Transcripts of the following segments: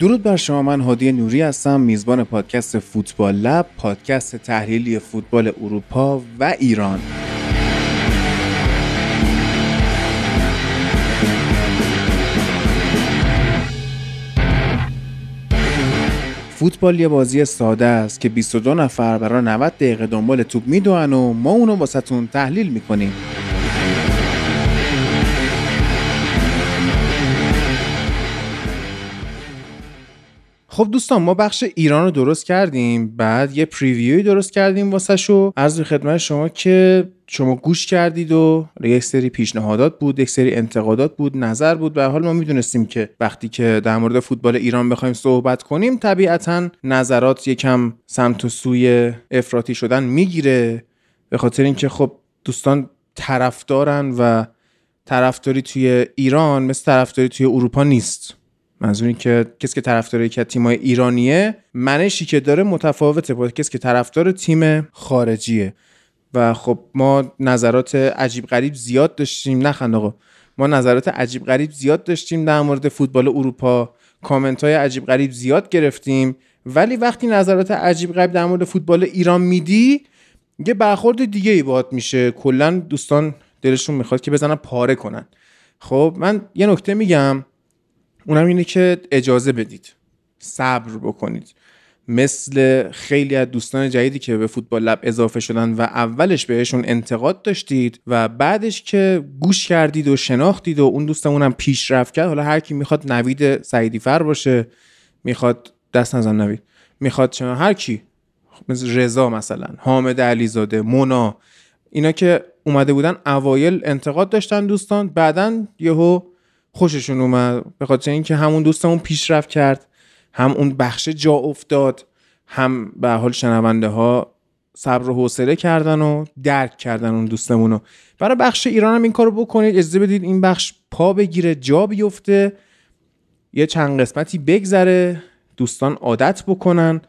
درود بر شما، من هادی نوری هستم، میزبان پادکست فوتبال لب، پادکست تحلیلی فوتبال اروپا و ایران. فوتبال یه بازی ساده است که 22 نفر برای 90 دقیقه دنبال توپ میدوئن و ما اونو واسهتون تحلیل میکنیم. خب دوستان، ما بخش ایران رو درست کردیم، بعد یه پریویوی درست کردیم واسه شو. عرض خدمت شما که شما گوش کردید و یک سری پیشنهادات بود، یک سری انتقادات بود، نظر بود. به هر حال ما میدونستیم که وقتی که در مورد فوتبال ایران بخوایم صحبت کنیم طبیعتاً نظرات یکم سمت و سوی افراطی شدن میگیره، به خاطر اینکه خب دوستان طرفدارن و طرفداری توی ایران مثل طرفداری توی اروپا نیست. منظور این که کسی که طرفدار یک تیمای ایرانیه منشی که داره متفاوته با کسی که طرفدار تیم خارجیه. و خب ما نظرات عجیب غریب زیاد داشتیم، نخند آقا، ما نظرات عجیب غریب زیاد داشتیم در مورد فوتبال اروپا، کامنت‌های عجیب غریب زیاد گرفتیم، ولی وقتی نظرات عجیب غریب در مورد فوتبال ایران میدی یه برخورد دیگه‌ای باهات میشه، کلا دوستان دلشون میخواد که بزنن پاره کنن. خب من یه نکته میگم، اونم اینه که اجازه بدید، صبر بکنید. مثل خیلی از دوستان جدیدی که به فوتبال لب اضافه شدن و اولش بهشون انتقاد داشتید و بعدش که گوش کردید و شناختید و اون دوستمونم پیشرفت کرد. حالا هر کی میخواد نوید سعیدی فر باشه، میخواد دست نزن نوید، میخواد چنان هر کی، مثل رضا مثلا، حامد علیزاده، مونا، اینا که اومده بودن اوایل انتقاد داشتن دوستان، بعدن یهو خوششون اومد، به خاطر اینکه همون دوستمون پیشرفت کرد، هم اون بخش جا افتاد، هم به حال شنونده ها صبر و حوصله کردن و درک کردن اون دوستمونو. برای بخش ایران هم این کارو بکنید، اجازه بدید این بخش پا بگیره، جا بیفته، یه چند قسمتی بگذره، دوستان عادت بکنن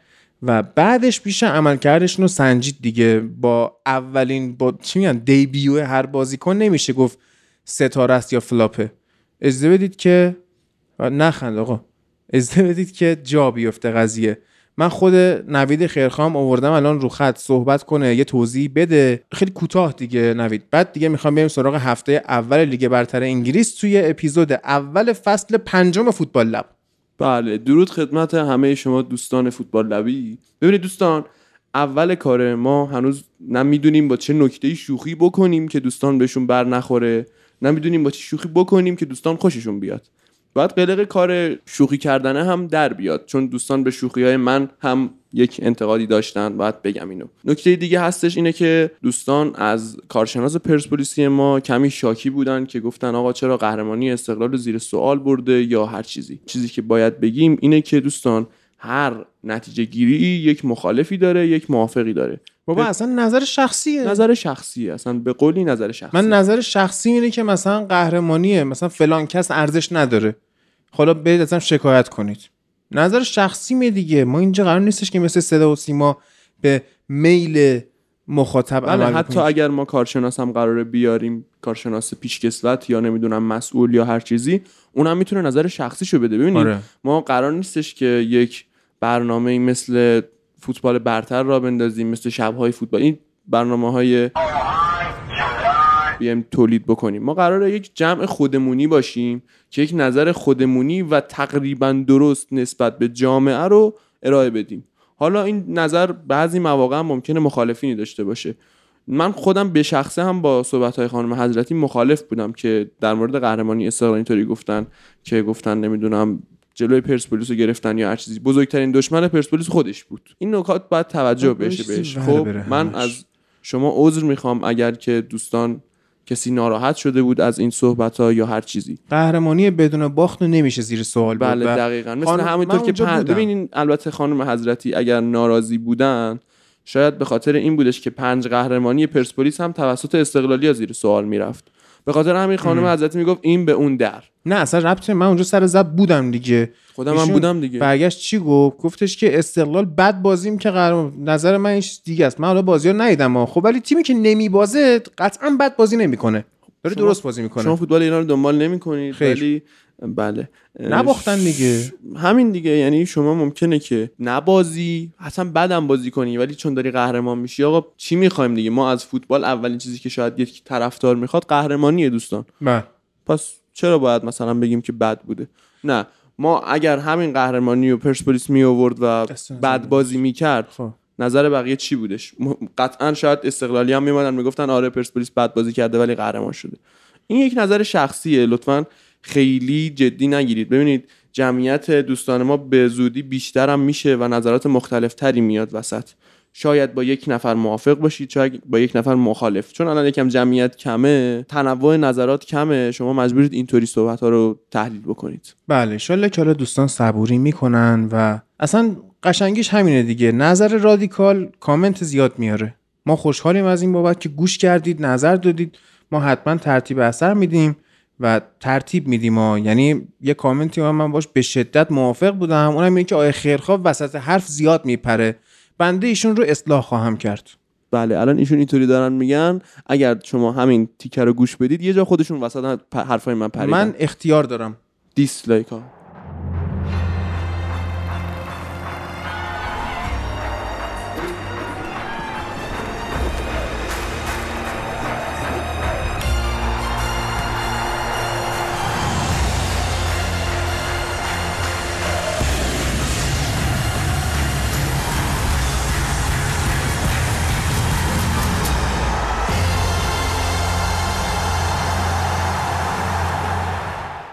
و بعدش پیش عملکردشون رو سنجید دیگه. با اولین دیبیو هر بازیکن نمیشه گفت ستاره است یا فلاپه. اجازه بدید که نخند آقا، اجازه بدید که جا بیفته قضیه. من خود نوید خیرخام آوردم الان رو خط صحبت کنه، یه توضیح بده خیلی کوتاه دیگه نوید، بعد دیگه میخوام بریم سراغ هفته اول لیگ برتر انگلیس توی اپیزود اول فصل پنجم فوتبال لب. بله، درود خدمت همه شما دوستان فوتبال لبی. ببینید دوستان، اول کار ما هنوز نمیدونیم با چه نکته‌ای شوخی بکنیم که دوستان بهشون بر نخوره، نمیدونیم با چه شوخی بکنیم که دوستان خوششون بیاد. بعد قلق کار شوخی کردنه هم در بیاد، چون دوستان به شوخی‌های من هم یک انتقادی داشتن، باید بگم اینو. نکته دیگه هستش اینه که دوستان از کارشناس پرسپولیسی ما کمی شاکی بودن که گفتن آقا چرا قهرمانی استقلال رو زیر سوال برده یا هر چیزی که باید بگیم اینه که دوستان هر نتیجه گیری یک مخالفی داره، یک موافقی داره. بابا اصلا نظر شخصیه، اصلا به قولی نظر شخصی. من نظر شخصی اینه که مثلا قهرمانیه مثلا فلان کس ارزش نداره، حالا برید اصلا شکایت کنید. نظر شخصی می دیگه، ما اینجا قرار نیستش که مثل صدا و سیما به میل مخاطب عمل کنیم. حتی اگر ما کارشناس هم قراره بیاریم، کارشناس پیشکسوت یا نمیدونم مسئول یا هر چیزی، اونم میتونه نظر شخصیشو بده. ببینید آره، ما قرار نیستش که یک برنامه‌ای مثل فوتبال برتر را بندازیم، مثل شب‌های فوتبال، این برنامه‌های بیایم تولید بکنیم. ما قراره یک جمع خودمونی باشیم که یک نظر خودمونی و تقریبا درست نسبت به جامعه رو ارائه بدیم. حالا این نظر بعضی مواقع هم ممکنه مخالفینی داشته باشه. من خودم به شخصه هم با صحبت‌های خانم حضرتی مخالف بودم که در مورد قهرمانی استقلالی طوری گفتن که گفتن نمیدونم جلوی پرسپولیس رو گرفتن یا هر چیزی. بزرگترین دشمن پرسپولیس خودش بود. این نکات باید توجه بهش. خب من از شما عذر میخوام اگر که دوستان کسی ناراحت شده بود از این صحبت‌ها یا هر چیزی. قهرمانی بدون باخت نمیشه زیر سوال برد. بله دقیقاً. مثل همونطور که ببینین، البته خانم حضرتی اگر ناراضی بودن شاید به خاطر این بودش که 5 قهرمانی پرسپولیس هم توسط استقلالی‌ها زیر سوال میرفت. به خاطر همین خانم حضرتی میگفت این به اون در. نه اصلا ربطه، من اونجا سر زب بودم دیگه، خودم هم بودم دیگه. برگشت چی گفت؟ گفتش که استقلال بد بازیم که نظر من این دیگه است. من حالا بازیو ندیدم، خب ولی تیمی که نمیبازه قطعا بد بازی نمیکنه. داره درست بازی میکنه. شما فوتبال اینا رو دنبال نمیکنید ولی بله نباختن دیگه، همین دیگه. یعنی شما ممکنه که نبازی، اصلا بعدم بازی کنی، ولی چون داری قهرمان میشی آقا چی میخوایم دیگه. ما از فوتبال اولین چیزی که شاید یک طرفدار میخواد قهرمانیه دوستان. نه پس چرا باید مثلا بگیم که بد بوده؟ نه، ما اگر همین قهرمانی و پرسپولیس می آورد و بد بازی میکرد نظر بقیه چی بودش؟ قطعا شاید استقلالی هم میمدن میگفتن آره پرسپولیس بد بازی کرده ولی قهرمان شده. این یک نظر شخصیه، لطفاً خیلی جدی نگیرید. ببینید جمعیت دوستان ما به زودی بیشتر هم میشه و نظرات مختلف تری میاد وسط. شاید با یک نفر موافق باشید، شاید با یک نفر مخالف. چون الان یکم جمعیت کمه، تنوع نظرات کمه، شما مجبورید اینطوری صحبت‌ها رو تحلیل بکنید. بله ان شاءالله که دوستان صبوری میکنن و اصلا قشنگیش همینه دیگه. نظر رادیکال کامنت زیاد میاره. ما خوشحالیم از این بابت که گوش کردید، نظر دادید. ما حتما ترتیب اثر میدیم و ترتیب میدیم ها. یعنی یه کامنتی من باش به شدت موافق بودم، اونم اینه که آیه خیرخواه وسط حرف زیاد میپره، بنده ایشون رو اصلاح خواهم کرد. بله الان ایشون اینطوری دارن میگن، اگر شما همین تیکر رو گوش بدید یه جا خودشون وسط حرفای من پریدن. من اختیار دارم دیسلایک ها.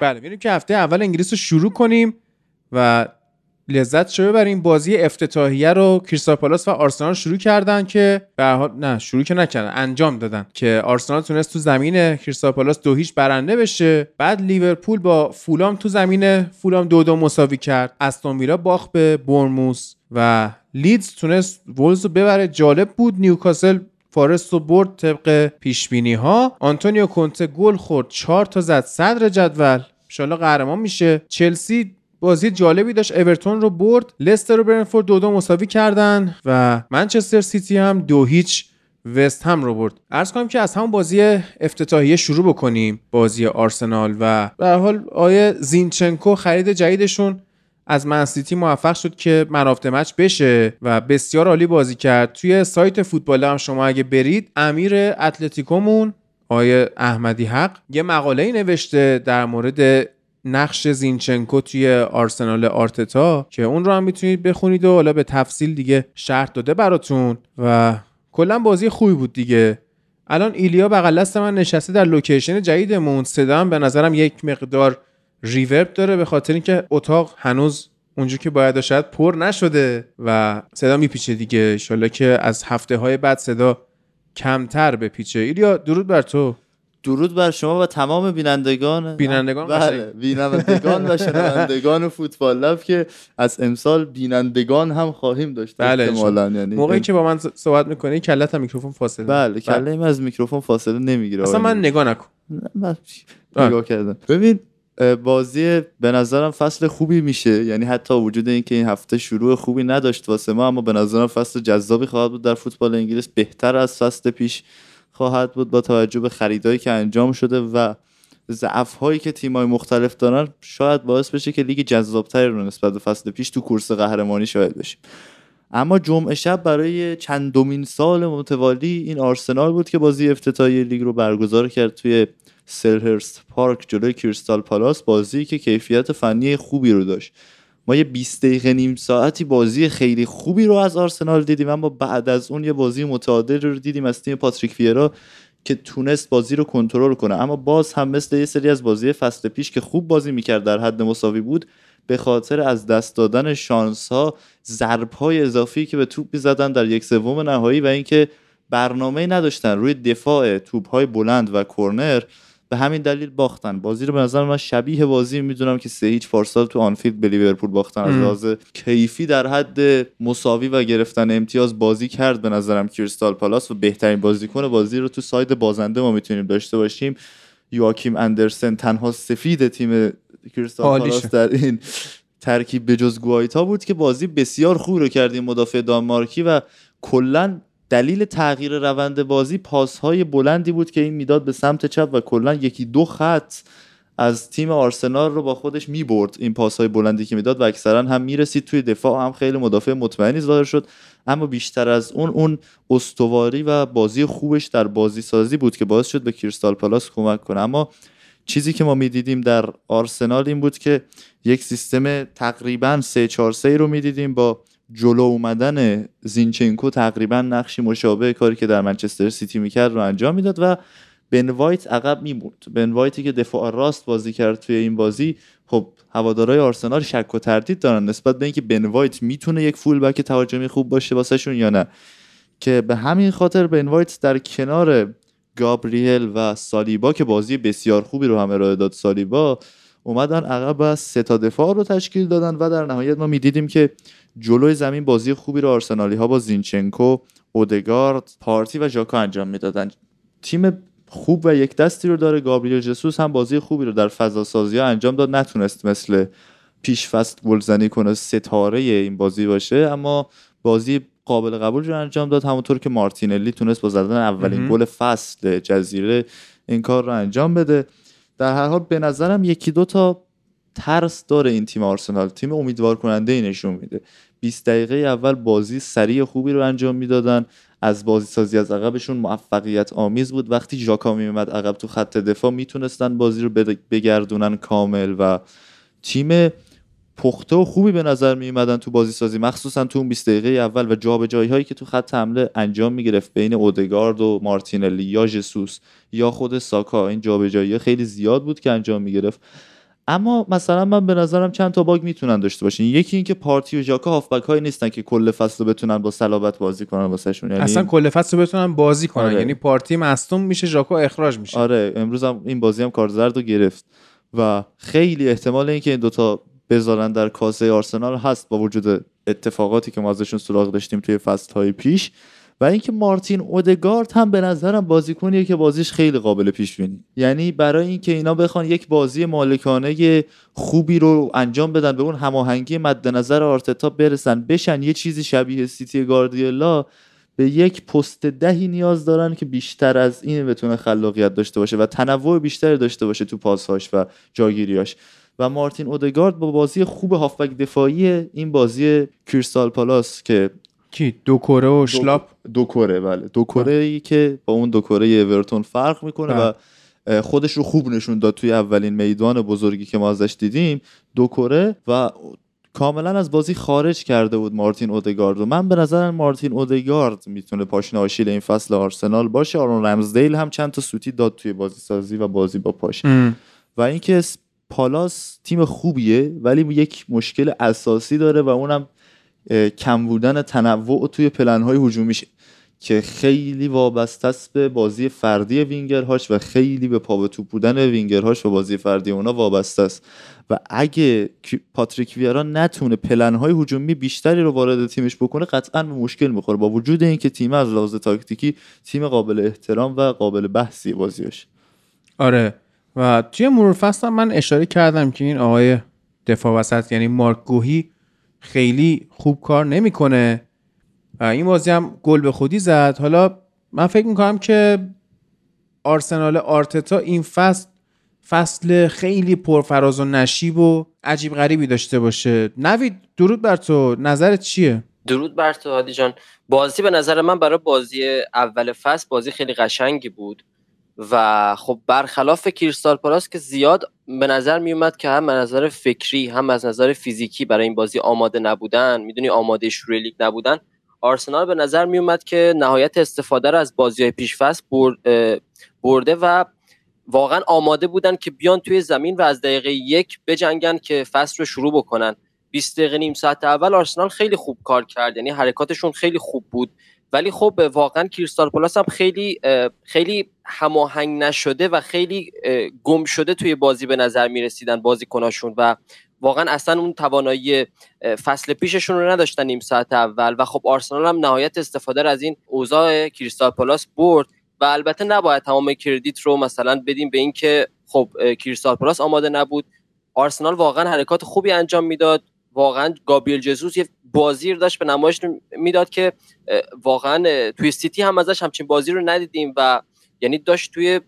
بله میریم که هفته اول انگلیس رو شروع کنیم و لذت شو ببریم. بازی افتتاحیه رو کریستال پالاس و آرسنال شروع کردن که به هر حال نه شروع که نکردن، انجام دادن که آرسنال تونست تو زمین کریستال پالاس 2-0 برنده بشه. بعد لیورپول با فولام تو زمین فولام 2-2 مساوی کرد. استون ویلا باخت به بورنموث و لیدز تونست وولز رو ببره. جالب بود، نیوکاسل فارست رو برد طبق پیشبینی ها. آنتونیو کونته گل خورد، 4 تا زد، صدر جدول، انشالله قهرمان میشه. چلسی بازی جالبی داشت، اورتون رو برد. لستر و برنفورد 2-2 مساوی کردن و منچستر سیتی هم 2-0 وست هم رو برد. عرض کنم که از همون بازی افتتاحیه شروع بکنیم، بازی آرسنال. و به هر حال آیه زینچنکو خرید جدیدشون از منسیتی موفق شد که من آف د مچ بشه و بسیار عالی بازی کرد. توی سایت فوتبال هم شما اگه برید، امیر اتلتیکومون آقای احمدی حق یه مقاله‌ای نوشته در مورد نقش زینچنکو توی آرسنال آرتتا که اون رو هم میتونید بخونید و حالا به تفصیل دیگه شرح داده براتون. و کلا بازی خوبی بود دیگه. الان ایلیا بغل دست من نشسته در لوکیشن جدیدمون، صدام به نظرم یک مقدار ریورب داره به خاطر اینکه اتاق هنوز اونجوری که باید شاید پر نشده و صدا میپیچه دیگه. ان شاءالله که از هفته‌های بعد صدا کمتر به پیچه. ایلیا درود بر تو. درود بر شما و تمام بینندگان بله بینندگان و شنوندگان فوتبال لب که از امسال بینندگان هم خواهیم داشت احتمالاً. یعنی موقعی که با من صحبت می‌کنی کله‌ت از میکروفون فاصله بله کله‌م از میکروفون فاصله نمیگیره. اصلا من نگاه نکن، نگاه کردم. ببین بازی به نظرم فصل خوبی میشه، یعنی حتی وجود اینکه این هفته شروع خوبی نداشت واسه ما، اما به نظرم فصل جذابی خواهد بود در فوتبال انگلیس، بهتر از فصل پیش خواهد بود با توجه به خریدایی که انجام شده و ضعف‌هایی که تیم‌های مختلف دارن. شاید باعث بشه که لیگ جذاب‌تری رو نسبت به فصل پیش تو کورس قهرمانی شاهد بشیم. اما جمعه شب برای چندمین سال متوالی این آرسنال بود که بازی افتتاحیه لیگ رو برگزار کرد توی سلهرست پارک جلوی کریستال پالاس. بازی که کیفیت فنی خوبی رو داشت. ما یه 20 دقیقه نیم ساعتی بازی خیلی خوبی رو از آرسنال دیدیم، اما بعد از اون یه بازی متعادل رو دیدیم از تیم پاتریک ویرا که تونست بازی رو کنترل کنه. اما باز هم مثل یه سری از بازی فصل پیش که خوب بازی میکرد در حد مساوی بود، به خاطر از دست دادن شانس ها، ضرب های اضافی که به توپ می‌زدن در 1/3 نهایی و اینکه برنامه‌ای نداشتن روی دفاع، توپ های بلند و کرنر، به همین دلیل باختن. بازی رو به نظر من شبیه بازی میدونم که 3-0 پارسال تو آنفیلد به لیورپول باختن. از لحاظ کیفی در حد مساوی و گرفتن امتیاز بازی کرد به نظرم کریستال پالاس و بهترین بازیکن بازی رو تو ساید بازنده ما میتونیم داشته باشیم. یواکیم اندرسن تنها سفید تیم کریستال پالاس در این ترکیب به جز گوایتا بود که بازی بسیار خوب رو کردیم. مدافع دانمارکی و کلاً دلیل تغییر روند بازی پاس‌های بلندی بود که این میداد به سمت چپ و کلا یکی دو خط از تیم آرسنال رو با خودش میبرد. این پاس‌های بلندی که میداد و اکثرا هم میرسید توی دفاع، هم خیلی مدافع مطمئنی ظاهر شد. اما بیشتر از اون استواری و بازی خوبش در بازی سازی بود که باعث شد به کریستال پالاس کمک کنه. اما چیزی که ما میدیدیم در آرسنال این بود که یک سیستم تقریبا 3-4-3 رو میدیدیم با جلو اومدن زینچنکو، تقریبا نقشی مشابه کاری که در منچستر سیتی میکرد رو انجام میداد و بن وایت عقب میموند. بن وایتی که دفاع راست بازی کرد توی این بازی، خب هوادارهای آرسنال شک و تردید دارن نسبت به اینکه بن وایت میتونه یک فول بک تهاجمی خوب باشه واسهشون یا نه، که به همین خاطر بن وایت در کنار گابریل و سالیبا که بازی بسیار خوبی رو هم ارائه داد سالیبا، اومدن عقب از سه تا دفاع رو تشکیل دادن و در نهایت ما میدیدیم که جلوی زمین بازی خوبی رو آرسنالی‌ها با زینچنکو، اودگارد، پارتی و ژاکا انجام میدادن. تیم خوب و یک دستی رو داره. گابریل جسوس هم بازی خوبی رو در فضا سازی ها انجام داد، نتونست مثل پیش فصل گلزنی کنه، ستاره این بازی باشه، اما بازی قابل قبول رو انجام داد. همونطور که مارتینلی تونست با زدن اولین گل فصل جزیره این کار رو انجام بده. در هر حال به نظرم یکی دو تا ترس داره این تیم آرسنال، تیم امیدوار کننده ای نشون میده. 20 دقیقه اول بازی سریع خوبی رو انجام میدادن، از بازی سازی از عقبشون موفقیت آمیز بود. وقتی ژاکا میومد عقب تو خط دفاع میتونستن بازی رو بگردونن کامل و تیم پخته و خوبی به نظر میومدن تو بازی سازی، مخصوصا تو اون 20 دقیقه اول و جابجایی هایی که تو خط حمله انجام میگرفت بین اودگارد و مارتینلی یا ژسوس یا خود ساکا. این جابجایی خیلی زیاد بود که انجام میگرفت. اما مثلا من به نظرم چند تا باگ میتونن داشته باشین. یکی این که پارتی و ژاکا هافبک های نیستن که کل فصل رو بتونن با صلابت بازی کنن واسهشون، یعنی اصلا کل فصل رو بتونن بازی کنن. آره. یعنی پارتی مصدوم میشه، ژاکا اخراج میشه. آره، امروز هم این بازی هم کارت زرد رو گرفت و خیلی احتمال اینکه این دوتا بذارن در کاسه آرسنال هست با وجود اتفاقاتی که ما ازشون سراغ داشتیم توی فصل های پیش. و اینکه مارتین اودگارد هم به نظرم بازیکنیه که بازیش خیلی قابل پیش بینی، یعنی برای اینکه اینا بخوان یک بازی مالکانه خوبی رو انجام بدن، به اون هماهنگی مد نظر آرتتا برسن، بشن یه چیزی شبیه سیتی گاردیولا، به یک پست دهی نیاز دارن که بیشتر از این بتونه خلاقیت داشته باشه و تنوع بیشتری داشته باشه تو پاس‌هاش و جاگیریاش. و مارتین اودگارد با بازی خوب هافبک دفاعی این بازی کریستال پالاس که کی دوکوره و شلاپ دوکوره، بله دوکوره‌ای که با اون دوکوره اورتون فرق میکنه و خودش رو خوب نشون داد توی اولین میدان بزرگی که ما ازش دیدیم، دوکوره و کاملا از بازی خارج کرده بود مارتین اودگارد. و من به نظرم مارتین اودگارد میتونه پاشنه آشیل این فصل آرسنال باشه. آرون رمزدیل هم چند تا سوتی داد توی بازی سازی و بازی با پاش. و اینکه پالاس تیم خوبیه ولی یک مشکل اساسی داره و اونم کم بودن تنوع توی پلن‌های هجومیشه که خیلی وابسته است به بازی فردی وینگرهاش و خیلی به پا به توپ بودن وینگرهاش و بازی فردی اونا وابسته است. و اگه پاتریک ویرا نتونه پلن‌های هجومی بیشتری رو وارد تیمش بکنه قطعاً به مشکل میخوره، با وجود اینکه تیم از لحاظ تاکتیکی تیم قابل احترام و قابل بحثی بازیش. آره، و توی مرور فصل من اشاره کردم که این آقای دفاع وسط یعنی مارک گوهی خیلی خوب کار نمیکنه. این بازی هم گل به خودی زد. حالا من فکر میکنم که آرسنال آرتتا این فصل خیلی پرفراز و نشیب و عجیب غریبی داشته باشه. نوید درود بر تو، نظرت چیه؟ درود بر تو هادی جان. بازی به نظر من برای بازی اول فصل بازی خیلی قشنگی بود و خب برخلاف کریستال پالاس که زیاد به نظر می اومد که هم از نظر فکری هم از نظر فیزیکی برای این بازی آماده نبودن، میدونی آماده شروع لیگ نبودن، آرسنال به نظر می اومد که نهایت استفاده رو از بازی‌های پیش فصل برده و واقعا آماده بودن که بیان توی زمین و از دقیقه یک بجنگن که فصل رو شروع بکنن. 20 دقیقه نیم ساعت اول آرسنال خیلی خوب کار کرد، یعنی حرکاتشون خیلی خوب بود، ولی خب واقعا کریستال پالاس هم خیلی هماهنگ نشده و خیلی گم شده توی بازی به نظر می رسیدن بازیکناشون و واقعا اصلا اون توانایی فصل پیششون رو نداشتن نیم ساعت اول. و خب آرسنال هم نهایت استفاده از این اوضاع کریستال پالاس برد و البته نباید تمام کردیت رو مثلا بدیم به این که خب کریستال پالاس آماده نبود. آرسنال واقعا حرکات خوبی انجام میداد، واقعا گابریل جسوس یه بازی رو داشت به نمایش میداد که واقعا توی سیتی هم ازش همچین بازی رو ندیدیم و یعنی داشت توی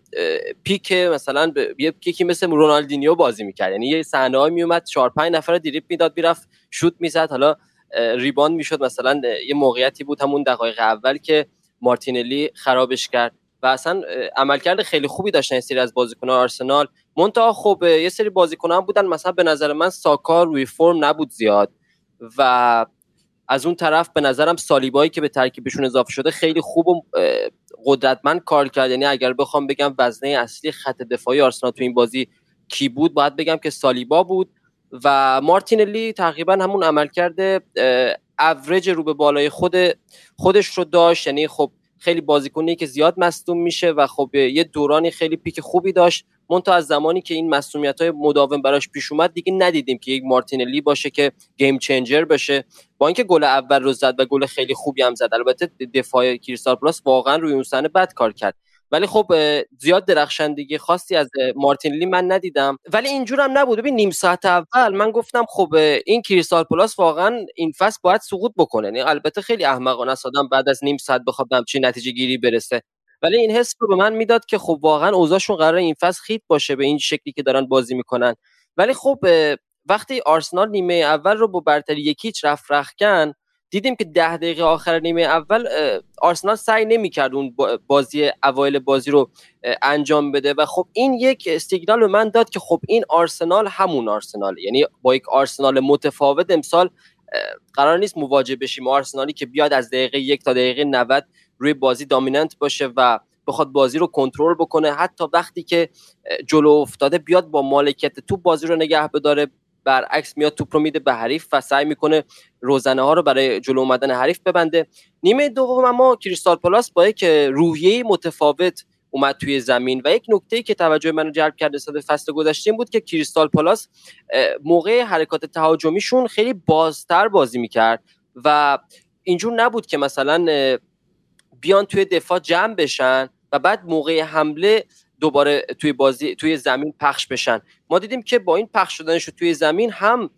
پیک مثلا یه پیکی مثل رونالدینیو بازی میکرد، یعنی یه صحنه‌ای میومد 4-5 نفر دریبل میداد میرفت شوت میزد، حالا ریباند میشد. مثلا یه موقعیتی بود همون دقایق اول که مارتینلی خرابش کرد و اصلا عملکرد خیلی خوبی داشتن این سری از بازیکن‌ها آرسنال. منتها خب یه سری بازیکن‌ها بودن، مثلا به نظر من ساکا روی فرم نبود زیاد و از اون طرف به نظرم سالیبایی که به ترکیبشون اضافه شده خیلی خوب و قدرتمند کار کرد. یعنی اگر بخوام بگم وزنه اصلی خط دفاعی آرسنال تو این بازی کی بود، باید بگم که سالیبا بود و مارتینلی تقریبا همون عملکرد اوریج رو به بالای خودش رو داشت. یعنی خب خیلی بازیکنی که زیاد مصدوم میشه و خب یه دورانی خیلی پیک خوبی داشت، منتها از زمانی که این مصدومیت‌های مداوم براش پیش اومد دیگه ندیدیم که یک مارتینلی باشه که گیم چنجر بشه. با اینکه گل اول رو زد و گل خیلی خوبی هم زد، البته دفاع کریستال پالاس واقعا روی اون صحنه بد کار کرد، ولی خب زیاد درخشندگی خاصی از مارتینلی من ندیدم. ولی اینجور هم نبود. ببین نیم ساعت اول من گفتم خب این کریستال پالاس واقعا این فصل باید سقوط بکنه. البته خیلی احمقانه است آدم بعد از نیم ساعت بخواد به همچین نتیجه گیری برسه، ولی این حس رو به من میداد که خب واقعا اوضاعشون قراره این فصل خیت باشه به این شکلی که دارن بازی میکنن. ولی خب وقتی آرسنال نیمه اول رو با برتری 1-0 رفرخکن، دیدیم که 10 دقیقه آخر نیمه اول آرسنال سعی نمی‌کرد اون بازی اوایل بازی رو انجام بده و خب این یک استیگنال به من داد که خب این آرسنال همون آرسناله. یعنی با یک آرسنال متفاوت امسال قرار نیست مواجه بشیم، آرسنالی که بیاد از دقیقه 1 تا دقیقه 90 روی بازی دامیننت باشه و بخواد بازی رو کنترل بکنه، حتی وقتی که جلو افتاده بیاد با مالکیت توپ بازی رو نگه بداره. برعکس میاد توپ رو میده به حریف و سعی میکنه روزنه ها رو برای جلو اومدن حریف ببنده. نیمه دوم اما کریستال پالاس با یک روحیه متفاوت اومد توی زمین و یک نکته‌ای که توجه منو جلب کرد نسبت به فصل گذشته بود که کریستال پالاس موقع حرکات تهاجمیشون خیلی بازتر بازی میکرد و اینجور نبود که مثلا بیان توی دفاع جمع بشن و بعد موقع حمله دوباره توی زمین پخش بشن. ما دیدیم که با این پخش شدنش توی زمین هم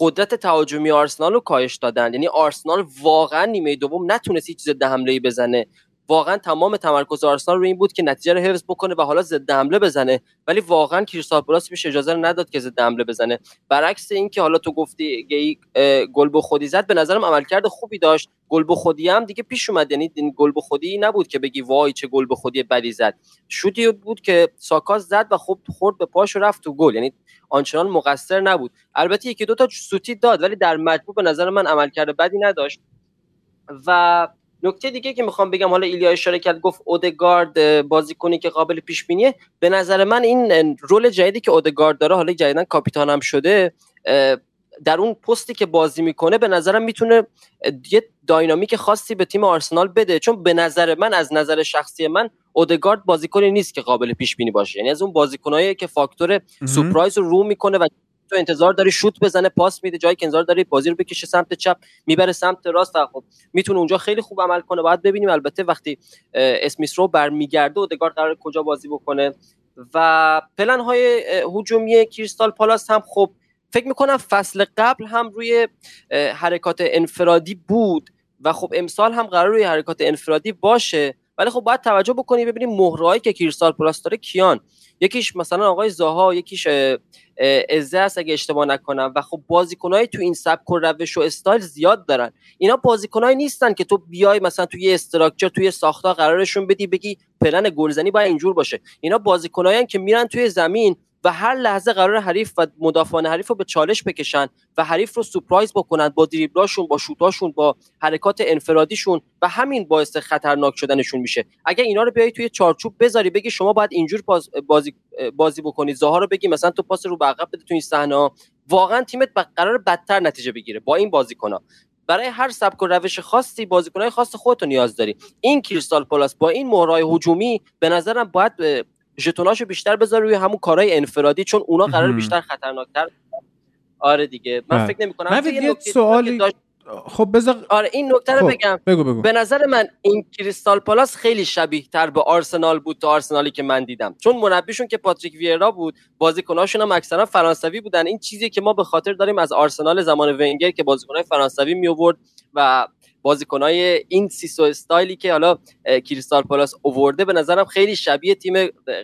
قدرت تهاجمی آرسنال رو کاهش دادن. یعنی آرسنال واقعا نیمه دوم نتونست هیچ ضد حمله‌ای بزنه. واقعا تمام تمرکز آرسنال روی این بود که نتیجه رو حفظ بکنه و حالا ضد حمله بزنه، ولی واقعا کریستال پالاس میشه اجازه رو نداد که ضد حمله بزنه. برعکس این که حالا تو گفتی گل به خودی زد، به نظرم عملکرد خوبی داشت. گل به خودی هم دیگه پیش اومد، یعنی این گل به خودی نبود که بگی وای چه گل به خودی بدی زد. شوتی بود که ساکا زد و خب خورد به پاش و رفت تو گل، یعنی آنچنان مقصر نبود. البته یکی دو تا سوتی داد، ولی در مجموع به نظر من عملکرد بدی نداشت. و نکته دیگه که میخوام بگم، حالا ایلیا اشاره کرد گفت اودگارد بازیکنی که قابل پیش بینیه. به نظر من این رول جدیدی که اودگارد داره، حالا جدیدن کاپیتان هم شده، در اون پستی که بازی میکنه به نظرم میتونه یه داینامیک خاصی به تیم آرسنال بده، چون به نظر من از نظر شخصی من اودگارد بازیکنی نیست که قابل پیش بینی باشه. یعنی از اون بازیکنایی که فاکتور سورپرایز رو میکنه و تو انتظار داری شوت بزنه، پاس میده، جایی که انتظار داری بازی رو بکشه سمت چپ میبره سمت راست و خب میتونه اونجا خیلی خوب عمل کنه. باید ببینیم البته وقتی اسمیث رو برمیگرده اودگارد قرار کجا بازی بکنه. و پلن های هجومی کریستال پالاس هم خب فکر میکنم فصل قبل هم روی حرکات انفرادی بود و خب امسال هم قرار روی حرکات انفرادی باشه، ولی خب باید توجه بکنیم ببینیم مهرهایی که کریستال پالاس داره کیان. یکیش مثلا آقای زاها، یکیش ازه است اگه اشتباه نکنم، و خب بازیکنای تو این سبک و روش و استایل زیاد دارن. اینا بازیکنایی نیستن که تو بیای مثلا توی یه استراکچر توی ساختار قرارشون بدی بگی پلن گلزنی باید اینجور باشه. اینا بازیکنایین که میرن توی زمین و هر لحظه قرار حریف و مدافعان حریف رو به چالش بکشن و حریف رو سورپرایز بکنن با دریبلاشون، با شوتاشون، با حرکات انفرادیشون و همین باعث خطرناک شدنشون میشه. اگه اینا رو بیای توی چارچوب بذاری بگی شما باید اینجور بازی بکنی، زاها رو بگی مثلا تو پاس رو به عقب بده تو این صحنه، واقعا تیمت قرار بدتر نتیجه بگیره با این بازیکن‌ها. برای هر سبک و روش خاصی بازیکن‌های خاص خودت نیاز داری. این کریستال پالاس با این مهرای هجومی به نظرم باید ژتوناشو بیشتر بذار روی همون کارهای انفرادی، چون اونا قرار بیشتر خطرناک‌تر. آره دیگه من فکر نمی‌کنم. من یه سوالی خب بذار آره این نکته رو بگم. بگو. به نظر من این کریستال پالاس خیلی شبیه تر به آرسنال بود تا آرسنالی که من دیدم، چون مربیشون که پاتریک ویرا بود، بازیکناشون هم اکثرا فرانسوی بودن. این چیزی که ما به خاطر داریم از آرسنال زمان ونگر که بازیکنای فرانسوی می آورد و بازیکنای این سیسو استایلی که حالا کریستال پالاس آورده، به نظرم خیلی شبیه تیم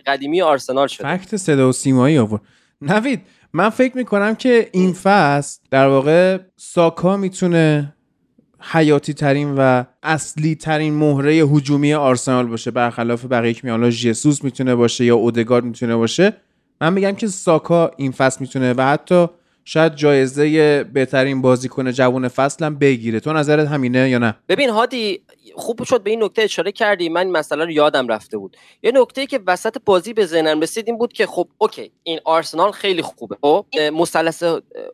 قدیمی آرسنال شد. فکت صدا و سیمایی آورد. نوید من فکر میکنم که این فصل در واقع ساکا میتونه حیاتی ترین و اصلی ترین مهره هجومی آرسنال باشه، برخلاف بقیه که میانلا ژیسوس میتونه باشه یا اودگارد میتونه باشه. من میگم که ساکا این فصل میتونه و حتی شاید جایزه بهترین بازیکن جوان فصل هم بگیره. تو نظرت همینه یا نه؟ ببین هادی خوب شد به این نکته اشاره کردی، من مثلا یادم رفته بود. یه نکته‌ای که وسط بازی به ذهنم رسید این بود که خب اوکی این آرسنال خیلی خوبه، خب مثلث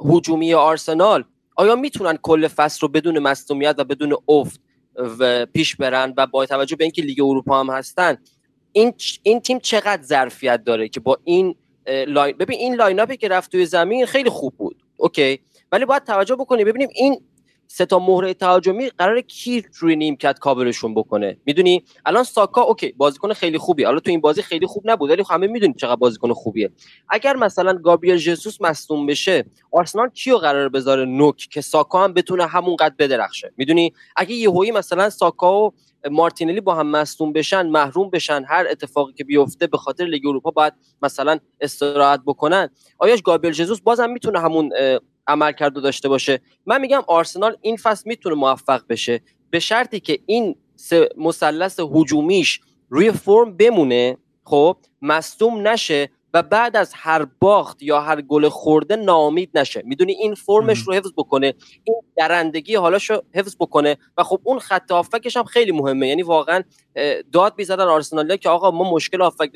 هجومی آرسنال آیا میتونن کل فصل رو بدون مصدومیت و بدون افت و پیش برن و با توجه به اینکه لیگ اروپا هم هستن این تیم چقدر ظرفیت داره که با این لاین، ببین این لایناپی که رفت توی زمین خیلی خوب بود اوکی، ولی باید توجه بکنیم ببینیم این سه تا مهره تهاجمی قراره کی روی نیمکت کاورشون بکنه. میدونی الان ساکا اوکی بازیکن خیلی خوبی، حالا تو این بازی خیلی خوب نبود ولی همه میدونیم چقدر بازیکن خوبیه. اگر مثلا گابریل ژسوس مصدوم بشه آرسنال کیو قراره بذاره نوک که ساکا هم بتونه همونقدر بدرخشه؟ میدونی اگه یهویی مثلا ساکا و مارتینلی با هم مصدوم بشن، محروم بشن، هر اتفاقی که بیفته به خاطر لیگ اروپا باید مثلا استراحت بکنن، آیا گابریل ژسوس بازم میتونه همون عملکرد رو داشته باشه؟ من میگم آرسنال این فصل میتونه موفق بشه به شرطی که این مثلث هجومیش روی فرم بمونه، خب مصدوم نشه و بعد از هر باخت یا هر گل خورده ناامید نشه. میدونی این فرمش رو حفظ بکنه، این درندگی حالاشو حفظ بکنه و خب اون خط هافکش هم خیلی مهمه. یعنی واقعا داد می‌زدن آرسنالیا که آقا ما مشکل هافک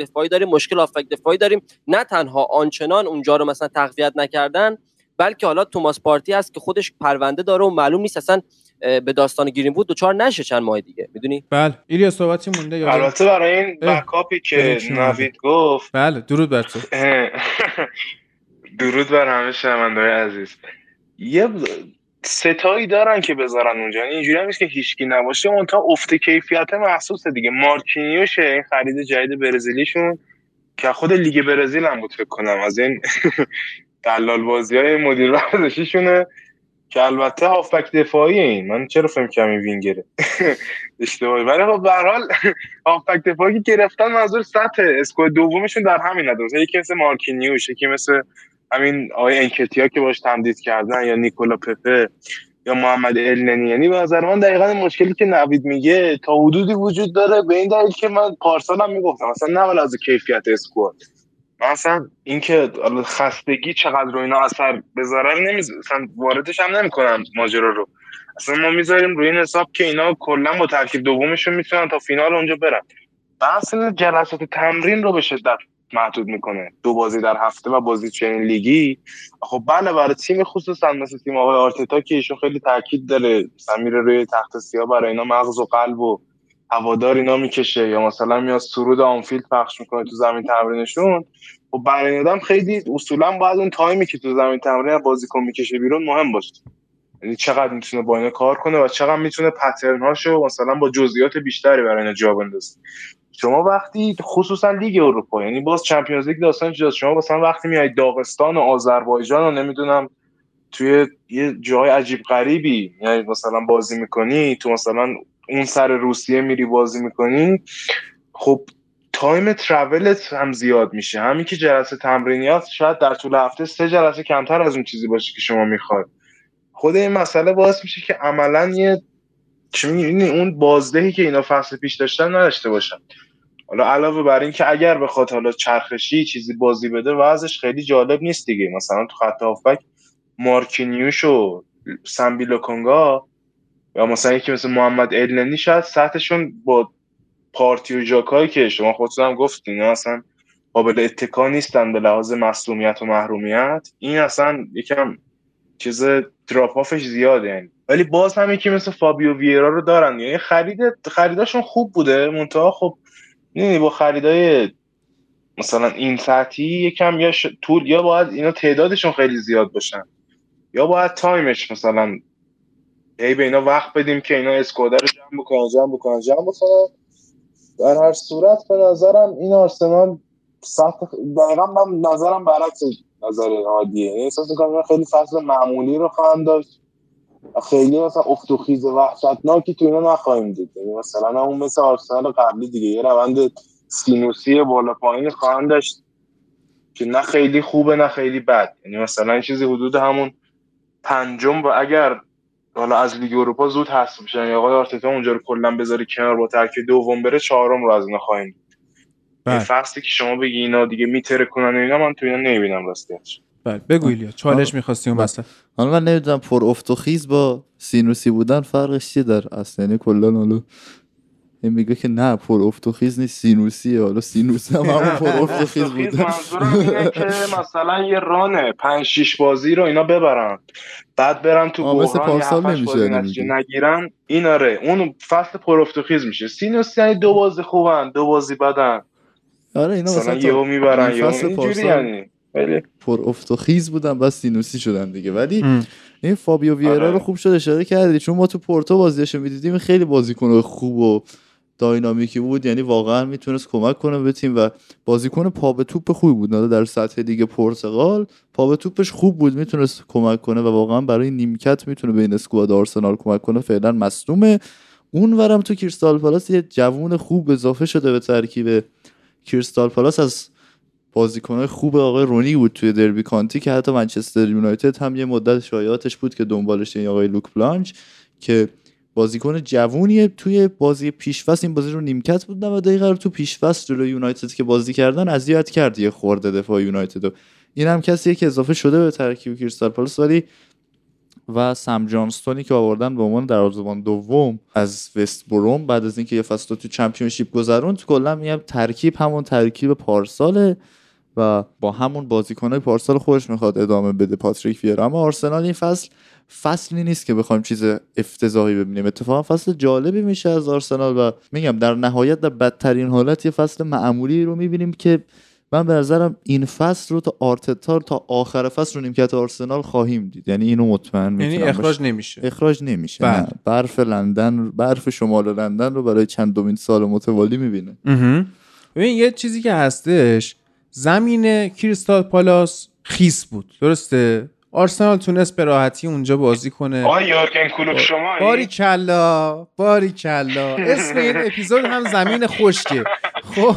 دفاعی داریم، نه تنها آنچنان اونجا رو مثلا تقویت نکردن، بلکه حالا توماس پارتی هست که خودش پرونده داره و معلوم نیست اصلا به داستان گرین‌وود دوچار نشه چند ماه دیگه. میدونی؟ بله. ایلیا صحبتی مونده یا البته برای این بکاپی که نوید گفت. بله، درود بر تو. درود بر همه شنونده‌های عزیز. یه ستایی دارن که بذارن اونجا، اینجوری هم نیست که هیچکی نباشه. اون تا افت کیفیت محسوسه دیگه. مارکینیوشه این خرید جدید برزیلیشون که خود لیگ برزیل هم بود فکر کنم، از این دلال بازی‌های مدیر ورزشیشونه که البته هافبک دفاعی. این من چرا فهم کمی وینگره اشتباهی، ولی خب به هر حال هافبک دفاعی گرفتن منظور سطح اسکواد دومشون در همین حد، مثلا یکی مثل مارکینیوش، یکی مثل همین آقای انکتیا که باش تمدید کردن، یا نیکولا پپه یا محمد النی. یعنی به نظر من دقیقاً مشکلی که نوید میگه تا حدودی وجود داره، به این دلیل که من پارسال هم میگفتم مثلا نه ولی از کیفیت اسکواد، مثلا اینکه خستگی چقدر رو اینا اثر بذاره مثلا واردش هم نمی‌کنم ماجرا رو. اصلا ما میذاریم روی این حساب که اینا کلا با ترکیب دومشون میتونن تا فینال اونجا برن. اصلا جلسات تمرین رو به شدت محدود میکنه، 2 بازی در هفته و بازی چنین لیگی. خب بله برای تیم خصوصا مثل تیم آقای آرتتا که ایشون خیلی تاکید داره، میره روی تخت سیاه، برای اینا مغز و قلب و هوادار اینا میکشه، یا مثلا میاد سرود آنفیلد پخش میکنه تو زمین تمرینشون. و برای آدم خیلی اصولا باید اون تایمی که تو زمین تمرین بازیکن میکشه بیرون مهم باشه، یعنی چقدر میتونه با اینا کار کنه و چقدر میتونه پترن‌هاشو مثلا با جزئیات بیشتری برای اینا جا بندازه. شما وقتی خصوصا لیگ اروپا، یعنی باز چمپیونز لیگ داستان جداست، شما مثلا وقتی میای داغستان و آذربایجان و نمیدونم توی یه جای عجیب غریبی یعنی مثلا بازی میکنی، تو مثلا اون سر روسیه میری بازی میکنی، خب تایم ترولت هم زیاد میشه. همین که جلسه تمرینیات شاید در طول هفته 3 جلسه کمتر از اون چیزی باشه که شما میخواد، خود این مسئله باعث میشه که عملا یه اون بازدهی که اینا فصل پیش داشتن نداشته باشن. حالا علاوه بر این که اگر بخواد حالا چرخشی چیزی بازی بده وضعش خیلی جالب نیست دیگه. مثلا تو خط هافبک مارکینیوش و سمبی لوکونگا یا مثلا یکی مثل محمد النی شاید سطحشون با پارتی و جاکایی که شما خودتون هم گفتین اینا اصلا قابل اتکا نیستن به لحاظ مصدومیت و محرومیت، این اصلا یکم چیز دراپ آفش زیاده یعنی. ولی باز هم یکی مثل فابیو ویرا رو دارن، یعنی خریداشون خوب بوده، منتها خب نه با خریدای مثلا این سطحی یکم یا طول یا باید اینا تعدادشون خیلی زیاد باشن یا باید تایمش مثلا هی به اینا وقت بدیم که اینا اسکوادر رو جمع بکنن. در هر صورت به نظرم این آرسنال سخت، دقیقا من نظرم برعکس نظر هادیه، احساس می‌کنم خیلی فصل معمولی رو خواهند داشت، خیلی مثلا افت و خیز وحشتناکی تو اینا نخواهیم دید. مثلا اون مثل آرسنال قبلی دیگه یه روند سینوسی بالا پایین خواهند داشت که نه خیلی خوبه نه خیلی بد، یعنی مثلا چیزی حدود همون پنجم و اگر حالا از لیگ اروپا زود حذف میشن یا آقای آرتتا اونجا رو کلا بذاره کنار با ترکیب دوم بره، چهارم رو از اینا خواهیم دید. این فصلی که شما بگی اینا دیگه میترکونن اینا، من تو اینا نمیبینم راستش. بله بگو ایلیا، چالش می‌خواستی اون مسئله. حالا من نمی‌دونم پر افت و خیز با سینوسی بودن فرقش چی داره اصلا، یعنی کلا حالا میگه که نه پر افت و خیز نیست، سینوسیه. حالا سینوس هم پر افت و خیز بود. منظورم اینه که مثلا یه ران 5-6 بازی رو اینا ببرن بعد برن تو بحران نتیجه نگیرن، این آره اون فصل پر افت و خیز میشه. سینوس یعنی دو بازی خوبن دو بازی بدن، آره اینا مثلا یهو میبرن یهو اینجوری، یعنی بله پر افت و خیز بودن بعد سینوسی شدن دیگه. ولی این فابیو ویرا رو خوب شد اشاره کردی، چون ما تو پورتو بازیاشو می‌دیدیم خیلی بازیکن خوب و داینامیکی بود، یعنی واقعا میتونست کمک کنه به تیم و بازیکن پا به توپ خوبی بود. نه در سطح دیگه پرتغال پا به توپش خوب بود، میتونست کمک کنه و واقعا برای نیمکت میتونه بین اسکواد آرسنال کمک کنه. فعلا مصدومه. اونورم تو کریستال پالاس یه جوون خوب اضافه شده به ترکیب کریستال پالاس، از بازیکن‌های خوب آقای رونی بود توی دربی کانتی که حتی منچستر یونایتد هم یه مدت شایعاتش بود که دنبالش این آقای لوک بلانچ که بازیکن جوونیه. توی بازی پیش‌فصل این بازی رو نیمکت بود 90 دقیقه رو تو پیش‌فصل جلوی یونایتد که بازی کردن اذیت کرد یه خورده دفاع یونایتد. این هم کسیه که اضافه شده به ترکیب کریستال پالاس. ولی و سم جانستونی که آوردن به عنوان دروازه‌بان دوم از وست بروم بعد از اینکه یه فصل تو چمپیونشیپ گذروند، کلا میگم ترکیب همون ترکیب پارساله و با همون بازیکن‌های پارسال خودش میخواد ادامه بده پاتریک ویرا. اما آرسنال این فصل فصلی نیست که بخوایم چیز افتضاحی ببینیم، اتفاقا فصل جالبی میشه از آرسنال و میگم در نهایت در بدترین حالت یه فصل معمولی رو میبینیم که من به نظرم این فصل رو تا آرتتا تا آخر فصل رو نیمکت آرسنال خواهیم دید، یعنی اینو مطمئن میتونم، یعنی اخراج نمیشه نه. برف شمال لندن رو برای چندمین سال متوالی میبینه. ببین یه چیزی که هستش، زمین کریستال پالاس خیس بود، درسته؟ آرسنال تونست به راحتی اونجا بازی کنه. آی یورگن کلوپ شما باری کلا اسم این اپیزود هم زمین خشکه. خب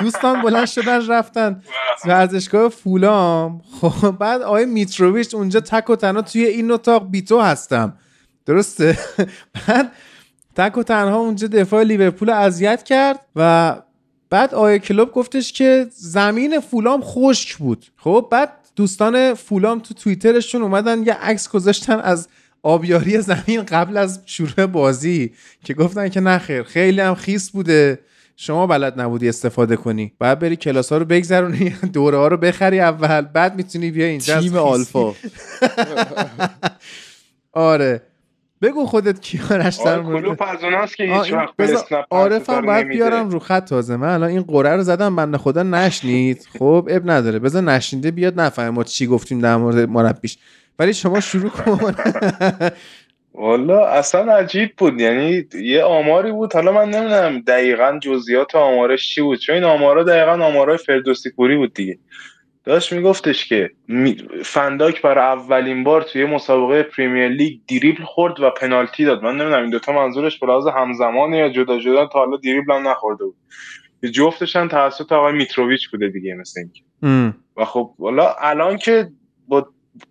دوستان بلند شدن رفتن ورزشگاه فولام. خب بعد آقای میتروویچ اونجا تک و تنها توی این اتاق بیتو هستم، درسته؟ بعد تک و تنها اونجا دفاع لیورپول اذیت کرد و بعد آقای کلوب گفتش که زمین فولام خشک بود. خب بعد دوستان فولام تو توییترشون اومدن یه عکس گذاشتن از آبیاری زمین قبل از شروع بازی که گفتن که نخیر خیلی هم خیس بوده، شما بلد نبودی استفاده کنی، بعد بری کلاس ها رو بگذرونی، دوره ها رو بخری اول، بعد میتونی بیا اینجا تیم آلفا. آره بگو خودت کیارش در مورد کلوپ از اوناست که هیچ وقت به اسنپ عارفم باید بیارم رو خط. تازه من الان این قرعه رو زدم بنده خدا نشنید، خب اب نداره بذار نشنیده بیاد نفهمه ما چی گفتیم در مورد مربیش، ولی شما شروع کن. والا اصلا عجیب بود، یعنی یه آماری بود، حالا من نمیدونم دقیقاً جزئیات آمارش چی بود چون این آمارا دقیقاً آمارای فردوسی پوری بود دیگه. داشت میگفتش که فنداک برای اولین بار توی مسابقه پریمیر لیگ دریبل خورد و پنالتی داد. من نمیدونم این دوتا منظورش بلاز همزمانه یا جدا جدا، تا حالا دریبل هم نخورده بود، جفتشن توسط آقای میتروویچ بوده دیگه مثل اینکه. و خب والا الان که با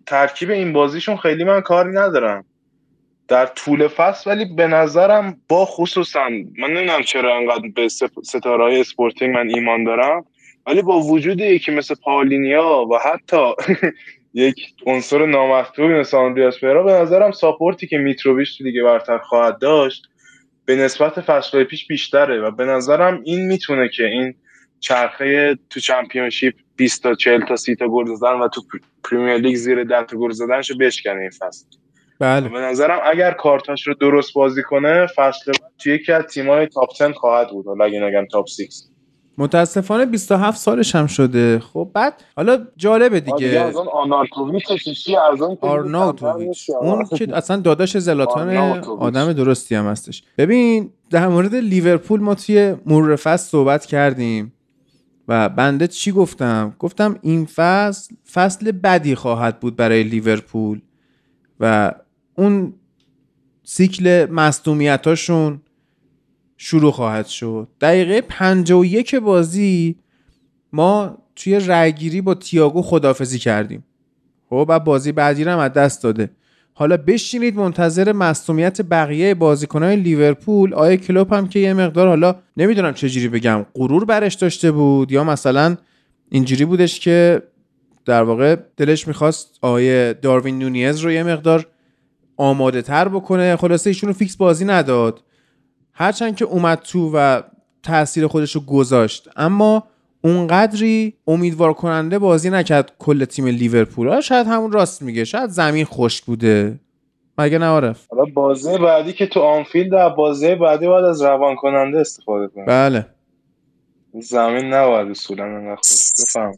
ترکیب این بازیشون خیلی من کاری ندارم در طول فصل، ولی به نظرم با خصوصا من نمیدونم چرا انقدر به ستاره‌های اسپورتینگ من ایمان دارم، ولی با وجود یکی مثل پاولینیا و حتی یک عنصر نامطلوبی مثل آندریاس پیرا، به نظرم ساپورتی که میتروویچ دیگه برتر خواهد داشت به نسبت فصل‌های پیش بیشتره و به نظرم این میتونه که این چرخه تو چمپیونشیپ 20 تا 40 تا 30 تا گل زدن و تو پریمیر لیگ زیر 10 تا گل زدنشو بشکنه این فصل. بله به نظرم اگر کارتاش رو درست بازی کنه فصل بعد تو یکی از تیم‌های تاپ 10 خواهد بود، حالا اگه نگم تاپ 6. متاسفانه 27 سالش هم شده. خب بعد حالا جالبه دیگه از اون آرناتوویچ اون که اصلا داداش زلاتان آدم درستی هم هستش. ببین در مورد لیورپول ما توی مرور فصل صحبت کردیم و بنده چی گفتم؟ گفتم این فصل فصل بدی خواهد بود برای لیورپول و اون سیکل مصدومیتاشون شروع خواهد شد. دقیقه 51 بازی ما توی رأی‌گیری با تییاگو خداحافظی کردیم. خب بعد بازی بعدی رو هم از دست داده. حالا بشینید منتظر مصدومیت بقیه بازیکن‌های لیورپول. آیه کلوپ هم که یه مقدار حالا نمیدونم چجوری بگم غرور برش داشته بود یا مثلا اینجوری بودش که در واقع دلش می‌خواست آیه داروین نونیز رو یه مقدار آماده تر بکنه. خلاصه ایشون رو فیکس بازی نداد، هرچند که اومد تو و تأثیر خودش رو گذاشت، اما اونقدری امیدوار کننده بازی نکرد کل تیم لیورپول. شاید همون راست میگه، شاید زمین خشک بوده، مگه نعرف. حالا بازی بعدی که تو آنفیلد و بازی بعدی باید از روان کننده استفاده کنه. بله زمین نباید اصولا انقدر خشک. بفهم.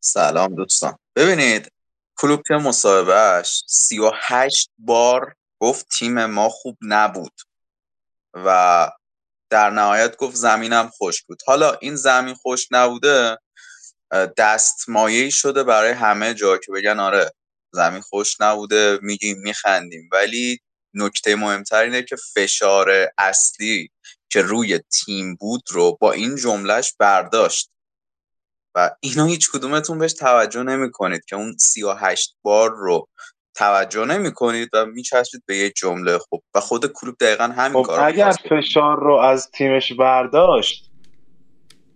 سلام دوستان. ببینید کلوب که مصاحبهش 38 بار گفت تیم ما خوب نبود و در نهایت گفت زمینم خشک بود. حالا این زمین خشک نبوده دستمایه‌ای شده برای همه جا که بگن آره زمین خشک نبوده، میگیم میخندیم، ولی نکته مهمتر اینه که فشار اصلی که روی تیم بود رو با این جملهش برداشت و اینا هیچ کدومتون بهش توجه نمی‌کنید که اون 38 بار رو توجه نمی‌کنید و میچسبید به یه جمله. خب و خود کلوب دقیقاً همین کارو کرد. اگر فشار رو از تیمش برداشت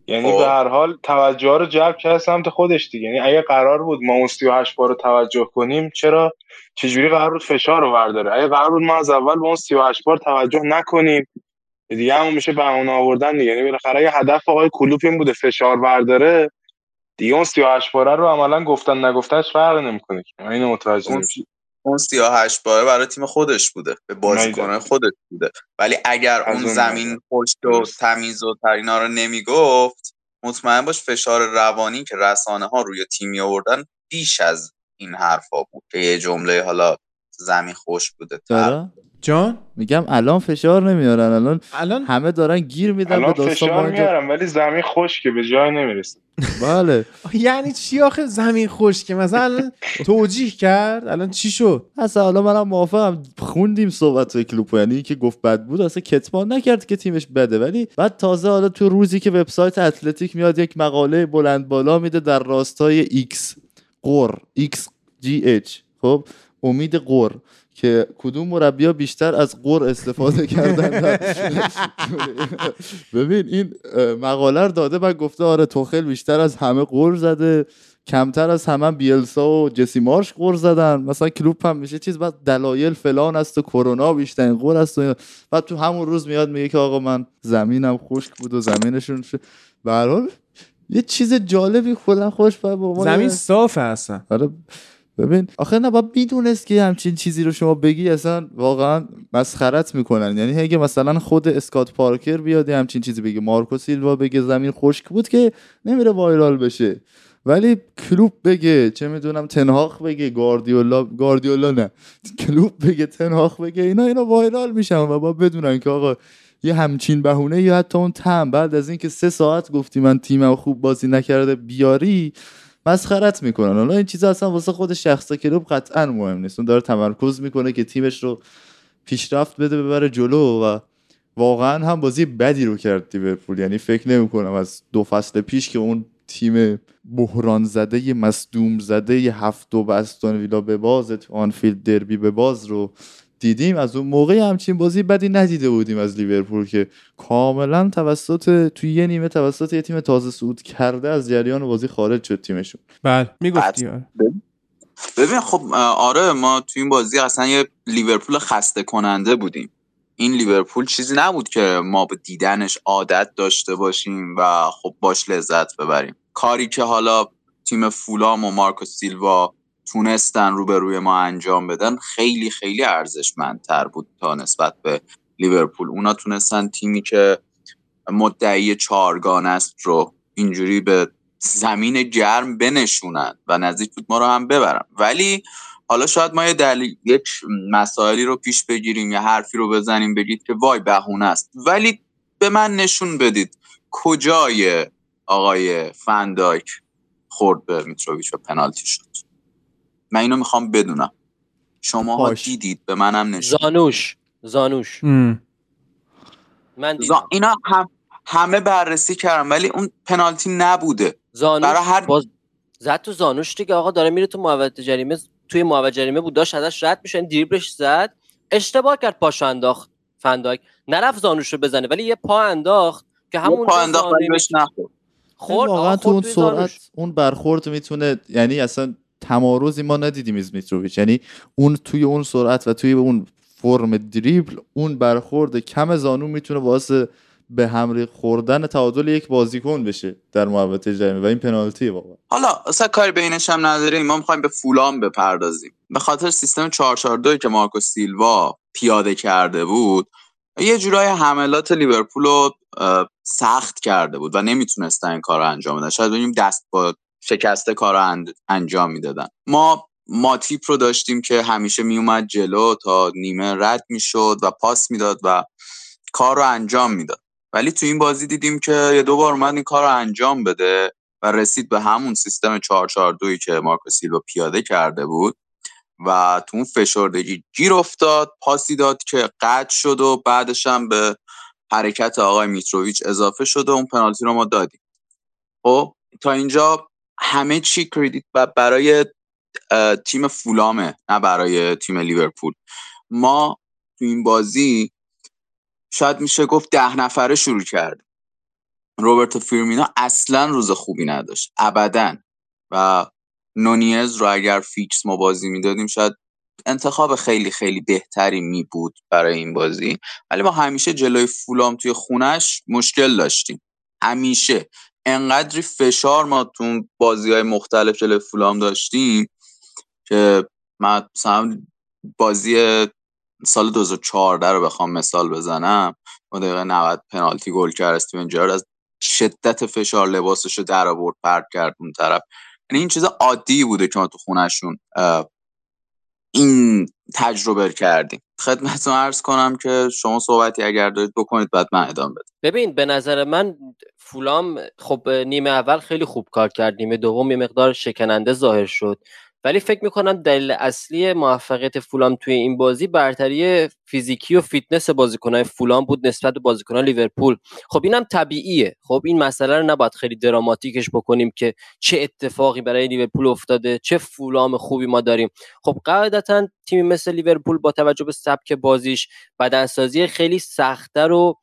یعنی به هر حال توجه رو جلب کرد سمت خودش دیگه. یعنی اگه قرار بود ما اون 38 بار رو توجه کنیم چرا چجوری قرار بود فشار رو برداره؟ اگه قرار بود ما از اول به اون 38 بار توجه نکنیم دیگه همون میشه بهونه آوردن دیگه. یعنی بالاخره یه هدف آقای کلوب این بوده فشار برداره دیگه. اون 38 باره رو عملا گفتن نگفتنش فرق نمیکنه که من اینو متوجه نمیشم. اون 38 باره برای تیم خودش بوده، به بازیکنان خودش بوده، ولی اگر اون زمین پشت و تمیز و ترینا رو نمیگفت مطمئن باش فشار روانی که رسانه ها روی تیم میآوردن بیش از این حرفا بود که یه جمله حالا زمین خشک بوده. تا جان میگم الان فشار نمیارن، الان همه دارن گیر میدن به داستان. الان فشار میارن ولی زمین خشکه به جای نمیرسه. بله یعنی چی آخه زمین خشکه؟ مثلا توجیه کرد الان چی شد؟ اصلا حالا منم موافقم. خوندیم صحبت کلوپ، یعنی که گفت بد بود اصلا کتمان نکرد که تیمش بده، ولی بعد تازه حالا تو روزی که وبسایت اتلتیک میاد یک مقاله بلند بالا میده در راستای ایکس قور ایکس جی اچ، خب امید قور، که کدوم مربی‌ها بیشتر از قور استفاده کردن. ببین این مقاله رو داده و گفته آره توخل بیشتر از همه قور زده، کمتر از همه بیلسا و جسی مارش قور زدن، مثلا کلوپ هم میشه چیز بعد دلایل فلان است و کرونا بیشتر قور است و بعد تو همون روز میاد میگه که آقا من زمینم خشک بود و زمینشون به هر حال یه چیز جالبی کلا خوش بود. زمین صافه اصلا. آره ببین آخه نه بابا میدونست که همچین چیزی رو شما بگی اصلا واقعا مسخرت میکنن. یعنی اگه مثلا خود اسکات پارکر بیاد همچین چیزی بگه، مارکو سیلوا بگه زمین خشک بود که نمیره وایرال بشه، ولی کلوب بگه، چه میدونم تنهاخ بگه، گاردیولا نه کلوب بگه، تنهاخ بگه، اینا وایرال میشن و بابا بدونن که آقا یه همچین بهونه یا حتی اون تم بعد از اینکه 3 ساعت گفتی من تیمم خوب بازی نکرده بیاری مسخرت میکنن. حالا این چیزا اصلا واسه خود شخص کلوب قطعا مهم نیست، اون داره تمرکز میکنه که تیمش رو پیشرفت بده، ببره جلو و واقعا هم بازی بدی رو کرد لیورپول. یعنی فکر نمیکنم از 2 فصل پیش که اون تیم بحران زده مصدوم زده 7-2 به استون ویلا به باز تو آنفیلد دربی به باز رو دیدیم، از اون موقع همچین بازی بدی ندیده بودیم از لیورپول که کاملا توسط توی یه نیمه توسط یه تیم تازه صعود کرده از جریان بازی خارج شد تیمشون. بله میگفتی. ببین خب آره ما توی این بازی اصلا یه لیورپول خسته کننده بودیم. این لیورپول چیزی نبود که ما به دیدنش عادت داشته باشیم و خب باش لذت ببریم. کاری که حالا تیم فولام و مارکو سیلوا تونستن روبروی ما انجام بدن خیلی خیلی ارزشمندتر بود تا نسبت به لیورپول. اونا تونستن تیمی که مدعی چارگانه است رو اینجوری به زمین گرم بنشونن و نزدیک بود ما رو هم ببرن. ولی حالا شاید ما یک مسائلی رو پیش بگیریم یا حرفی رو بزنیم بگید که وای بهونه است، ولی به من نشون بدید کجای آقای فندایک خورد به میتروویچ و پنالتی شد. من اینو میخوام بدونم شما ها دیدید، به منم نشون. زانوش من دیدم اینا همه بررسی کردم ولی اون پنالتی نبوده. زانوش برای هر زد تو زانوش دیگه، آقا داره میره تو محوطه جریمه، توی محوطه جریمه بود، داشت ازش رد میشه، دریبلش زد، اشتباه کرد، پاشو انداخت فنداک، نرفت زانوش رو بزنه ولی یه پا انداخت که همون پا انداخت ولی بهش نخورد. واقعا تو اون سرعت اون برخورد میتونه، یعنی اصلا تمارضی ما ندیدیم از میتروویچ، یعنی اون توی اون سرعت و توی اون فرم دریبل اون برخورد کم زانو میتونه واسه به همری خوردن تعادل یک بازیکن بشه در محوطه جریمه و این پنالتیه واقعا. حالا اصلا کاری بینش هم نداره، ما می‌خوایم به فولام بپردازیم. به خاطر سیستم 442 که مارکو سیلوا پیاده کرده بود، یه جورای حملات لیورپول رو سخت کرده بود و نمیتونستن این کارو انجام بدن. شاید ببینیم دست با شکسته کارو انجام میدادن. ما ماتیپ رو داشتیم که همیشه میومد جلو تا نیمه رد میشد و پاس میداد و کارو انجام میداد. ولی تو این بازی دیدیم که یه دو بار اومد این کار رو انجام بده و رسید به همون سیستم 442 که مارکو سیلوا پیاده کرده بود و تو اون فشردگی گیر افتاد، پاسی داد که قطع شد و بعدش هم به حرکت آقای میتروویچ اضافه شد و اون پنالتی رو ما دادیم. خب تا اینجا همه چی کردیت برای تیم فولامه، نه برای تیم لیورپول. ما تو این بازی شاید میشه گفت 10 نفره شروع کرد. روبرتو فیرمینو اصلا روز خوبی نداشت ابداً و نونیز رو اگر فیکس ما بازی میدادیم شاید انتخاب خیلی خیلی بهتری می بود برای این بازی، ولی ما همیشه جلوی فولام توی خونش مشکل داشتیم، همیشه انقدری فشار ما تو بازی‌های مختلف جلوی فولام داشتیم که من مثلا بازی سال 2014 رو بخوام مثال بزنم، ما دقیقه 90 پنالتی گل کرد استون ویلا، از شدت فشار لباسش رو در آورد، پرت کرد اون طرف. یعنی این چیز عادی بوده که ما تو خونهشون این تجربه کردیم. خدمتتون عرض کنم که شما صحبتی اگر دارید بکنید بعد من ادامه بدم. ببین به نظر من فولام خب نیمه اول خیلی خوب کار کرد، نیمه دوم یه مقدار شکننده ظاهر شد، ولی فکر میکنم دلیل اصلی موفقیت فولام توی این بازی برتری فیزیکی و فیتنس بازیکنان فولام بود نسبت به بازیکنان لیورپول. خب اینم طبیعیه، خب این مسئله رو نباید خیلی دراماتیکش بکنیم که چه اتفاقی برای لیورپول افتاده، چه فولام خوبی ما داریم. خب قاعدتاً تیمی مثل لیورپول با توجه به سبک بازیش بدنسازی خیلی سخت‌تر و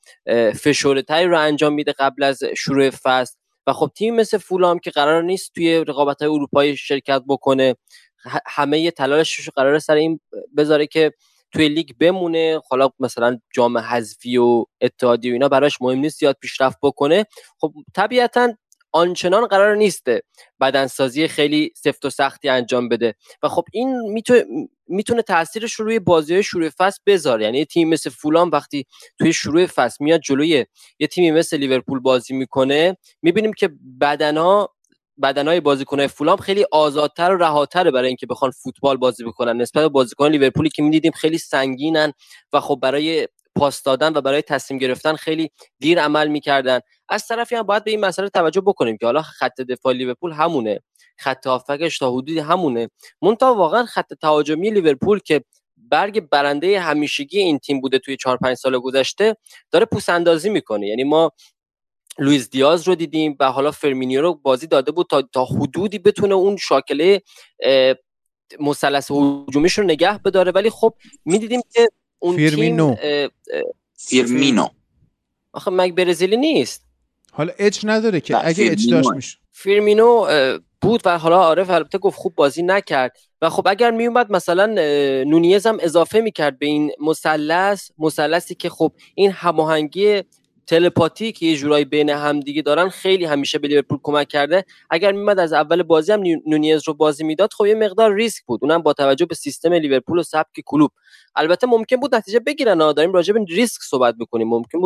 فشرده‌تری رو انجام میده قبل از شروع فصل و خب تیم مثل فولام که قرار نیست توی رقابت‌های اروپایی شرکت بکنه، همه تلاشش رو قراره سر این بذاره که توی لیگ بمونه، حالا مثلا جام حذفی و اتحادیه و اینا براش مهم نیست زیاد پیشرفت بکنه. خب طبیعتاً آنچنان قرار نیسته بدنسازی خیلی سفت و سختی انجام بده و خب این میتونه تاثیرش رو روی بازی‌های شروع فصل بذاره. یعنی تیم مثل فولام وقتی توی شروع فصل میاد جلوی یه تیمی مثل لیورپول بازی میکنه، میبینیم که بدنهای بازیکن‌های فولام خیلی آزادتر و رهاتر برای اینکه بخوان فوتبال بازی بکنن نسبت به بازیکن لیورپولی که میدیدیم خیلی سنگینن و خب برای پاس دادن و برای تصمیم گرفتن خیلی دیر عمل می‌کردن. از طرفی هم باید به این مسئله توجه بکنیم که حالا خط دفاعی لیورپول همونه، خط هافکش تا حدودی همونه، منتها واقعا خط تهاجمی لیورپول که برگ برنده همیشگی این تیم بوده توی 4-5 سال گذشته داره پوس‌اندازی می‌کنه. یعنی ما لوئیس دیاز رو دیدیم و حالا فرمینیو رو بازی داده بود تا حدودی بتونه اون شاکله مثلث هجومیش رو نگه بداره، ولی خب می‌دیدیم که اون فیرمینو آخه مگه برزیلی نیست؟ حالا اچ نداره که اگه اچ داشت میشه فیرمینو بود و حالا عارف البته گفت خوب بازی نکرد و خب اگر میومد مثلا نونیز هم اضافه میکرد به این مثلثی که خب این هماهنگی تلپاتی که یه جورایی بین هم دیگه دارن خیلی همیشه به لیورپول کمک کرده. اگر میمد از اول بازی هم نونیز رو بازی میداد خب یه مقدار ریسک بود، اونم با توجه به سیستم لیورپول و سبک کلوب. البته ممکن بود نتیجه بگیرن، داریم راجع به ریسک صحبت میکنیم، ممکن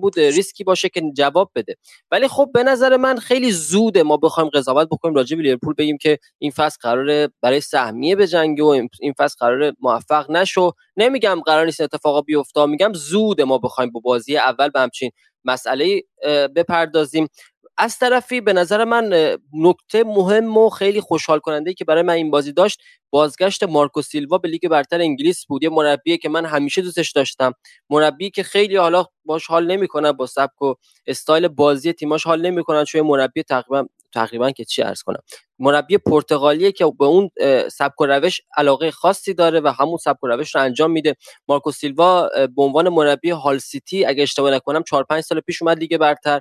بود ریسکی باشه که جواب بده. ولی خب به نظر من خیلی زوده ما بخوایم قضاوت بکنیم راجع به لیورپول، بگیم که این فصل قراره برای سهمیه بجنگه و این فصل قراره موفق نشو. نمیگم قرار نیست اتفاقا بیفته، میگم زوده ما بخوایم با بازی اول به همچین مسئله بپردازیم. از طرفی به نظر من نکته مهم و خیلی خوشحال کننده که برای من این بازی داشت بازگشت مارکو سیلوا به لیگ برتر انگلیس بود. یه مربی که من همیشه دوستش داشتم، مربی که خیلی حالا باش حال نمی‌کنه، با سبک و استایل بازی تیماش حال نمی‌کنن، چون مربی تقریبا که چی عرض کنم، مربی پرتغالیه که به اون سبک و روش علاقه خاصی داره و همون سبک و روش رو انجام میده. مارکو سیلوا به عنوان مربی هال سیتی اگه اشتباه نکنم 4-5 سال پیش اومد لیگ برتر،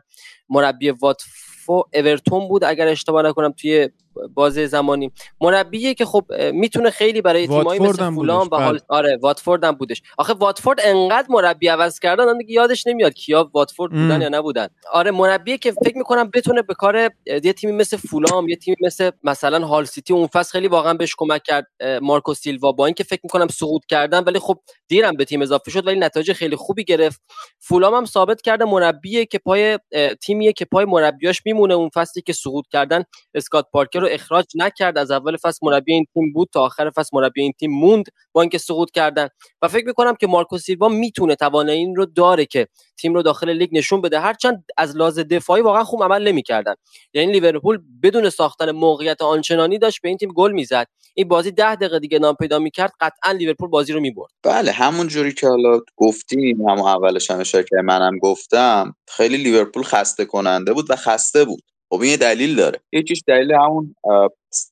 مربی واتفو اورتون بود اگر اشتباه نکنم توی بازه زمانی، مربیه که خب میتونه خیلی برای تیمایی مثل فولام و واتفورد هم بودش. آخه واتفورد انقدر مربی عوض کردن دیگه یادش نمیاد کیا واتفورد بودن یا نبودن. آره مربیه که فکر میکنم بتونه به کار یه تیمی مثل فولام، یه تیمی مثلا هال سیتی اون فصل خیلی واقعا بهش کمک کرد مارکو سیلوا، با اینکه فکر میکنم سقوط کردن ولی خب دیرم به تیم اضافه شد ولی نتایج خیلی خوبی گرفت. فولام هم ثابت کرده مربیه که پای تیمیه که پای مربیاش میمونه. اون فصلی که سقوط کردن اسکات پارکر اخراج نکرد، از اول فصل مربی این تیم بود تا آخر فصل مربی این تیم موند با اینکه سقوط کردن. و فکر می‌کنم که مارکو سیلوا میتونه توانایی این رو داره که تیم رو داخل لیگ نشون بده، هرچند از لحاظ دفاعی واقعا خوب عمل نمی‌کردن. یعنی لیورپول بدون ساختن موقعیت آنچنانی داشت به این تیم گل میزد. این بازی 10 دقیقه دیگه نام پیدا می‌کرد قطعاً لیورپول بازی رو می‌برد. بله همون جوری که حالا گفتیم، هم اولش هم اشاره کردم، منم گفتم خیلی لیورپول خسته کننده بود و خسته بود. خب این یه دلیل داره، یکیش دلیل همون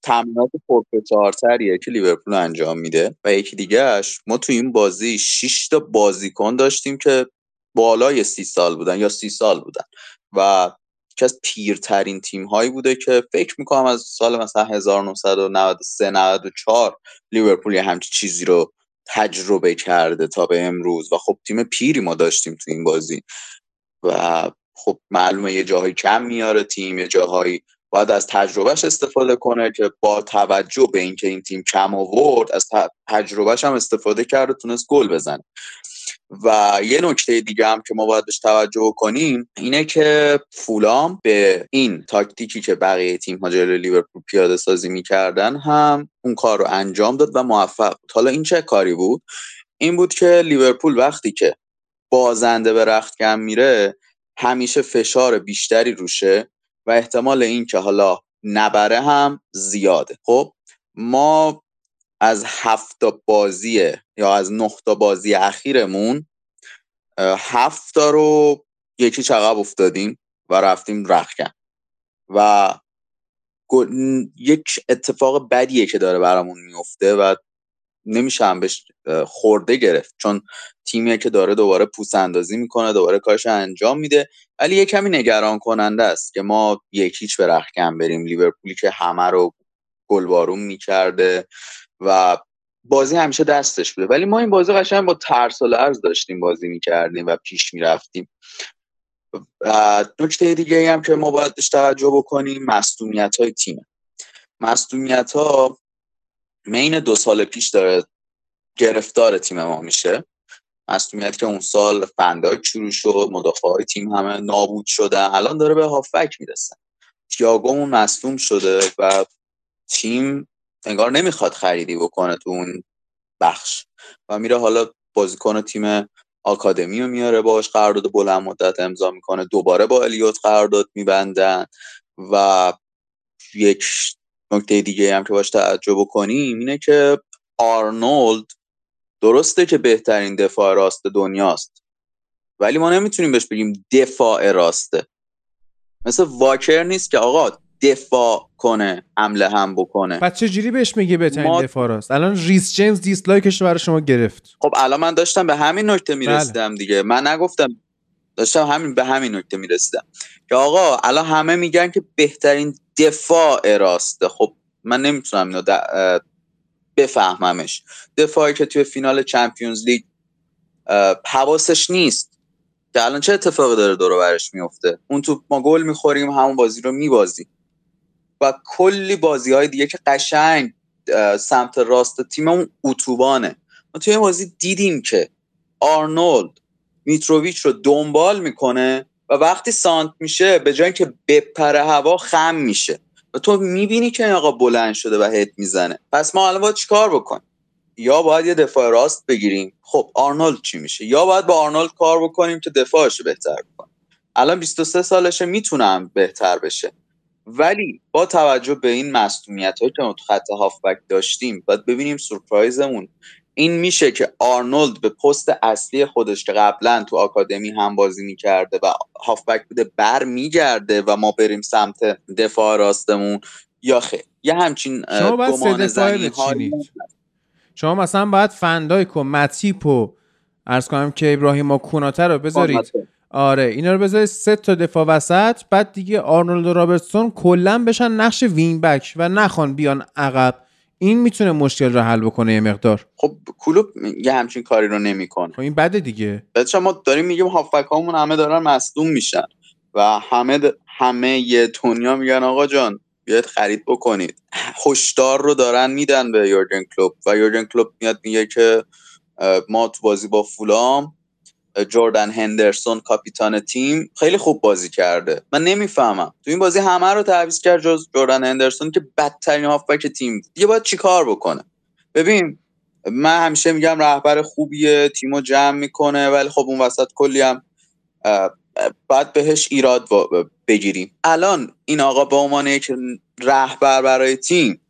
تمرینات پرفشارتریه که لیورپول انجام میده و یکی دیگهش ما تو این بازی 6 تا بازیکن داشتیم که بالای 30 سال بودن و یکی از پیرترین تیم‌هایی بوده که فکر میکنم از سال مثلا 1993-94 لیورپول یه همچین چیزی رو تجربه کرده تا به امروز. و خب تیم پیری ما داشتیم تو این بازی و خب معلومه یه جاهایی کم میاره تیم، یه جاهایی باید از تجربهش استفاده کنه که با توجه به اینکه این تیم کم آورد از تجربهش هم استفاده کرد و تونست گل بزنه. و یه نکته دیگه هم که ما باید بهش توجه کنیم اینه که فولام به این تاکتیکی که بقیه تیم‌ها جلوی لیورپول پیاده سازی می‌کردن هم اون کار رو انجام داد و موفق بود. حالا این چه کاری بود؟ این بود که لیورپول وقتی که بازنده به رخت کم میره همیشه فشار بیشتری روشه و احتمال این که حالا نبره هم زیاده. خب ما از 7 بازی یا از 9 بازی اخیرمون 7 رو یکی چقب افتادیم و رفتیم رختکن و یک اتفاق بدیه که داره برامون میفته و نمیشه هم بهش خورده گرفت، چون تیمیه که داره دوباره پوست اندازی میکنه، دوباره کارش انجام میده. ولی یه کمی نگران کننده است که ما یکیچ به رختکن بریم. لیورپولی که همه رو گلبارون میکرده و بازی همیشه دستش بوده، ولی ما این بازی قشنگ با ترس و لرز داشتیم بازی میکردیم و پیش میرفتیم. نکته دیگه هم که ما باید توجه بکنیم مصدومیت‌های تیمه. مصدومیت‌ها مین 2 سال پیش داره گرفتار تیم ما میشه. مصدومیت که اون سال فندای شروع شد، مدافعای تیم همه نابود شدن، الان داره به هافک میرسن. تییاگومون مصدوم شده و تیم انگار نمیخواد خریدی بکنه تو اون بخش و میره حالا بازیکن تیم آکادمی رو میاره، باهاش قرارداد بلند مدت امضا میکنه، دوباره با الیوت قرارداد میبندن. و یک نکته دیگه هم که باید تعجب کنیم اینه که آرنولد درسته که بهترین دفاع راست دنیاست ولی ما نمیتونیم بهش بگیم دفاع راسته. مثل واکر نیست که آقا دفاع کنه، حمله هم بکنه. بعد چه جوری بهش میگه بهترین دفاع راست؟ الان ریس جیمز دیسلایکش رو برای شما گرفت. خب الان من داشتم به همین نکته میرسیدم. بله. دیگه من نگفتم، داشتم به همین نکته میرسیدم که آقا الان همه میگن که بهترین دفاع راسته. خب من نمیتونم اینو بفهممش. دفاعی که توی فینال چمپیونز لیگ حواسش نیست، که الان چه اتفاقی داره دور و برش میفته. اون توپ ما گل میخوریم، همون بازی رو میبازی و کلی بازی‌های دیگه که قشنگ سمت راست تیممون اتوبانه. ما توی این بازی دیدیم که آرنولد میتروویچ رو دنبال میکنه و وقتی سانت میشه به جای که بپره هوا خم میشه و تو میبینی که این آقا بلند شده و هد میزنه. پس ما الان باید چیکار بکنیم؟ یا باید یه دفاع راست بگیریم، خب آرنولد چی میشه؟ یا باید با آرنولد کار بکنیم که دفاعش بهتر کنه. الان 23 سالشه، میتونم بهتر بشه، ولی با توجه به این مصدومیت‌هایی که تو خط هافبک داشتیم باید ببینیم سورپرایزمون این میشه که آرنولد به پست اصلی خودش که قبلا تو آکادمی هم بازی میکرده و هافبک بوده بر میگرده و ما بریم سمت دفاع راستمون، یا خیر یه همچین گمان زنی هایی. شما مثلا باید فندایک و متیپ و عرض کنم که ابراهیم و کناته رو بذارید، آره اینا رو بذارید سه تا دفاع وسط، بعد دیگه آرنولد و رابرتسون کلا بشن نقش وینگ بک و نخوان بیان عقب. این میتونه مشکل رو حل بکنه یه مقدار. خب کلوب یه همچین کاری رو نمیکنه. خب این بده دیگه. بچه‌ها ما داریم میگیم هافبکامون همه دارن مصدوم میشن و همه یه دنیا میگن آقا جان بیاید خرید بکنید. هشدار رو دارن میدن به یورگن کلوپ و یورگن کلوپ میاد میگه که ما تو بازی با فولام جردن هندرسون کاپیتان تیم خیلی خوب بازی کرده. من نمیفهمم تو این بازی همه رو تعویض کرد جز جردن هندرسون که بدترین هافبک تیم. دیگه باید چیکار بکنه؟ ببین من همیشه میگم رهبر خوبیه، تیمو جمع میکنه، ولی خب اون وسط کلی هم باید بهش ایراد بگیریم. الان این آقا به عنوان یک رهبر برای تیم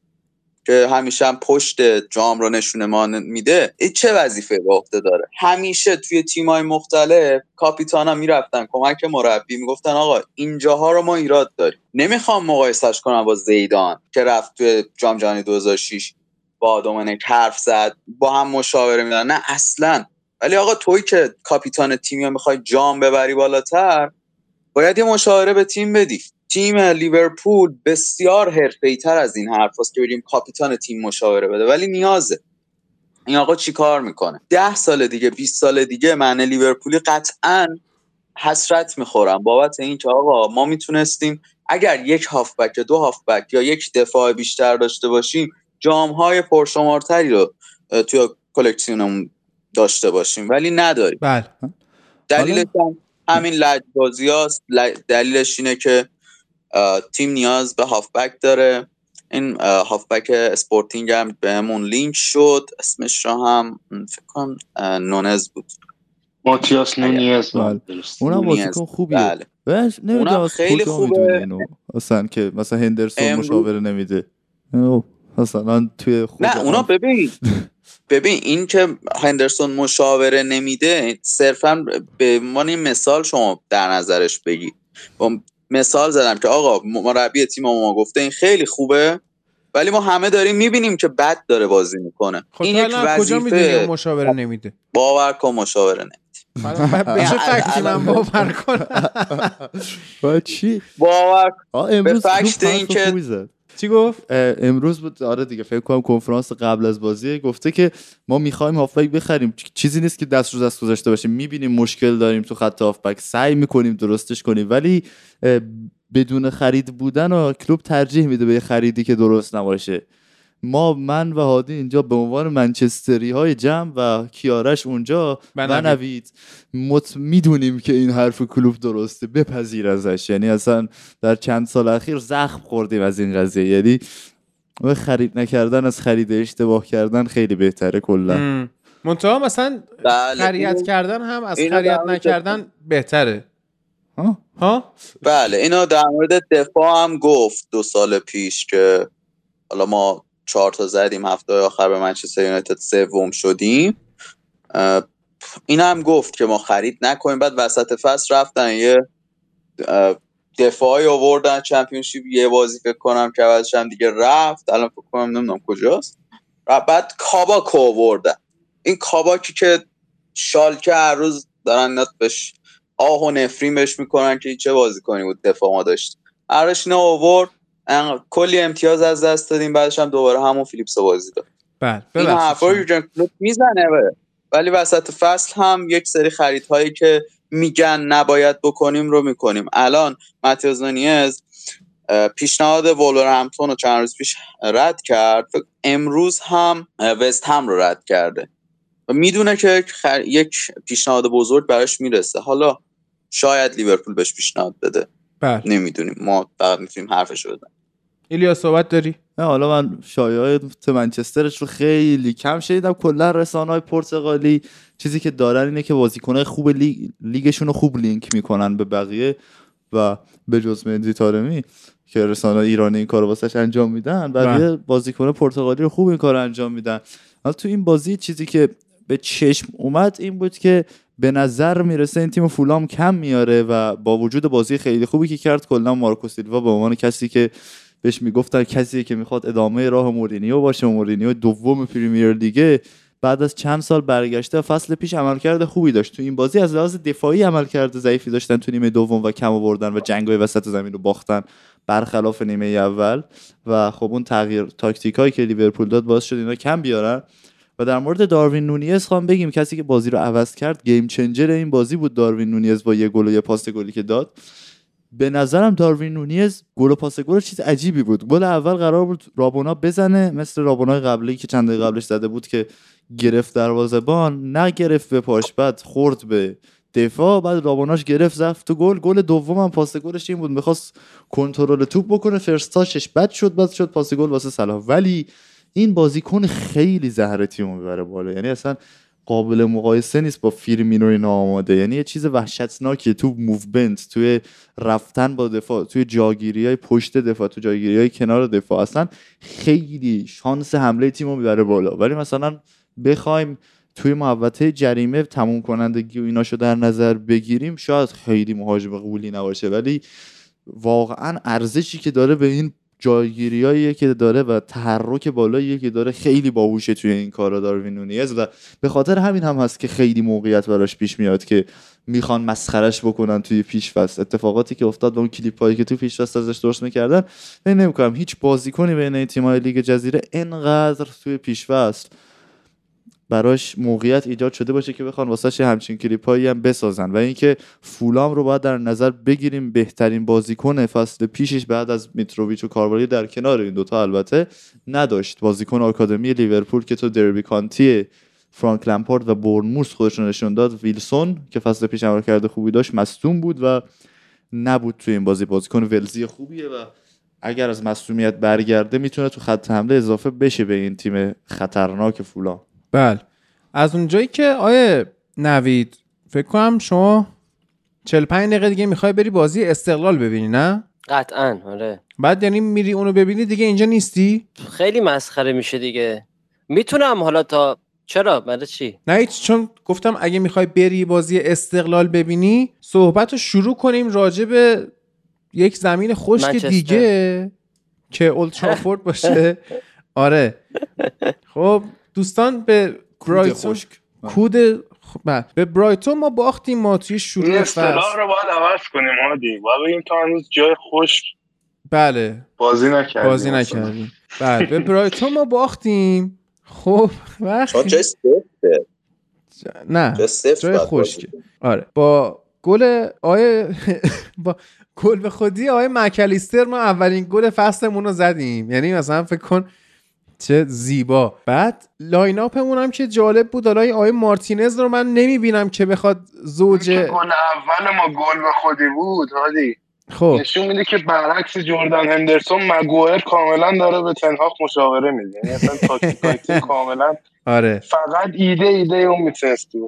که همیشه هم پشت جام رو نشونه ما میده، چه وظیفه به عهده داره؟ همیشه توی تیمای مختلف کاپیتانا میرفتن کمک مربی میگفتن آقا اینجاها رو ما ایراد داریم. نمیخوام مقایسش کنم با زیدان که رفت توی جام جهانی 2006 با دومنک حرف زد، با هم مشاوره میدن، نه اصلا. ولی آقا توی که کاپیتان تیمی میخوای جام ببری بالاتر، باید یه مشاوره به تیم بدی. تیم لیورپول بسیار حرفه‌ای‌تر از این حرف هست که بریم کاپیتان تیم مشاوره بده، ولی نیازه. این آقا چی کار میکنه؟ 10 سال دیگه، 20 سال دیگه من لیورپولی قطعاً حسرت میخورم بابت این که آقا ما میتونستیم اگر یک هافبک یا 2 هافبک یا یک دفاع بیشتر داشته باشیم جام‌های پرشمارتری رو توی کلکسیونمون داشته باشیم، ولی نداریم. بله. دلیلش همین لجبازی هاست. دلیلش اینه که تیم نیاز به هافبک داره. این هافبک اسپورتینگ هم به همون لینک شد، اسمش را هم فکر کنم نونیز بود، ماتیاس نونیز. بله اونم بازیکن خوبیه، اونم خیلی خوبه اصلا که مثلا هندرسون مشاوره نمیده اصلا توی خود. نه اونا ببین این که هندرسون مشاوره نمیده صرفا به معنی مثال شما در نظرش بگی. مثال زدم که آقا مربی تیم ما گفته این خیلی خوبه، ولی ما همه داریم میبینیم که بد داره بازی میکنه. این یک وظیفه مشاوره نمیده. باور کن مشاوره نمیده. به چه فکتی من باور کنم؟ با چی؟ باور کن. به فکت این که چی گفت؟ امروز بود آره دیگه، فکر کنم کنفرانس قبل از بازی گفته که ما می‌خوایم هافبک بخریم، چیزی نیست که دست رو دست گذاشته باشیم، می‌بینیم مشکل داریم تو خط هافبک، سعی می‌کنیم درستش کنیم، ولی بدون خرید بودن و کلوب ترجیح میده به خریدی که درست نباشه. من و هادی اینجا به عنوان منچستری‌های جمع و کیارش اونجا و نوید میدونیم که این حرف کلوب درسته، بپذیر ازش. یعنی اصلا در چند سال اخیر زخم خوردیم از این قضیه، یعنی خرید نکردن از خرید اشتباه کردن خیلی بهتره کلا. منتها مثلا خرید کردن هم از خرید نکردن بهتره. ها بله، اینو در مورد دفاع هم گفت 2 سال پیش که حالا ما 4 تا زدیم، هفته آخر به منچستر یونایتد 3 شدیم. این هم گفت که ما خرید نکنیم، بعد وسط فصل رفتن یه دفاعی آوردن چمپیونشیپ یه بازی فکر کنم که بعدش هم دیگه رفت، الان فکر کنم نمیدونم کجاست، بعد کاباکو آوردن. این کاباکی که شالکه هر روز دارن نات بهش آه و نفرین بهش میکنن که چه بازیکنی بود دفاع ما داشت، آرش نه آورد، کلی امتیاز از دست دادیم، بعدش هم دوباره همون فیلیپس بازی داد. این حرفا رو یورگن کلوپ میزنه ولی وسط فصل هم یک سری خریدهایی که میگن نباید بکنیم رو میکنیم. الان ماتیاس نونیز پیشنهاد وولورهمپتون رو چند روز پیش رد کرد، امروز هم وست هم رو رد کرده و میدونه که یک پیشنهاد بزرگ براش میرسه. حالا شاید لیورپول بهش پیشنهاد بده، نمیدونیم، ما فقط میتونیم حرفش رو بزنیم. ایلیا صحبت داری؟ نه، حالا من شایعات منچسترش رو خیلی کم شنیدم. کلا رسانه‌های پرتغالی چیزی که دارن اینه که بازیکن‌های خوب لیگشون رو خوب لینک میکنن به بقیه و به جز مهدی طارمی که رسانه‌های ایرانی این کارو واسش انجام میدن، بقیه بازیکن‌های پرتغالی رو خوب این کارو انجام میدن. حالا تو این بازی چیزی که به چشم اومد این بود که به نظر میرسه این تیم فولام کم میاره و با وجود بازی خیلی خوبی که کرد، کلا مارکو سیلوا به عنوان کسی که بهش میگفتن کسی که میخواد ادامه راه مورینیو باشه، مورینیو دوم پریمیر لیگ بعد از چند سال برگشته، فصل پیش عملکرد خوبی داشت. تو این بازی از لحاظ دفاعی عملکرد ضعیفی داشتن تو نیمه دوم و کم آوردن و جنگ‌های وسط زمین رو باختن برخلاف نیمه اول و خب اون تغییر تاکتیکایی که لیورپول داد باعث شد اینا کم بیارن. و در مورد داروین نونیز خواهم بگیم کسی که بازی رو عوض کرد، گیم چنجر این بازی بود داروین نونیز با یه گل و یه پاس گلی که داد. به نظرم داروین نونیز گل و پاس گل چیز عجیبی بود. گل اول قرار بود رابونا بزنه، مثل رابونای قبلی که چند دقیقه قبلش زده بود که گرفت دروازه‌بان، نگرفت به پاش، بعد خورد به دفاع، بعد رابوناش گرفت زفت تو گل. گل دومم پاس گلش این بود، می‌خواست کنترل توپ بکنه، فرستاشش بد شد، بعد شد پاس گل واسه صلاح. ولی این بازیکن خیلی زهر تیمو میبره بالا، یعنی اصلا قابل مقایسه نیست با فیرمینو ناآماده، یعنی یه چیز وحشتناکی تو موومنت، توی رفتن با دفاع، توی جاگیریای پشت دفاع، تو جاگیریای کنار دفاع، اصلا خیلی شانس حمله تیمو میبره بالا. ولی مثلا بخوایم توی محوطه جریمه تموم کنندگی و ایناشو در نظر بگیریم، شاید خیلی مهاجم قبولی نباشه، ولی واقعا ارزشی که داره به این جایگیریایی که داره و تحرک بالایی که داره، خیلی باهوشه توی این کارا داروین نونیز و به خاطر همین هم هست که خیلی موقعیت براش پیش میاد که میخوان مسخرهش بکنن توی پیش‌فصل. اتفاقاتی که افتاد با اون کلیپایی که توی پیش‌فصل ازش درست میکردن، نمی‌کنم هیچ بازیکنی بین این تیم‌های لیگ جزیره اینقدر توی پیش‌فصل براش موقعیت ایجاد شده باشه که بخوان واسش همچین کلیپایی هم بسازن. و اینکه فولام رو باید در نظر بگیریم بهترین بازیکن فصل پیشش بعد از میتروویچ و کاروالی در کنار این دوتا البته نداشت. بازیکن آکادمی لیورپول که تو دربی کانتی فرانک لمپارد و بورنموث خودشون نشون داد، ویلسون که فصل پیش عملکرد خوبی داشت مصدوم بود و نبود توی این بازی. بازیکن ولزی خوبیه و اگر از مصدومیت برگرده میتونه تو خط حمله اضافه بشه به این تیم خطرناک فولام. بله، از اونجایی که آیه نوید فکر کنم شما 45 دقیقه دیگه میخوای بری بازی استقلال ببینی، نه؟ قطعاً آره. بعد یعنی میری اونو ببینی دیگه، اینجا نیستی؟ خیلی مسخره میشه دیگه. میتونم حالا تا چرا؟ برای چی؟ نه چون گفتم اگه میخوای بری بازی استقلال ببینی صحبتو شروع کنیم راجع به یک زمین خشک دیگه که اولترافورد باشه. آره. خب دوستان به برایتون به برایتون ما باختیم. ما توی شروع فصل اصطلاح رو باید عوض کنیم هادی، باید بگیم تا هنوز جای خشک بله بازی نکردیم. بله به برایتون ما باختیم. خب وقتی جای سفته نه جای خشک. آره با گل آیه با گل به خودی آیه مکالیستر ما اولین گل فصلمون رو زدیم، یعنی مثلا فکر کن چه زیبا. بعد لاین اپمون هم که جالب بود، حالا آقای مارتینز رو من نمیبینم که بخواد زوج که گل اول ما گل به خودی بود هادی، خب نشون میده که برعکس جردن هندرسون، مگوئر کاملا داره به تنهاخ مشاوره میده، یعنی اصلا تاکتیکالی کاملا آره، فقط ایده اون میترسته.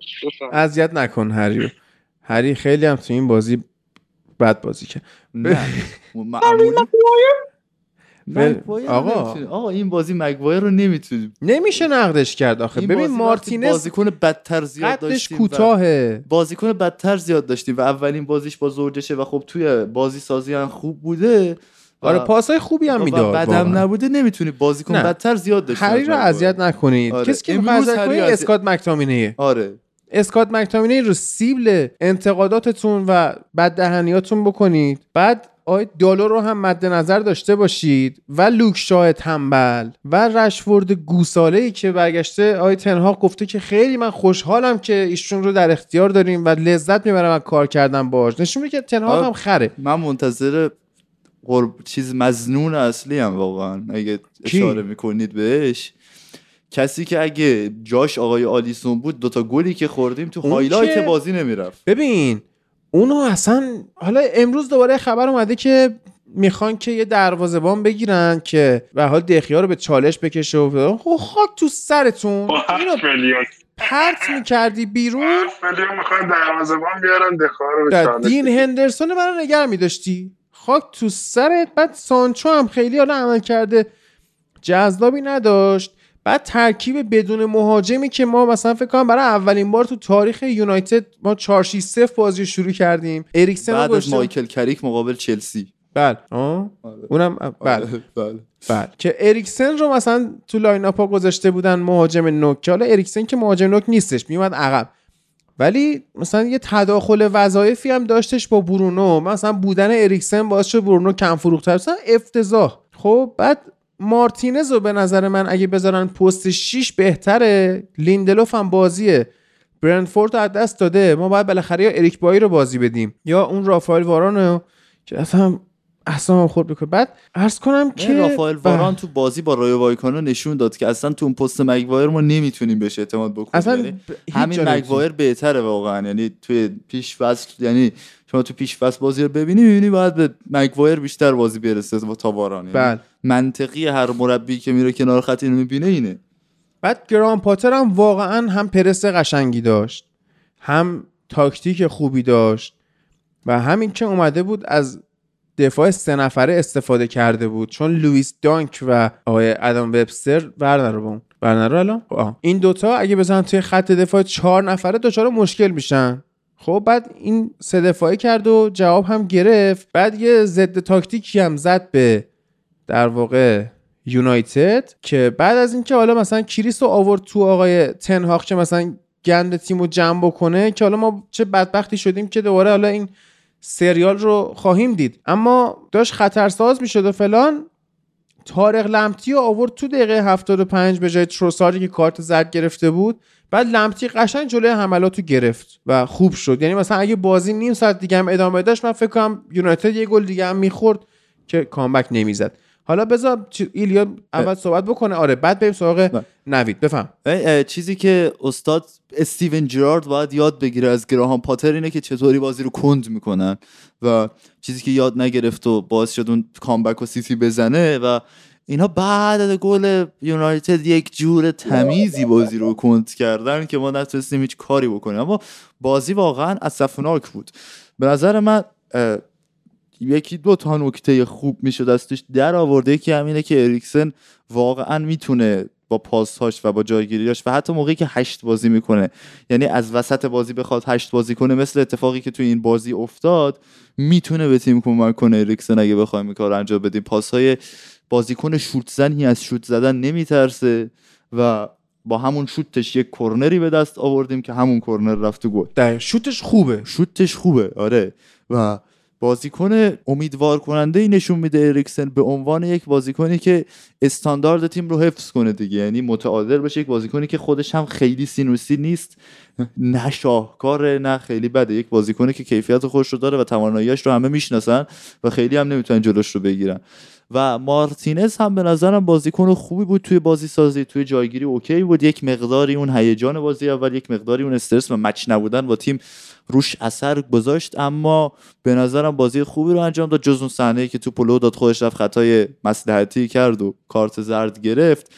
اذیت نکن هری خیلی هم تو این بازی بد بازی کرد. نه معمولی آقا این بازی مگوایر رو نمیتونیم، نمیشه نقدش کرد آخه. ببین مارتینز بازیکن بدتر زیاد داشتیم و اولین بازیش با زوجشه و خب توی بازی سازی هم خوب بوده، آره پاسای خوبی هم میداد، بعدم نبوده. نمیتونی بازیکن بدتر زیاد داشته هری رو اذیت نکنید. آره. کسی که مزرعه اسکات مک‌تامینیه، آره اسکات مک‌تامینی رو سیبل انتقاداتتون و بد دهنیاتون بکنید. بعد آید دالو رو هم مد نظر داشته باشید و لوکشای تنبل و رشفورد گوساله‌ای که برگشته. آید تنها گفته که خیلی من خوشحالم که ایشون رو در اختیار داریم و لذت میبرم از کار کردن باهاش. نشون میده که تنها هم خره. من منتظر چیز مظنون اصلی هم واقعا اگه اشاره میکنید بهش، کسی که اگه جاش آقای آلیسون بود دوتا گلی که خوردیم تو هایلایت بازی نمیرفت. ببین اونو اصلا حالا امروز دوباره خبر اومده که میخوان که یه دروازه‌بان بگیرن که به حال دخیا رو به چالش بکشه و خاک تو سرتون اینو پرت میکردی بیرون. میخوان دروازه‌بان بیارن دخیا رو به چالش. دین هندرسون برا نگه می‌داشتی، خاک تو سرت. بعد سانچو هم خیلی حالا عمل کرده جذابی نداشت. بعد ترکیب بدون مهاجمی که ما مثلا فکر کنم برای اولین بار تو تاریخ یونایتد ما 4-6-0 بازی شروع کردیم. اریکسن بعد از مایکل کریک مقابل چلسی. بله اونم بله که اریکسن رو مثلا تو لاین اپا گذاشته بودن مهاجم نوک، که حالا اریکسن که مهاجم نوک نیستش، میومد عقب، ولی مثلا یه تداخل وظایفی هم داشتش با برونو. مثلا بودن اریکسن باعث شد برونو کم فروخت‌تر، مثلا افتضاح. خب بعد مارتینز رو به نظر من اگه بذارن پست 6 بهتره. لیندلوف هم بازیه برنتفورد رو از دست داده، ما باید بالاخره یا اریک بایی رو بازی بدیم یا اون رافائل وارانو که اصلا اصلا خورد بکنه. بعد عرض کنم که رافائل واران تو بازی با رای وایکانو نشون داد که اصلا تو اون پست مگوایر ما نمیتونیم بهش اعتماد بکنیم. اصلا همین مگوایر بهتره واقعا. یعنی تو پیش فصل، یعنی شما تو پیش فصل بازی رو ببینی می‌بینی باید به مگوایر بیشتر بازی برسه با تا واران. بله منطقی هر مربی که میره کنار خط اینو می‌بینه اینه. بعد گرام پاتر هم واقعا هم پرس قشنگی داشت، هم تاکتیک خوبی داشت و همین که اومده بود از دفاع 3 نفره استفاده کرده بود، چون لوئیس دانک و آقای ادم وبستر برنر رو الان این دوتا اگه بزنن توی خط دفاع 4 نفره دچار مشکل میشن. خب بعد این 3 دفاعی کرد و جواب هم گرفت. بعد یه ضد تاکتیکی هم زد به در واقع یونایتد، که بعد از اینکه حالا مثلا کریس رو آورد تو آقای تنهاخ که مثلا گند تیمو جمع بکنه، که حالا ما چه بدبختی شدیم که دوباره حالا این سریال رو خواهیم دید. اما داشت خطرساز میشد و فلان، طارق لمتی رو آورد تو دقیقه 75 به جای تروساری که کارت زرد گرفته بود. بعد لمتی قشنگ جلوی حملاتو گرفت و خوب شد. یعنی مثلا اگه بازی نیم ساعت دیگه هم ادامه داشت من فکر کنم یونایتد یه گل دیگه هم میخورد که کامبک نمیزد. حالا بذار ایلیا اول صحبت بکنه. آره بعد بریم سراغ نوید. بفهم. چیزی که استاد استیون جرارد باید یاد بگیره از گراهام پاتر اینه که چطوری بازی رو کند میکنن و چیزی که یاد نگرفت و باعث شد اون کامبک و سیتی بزنه و اینا. بعد از گل یونایتد یک جور تمیزی بازی رو کند کردن که ما نتونستیم هیچ کاری بکنیم، اما بازی واقعا اسفناک بود. به نظر من یکی دو تا نکته خوب میشد از توش در آورده. یکی همینه که اریکسن واقعا میتونه با پاس‌هاش و با جایگیریاش و حتی موقعی که 8 بازی میکنه، یعنی از وسط بازی بخواد 8 بازی کنه، مثل اتفاقی که تو این بازی افتاد، میتونه به تیم کمک کنه. اریکسن اگه بخوایم این کارو انجام بدیم، پاس‌های بازیکن شوت زنی، از شوت زدن نمیترسه و با همون شوتش یک کرنری به دست آوردیم که همون کرنر رفت تو گل. شوتش خوبه آره. و بازیکن امیدوار کننده ای نشون میده اریکسن به عنوان یک بازیکنی که استاندارد تیم رو حفظ کنه دیگه، یعنی متعادل باشه. یک بازیکنی که خودش هم خیلی سینوسی نیست، نه شاهکاره نه خیلی بده، یک بازیکنی که کیفیت خودش رو داره و توانایی‌اش رو همه میشناسن و خیلی هم نمیتونن جلوش رو بگیرن. و مارتینز هم به نظرم بازیکن خوبی بود، توی بازی سازی توی جایگیری اوکی بود. یک مقداری اون هیجان بازی اول، یک مقداری اون استرس و مچ نبودن با تیم روش اثر گذاشت، اما به نظرم بازی خوبی رو انجام داد، جز اون صحنه‌ای که تو پلو داد خودش رفت خطای مصلحتی کرد و کارت زرد گرفت.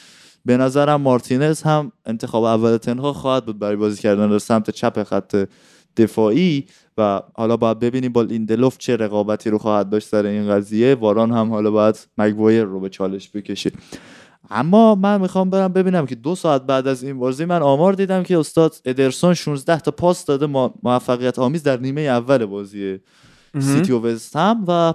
به نظرم مارتینز هم انتخاب اول تنها خواهد بود برای بازی کردن در سمت چپ خط دفاعی و حالا باید ببینیم با لیندلوف چه رقابتی رو خواهد داشت سر این قضیه. واران هم حالا باید مگوایر رو به چالش بکشه. اما من میخوام برم ببینم که 2 ساعت بعد از این بازی من آمار دیدم که استاد ادرسون 16 تا پاس داده موفقیت آمیز در نیمه اول بازی سیتی و وست هم و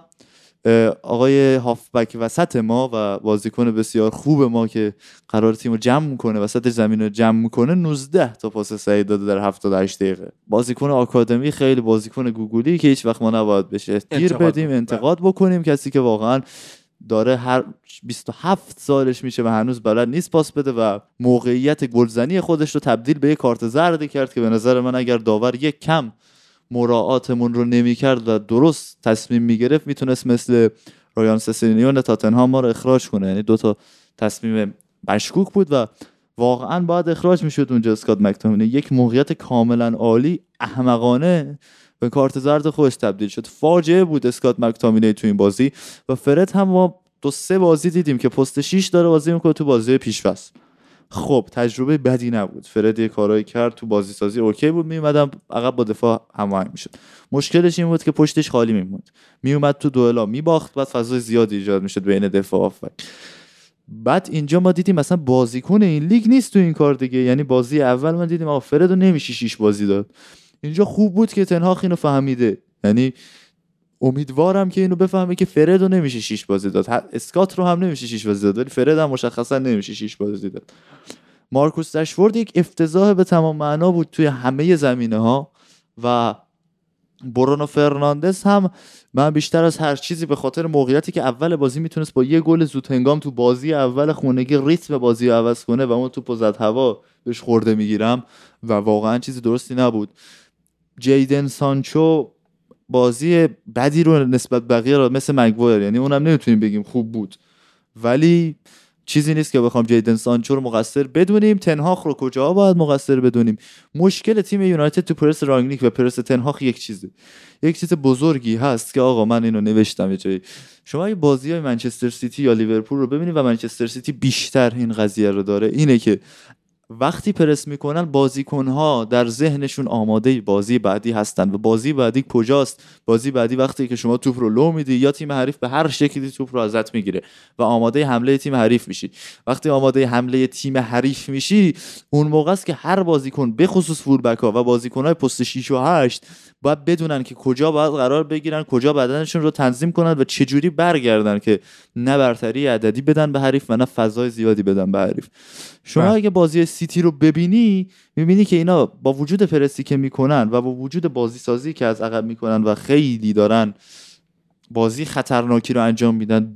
آقای هافبک وسط ما و بازیکن بسیار خوب ما که قرار تیمو جمع میکنه، وسط زمین رو جمع میکنه، 19 تا پاس سعی داده در 78 دقیقه. بازیکن آکادمی، خیلی بازیکن گوگولی که هیچ وقت ما نباید بشه گیر بدیم، انتقاد بکنیم، کسی که واقعا داره هر 27 سالش میشه و هنوز بلد نیست پاس بده و موقعیت گلزنی خودش رو تبدیل به یک کارت زرد کرد که به نظر من اگر داور یک کم مراعاتمون رو نمی‌کرد و درست تصمیم می‌گرفت میتونست مثل رایان سسینیون تاتنهام ما رو اخراج کنه. یعنی دو تا تصمیم مشکوک بود و واقعاً باید اخراج می‌شد اونجا اسکات مک‌تومینی. یک موقعیت کاملاً عالی احمقانه به کارت زرد خودش تبدیل شد. فاجعه بود اسکات مک‌تومینی تو این بازی. و فرد هم ما دو سه بازی دیدیم که پست 6 داره بازی می‌کنه تو بازی پیش‌فصل. خب تجربه بدی نبود، فرد یه کارایی کرد تو بازی سازی اوکی بود، میومدم عقب با دفاع هماهنگ میشد. مشکلش این بود که پشتش خالی میموند، میومد تو دوئلا میباخت، بعد فضای زیادی ایجاد میشد بین دفاع و هافبک. بعد اینجا ما دیدیم مثلا بازیکن این لیگ نیست تو این کار دیگه. یعنی بازی اول ما دیدیم آقا فردو نمیشه 6 بازی داد. اینجا خوب بود که تنهاخ اینو فهمیده، یعنی امیدوارم که اینو بفهمه که فردو نمیشه 6 بازی داد، اسکات رو هم نمیشه 6 بازی داد، ولی فرد هم مشخصا نمیشه 6 بازی داد. مارکوس رشفورد یک افتضاح به تمام معنا بود توی همه زمینه ها و برونو فرناندز هم من بیشتر از هر چیزی به خاطر موقعیتی که اول بازی میتونست با یه گل زود هنگام تو بازی اول خونگی ریتم بازی رو عوض کنه و اون توپو زد هوا بهش خورده میگیرم و واقعا چیز درستی نبود. جیدن سانچو بازی بدی رو نسبت بقیه را مثل مگوایر، یعنی اونم نمیتونیم بگیم خوب بود، ولی چیزی نیست که بخوام جیدن سانچو رو مقصر بدونیم. تنهاخ رو کجا باید مقصر بدونیم؟ مشکل تیم یونایتد تو پرس رانگنیک و پرس تنهاخ یک چیز بزرگی هست که آقا من اینو نوشتم یه جایی. شما اگه بازیای منچستر سیتی یا لیورپول رو ببینید و منچستر سیتی بیشتر این قضیه رو داره، اینه که وقتی پرس میکنن بازیکنها در ذهنشون آماده بازی بعدی هستن و بازی بعدی کجاست؟ بازی بعدی وقتی که شما توپ رو لو میدی یا تیم حریف به هر شکلی توپ رو ازت میگیره و آماده حمله تیم حریف میشی. وقتی آماده حمله تیم حریف میشی اون موقع است که هر بازیکن به خصوص فولبک ها و بازیکنهای پست 6 و 8 باید بدونن که کجا باید قرار بگیرن، کجا بدنشون رو تنظیم کنن و چه جوری برگردن که نه برتری عددی بدن به حریف و نه فضای زیادی بدن به حریف. شما اگه بازی سیتی رو ببینی میبینی که اینا با وجود پرسی که میکنن و با وجود بازی سازی که از عقب میکنن و خیلی دارن بازی خطرناکی رو انجام میدن،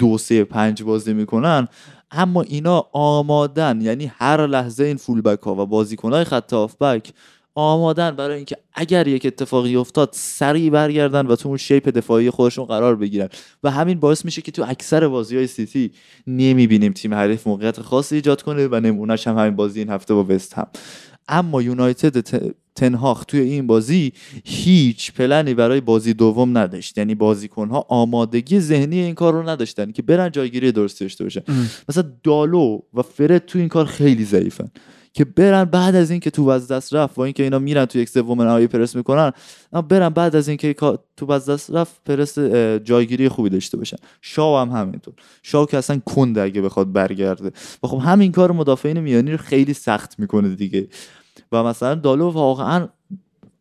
2-3-5 بازی میکنن، اما اینا آمادن. یعنی هر لحظه این فولبک ها و بازیکنهای خط هافبک آمادن برای اینکه اگر یک اتفاقی افتاد سریع برگردن و تو اون شیپ دفاعی خودشون قرار بگیرن و همین باعث میشه که تو اکثر بازی‌های سیتی نمیبینیم تیم حریف موقعیت خاصی ایجاد کنه و نمونه‌اش هم همین بازی این هفته با وست هم. اما یونایتد تنهاخ توی این بازی هیچ پلنی برای بازی دوم نداشت. یعنی بازیکن‌ها آمادگی ذهنی این کار رو نداشتن که برن جایگیری درستی داشته باشن. مثلا دالو و فرد تو این کار خیلی ضعیفن که برن بعد از این که توپ از دست رفت و اینکه اینا میرن تو یک سوم نهایی پرس میکنن، اما برن بعد از این که توپ از دست رفت پرس جایگیری خوبی داشته باشن. شاو هم همینطور، شاو که اصلا کند اگه بخواد برگرده و خب همین کار مدافعین میانی رو خیلی سخت میکنه دیگه. و مثلا دالو واقعا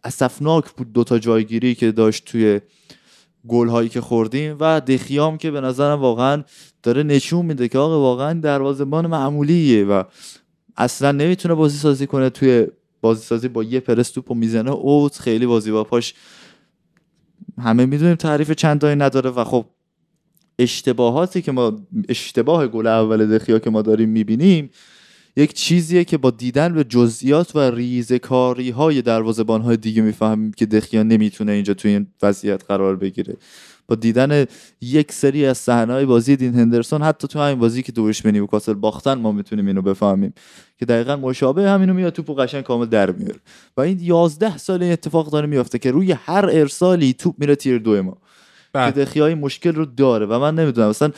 اسفناک بود، دوتا جایگیری که داشت توی گل هایی که خوردیم و دخیام که به نظرم واقعا داره نشون میده که آقا واقعا دروازه‌بان معمولیه و اصلا نمیتونه بازی سازی کنه. توی بازی سازی با یه پرس توپو میزنه اوت، خیلی بازی با پاش همه میدونیم تعریف چندانی نداره و خب اشتباهاتی که ما اشتباه گل اول دخیا که ما داریم میبینیم یک چیزیه که با دیدن به جزئیات و ریزکاری های دروازه‌بان های دیگه میفهمیم که دخیا نمیتونه اینجا توی این وضعیت قرار بگیره. با دیدن یک سری از صحنه‌های بازی دین هندرسون حتی تو همین بازی که دوش به نیوکاسل باختن ما میتونیم اینو بفهمیم که دقیقاً مشابه همینو میاد توپو قشنگ کامل در میاره و این 11 سال این اتفاق داره میفته که روی هر ارسالی توپ میره تیر دو ما که دخیای مشکل رو داره و من نمیدونم مثلا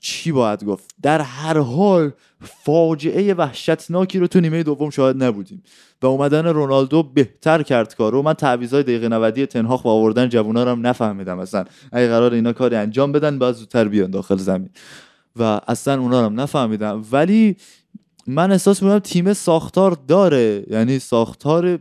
چی باید گفت. در هر حال فاجعه وحشتناکی رو تو نیمه دوم شاهد نبودیم و اومدن رونالدو بهتر کرد کارو. من تعویضای دقیقه 90 تنهاخ و آوردن جوونا رو هم نفهمیدم اصلا. اگه قرار اینا کاری انجام بدن باید زودتر بیان داخل زمین و اصلا اونا رو هم نفهمیدم. ولی من احساس می‌کنم تیم ساختار داره، یعنی ساختار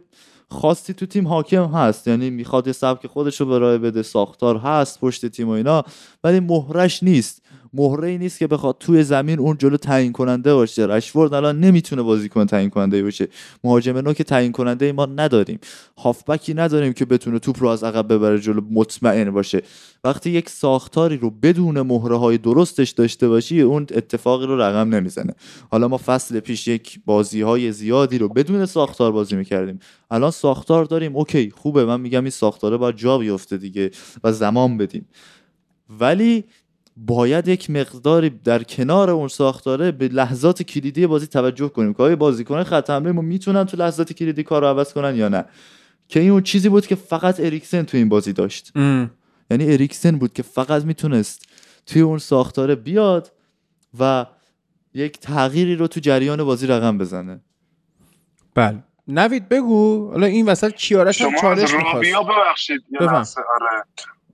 خاصی تو تیم حاکم هست، یعنی میخواد سبک خودشو برای بده، ساختار هست پشت تیم و اینا، ولی مهرش نیست، مهره‌ای نیست که بخواد توی زمین اون جلو تعیین کننده باشه. رشفورد الان نمیتونه بازیکن تعیین کننده باشه، مهاجم نوک تعیین کننده ای ما نداریم، هافبکی نداریم که بتونه توپ رو از عقب ببره جلو مطمئن باشه. وقتی یک ساختاری رو بدون مهره‌های درستش داشته باشی، اون اتفاقی رو رقم نمیزنه. حالا ما فصل پیش یک بازی‌های زیادی رو بدون ساختار بازی می‌کردیم، الان ساختار داریم، اوکی خوبه، من میگم این ساختاره باید جا بیفته دیگه و زمان بدیم، ولی باید یک مقداری در کنار اون ساختاره به لحظات کلیدی بازی توجه کنیم که آیا بازیکن خط حمله ما میتونن تو لحظات کلیدی کار رو عوض کنن یا نه، که این اون چیزی بود که فقط اریکسن تو این بازی داشت. یعنی اریکسن بود که فقط میتونست توی اون ساختاره بیاد و یک تغییری رو تو جریان بازی رقم بزنه. بله نوید بگو، حالا این وسط کیارش هم چالش می‌خواست.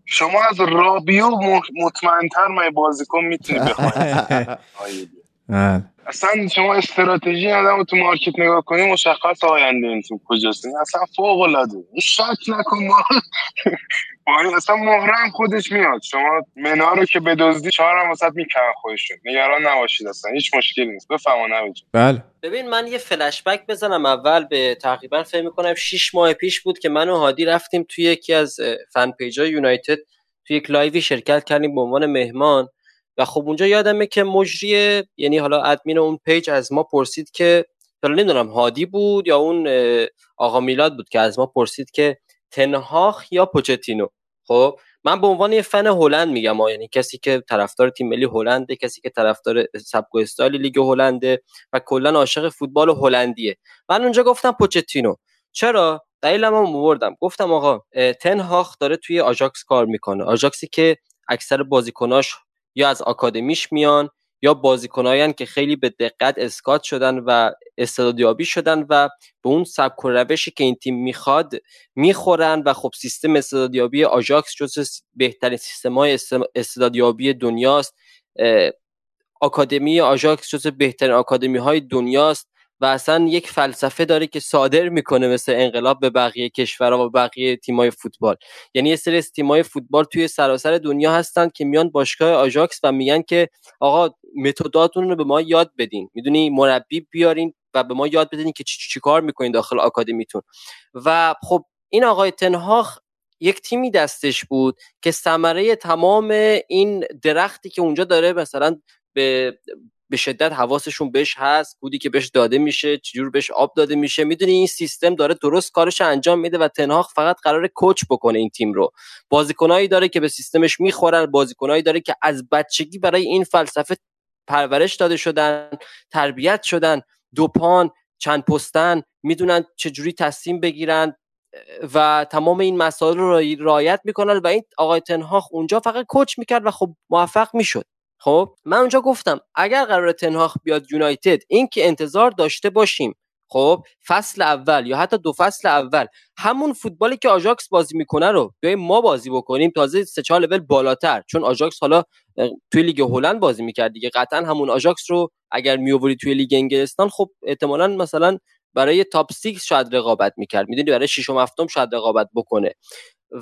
شما از رابیو مطمئن‌تر من بازیکن میتونی بخواید. اصلا شما استراتژی آدمو تو مارکت نگاه کنی مشخص آینده این تو کجاست، اصلا فوق‌العاده، شک نکن. ما اصلا مهرم خودش میاد، شما منا رو که بدزدی چهارم وسط میکنن خودشون، نگران نباشید، اصلا هیچ مشکلی نیست. بفهمونم. بله ببین من یه فلش بک بزنم اول به تقریبا فکر می‌کنم 6 ماه پیش بود که من و هادی رفتیم توی یکی از فن پیج‌های یونایتد توی یک لایوی شرکت کردیم به عنوان مهمان، و خب اونجا یادمه که مجری، یعنی حالا ادمین اون پیج از ما پرسید که حالا نمیدونم هادی بود یا اون آقا میلاد بود که از ما پرسید که تنهاخ یا پوچتینو. خب من به عنوان یه فن هلند میگم، یعنی کسی که طرفدار تیم ملی هلنده، کسی که طرفدار سبک و استایل لیگ هلنده و کلا عاشق فوتبال هلندیه، من اونجا گفتم پوچتینو. چرا؟ دلیلم هم آوردم، گفتم آقا تنهاخ داره توی آژاکس کار میکنه، آژاکسی که اکثر بازیکناش یا از آکادمیش میان یا بازیکنایان که خیلی به دقت اسکات شدن و استعدادیابی شدن و به اون سبک و روشی که این تیم میخواد میخورن، و خب سیستم استعدادیابی آژاکس جزو بهترین سیستم‌های استعدادیابی دنیاست، آکادمی آژاکس جزو بهترین آکادمی‌های دنیاست و اصلا یک فلسفه داره که صادر میکنه مثل انقلاب به بقیه کشورها و بقیه تیمای فوتبال. یعنی یه سری از تیمای فوتبال توی سراسر دنیا هستن که میان باشگاه آژاکس و میگن که آقا متداتون رو به ما یاد بدین، میدونی مربی بیارین و به ما یاد بدین که چیکار میکنین داخل آکادمیتون. و خب این آقای تنهاخ یک تیمی دستش بود که ثمره تمام این درختی که اونجا داره، مثلا به شدت حواسشون بهش هست، گودی که بهش داده میشه، چجور بهش آب داده میشه، میدونی این سیستم داره درست کارش انجام میده و تنهاخ فقط قراره کوچ بکنه این تیم رو. بازیکنایی داره که به سیستمش میخورن، بازیکنایی داره که از بچگی برای این فلسفه پرورش داده شدن، تربیت شدن، دوپان، چند پستن، میدونن چجوری تصمیم بگیرن و تمام این مسائل رو رعایت میکنن و این آقای تنهاخ اونجا فقط کوچ میکرد و خب موفق میشد. خب من اونجا گفتم اگر قرار تنهاخ بیاد یونایتد، این که انتظار داشته باشیم خب فصل اول یا حتی دو فصل اول همون فوتبالی که آژاکس بازی میکنه رو بیایم ما بازی بکنیم، تازه 3-4 لول بالاتر، چون آژاکس حالا توی لیگ هلند بازی میکرد دیگه، قطعا همون آژاکس رو اگر میآوری توی لیگ انگلستان خب احتمالاً مثلا برای تاپ 6 شاید رقابت میکرد، میدونی برای 6 و 7 شاید رقابت بکنه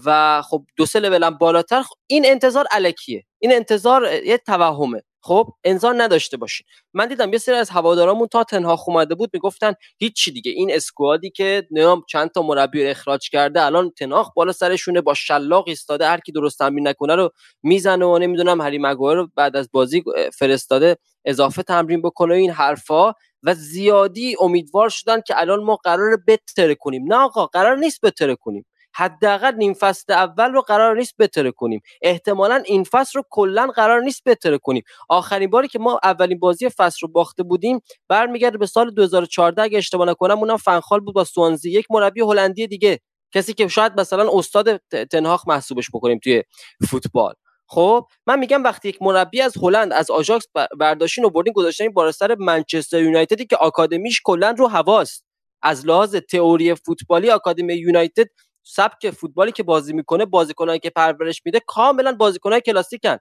و خب 2-3 لول هم بالاتر. این انتظار الکیه، این انتظار یه توهمه، خب انتظار نداشته باشین. من دیدم یه سری از هوادارامون تا تنهاخ اومده بود میگفتن هیچی دیگه، این اسکوادی که نیام چند تا مربی اخراج کرده الان تنهاخ بالا سرشونه، با شلاق ایستاده، هر کی درست تمرین نکنه رو میزنه و نمیدونم هری مگوایر رو بعد از بازی فرستاده اضافه تمرین بکنه، این حرفا و زیادی امیدوار شدن که الان ما قراره بتره کنیم. نه آقا قرار نیست بتره کنیم، حداقل نیم فصل اول رو قرار نیست بتره کنیم، احتمالاً این فصل رو کلاً قرار نیست بتره کنیم. آخرین باری که ما اولین بازی فصل رو باخته بودیم برمیگرده به سال 2014 اگه اشتباه نکنم، اونم فنخال بود با سوانزی، یک مربی هلندی دیگه، کسی که شاید مثلا استاد تنهاخ محسوبش بکنیم توی فوتبال. خب من میگم وقتی یک مربی از هلند از آژاکس برداشتین و بردین گذاشتین بالا سر منچستر یونایتدی که آکادمیش کلاً رو هواست، از لحاظ تئوری فوتبالی آکادمی یونایتد سبک فوتبالی که بازی میکنه، بازیکنایی که پرورش میده کاملا بازیکنای کلاسیکن،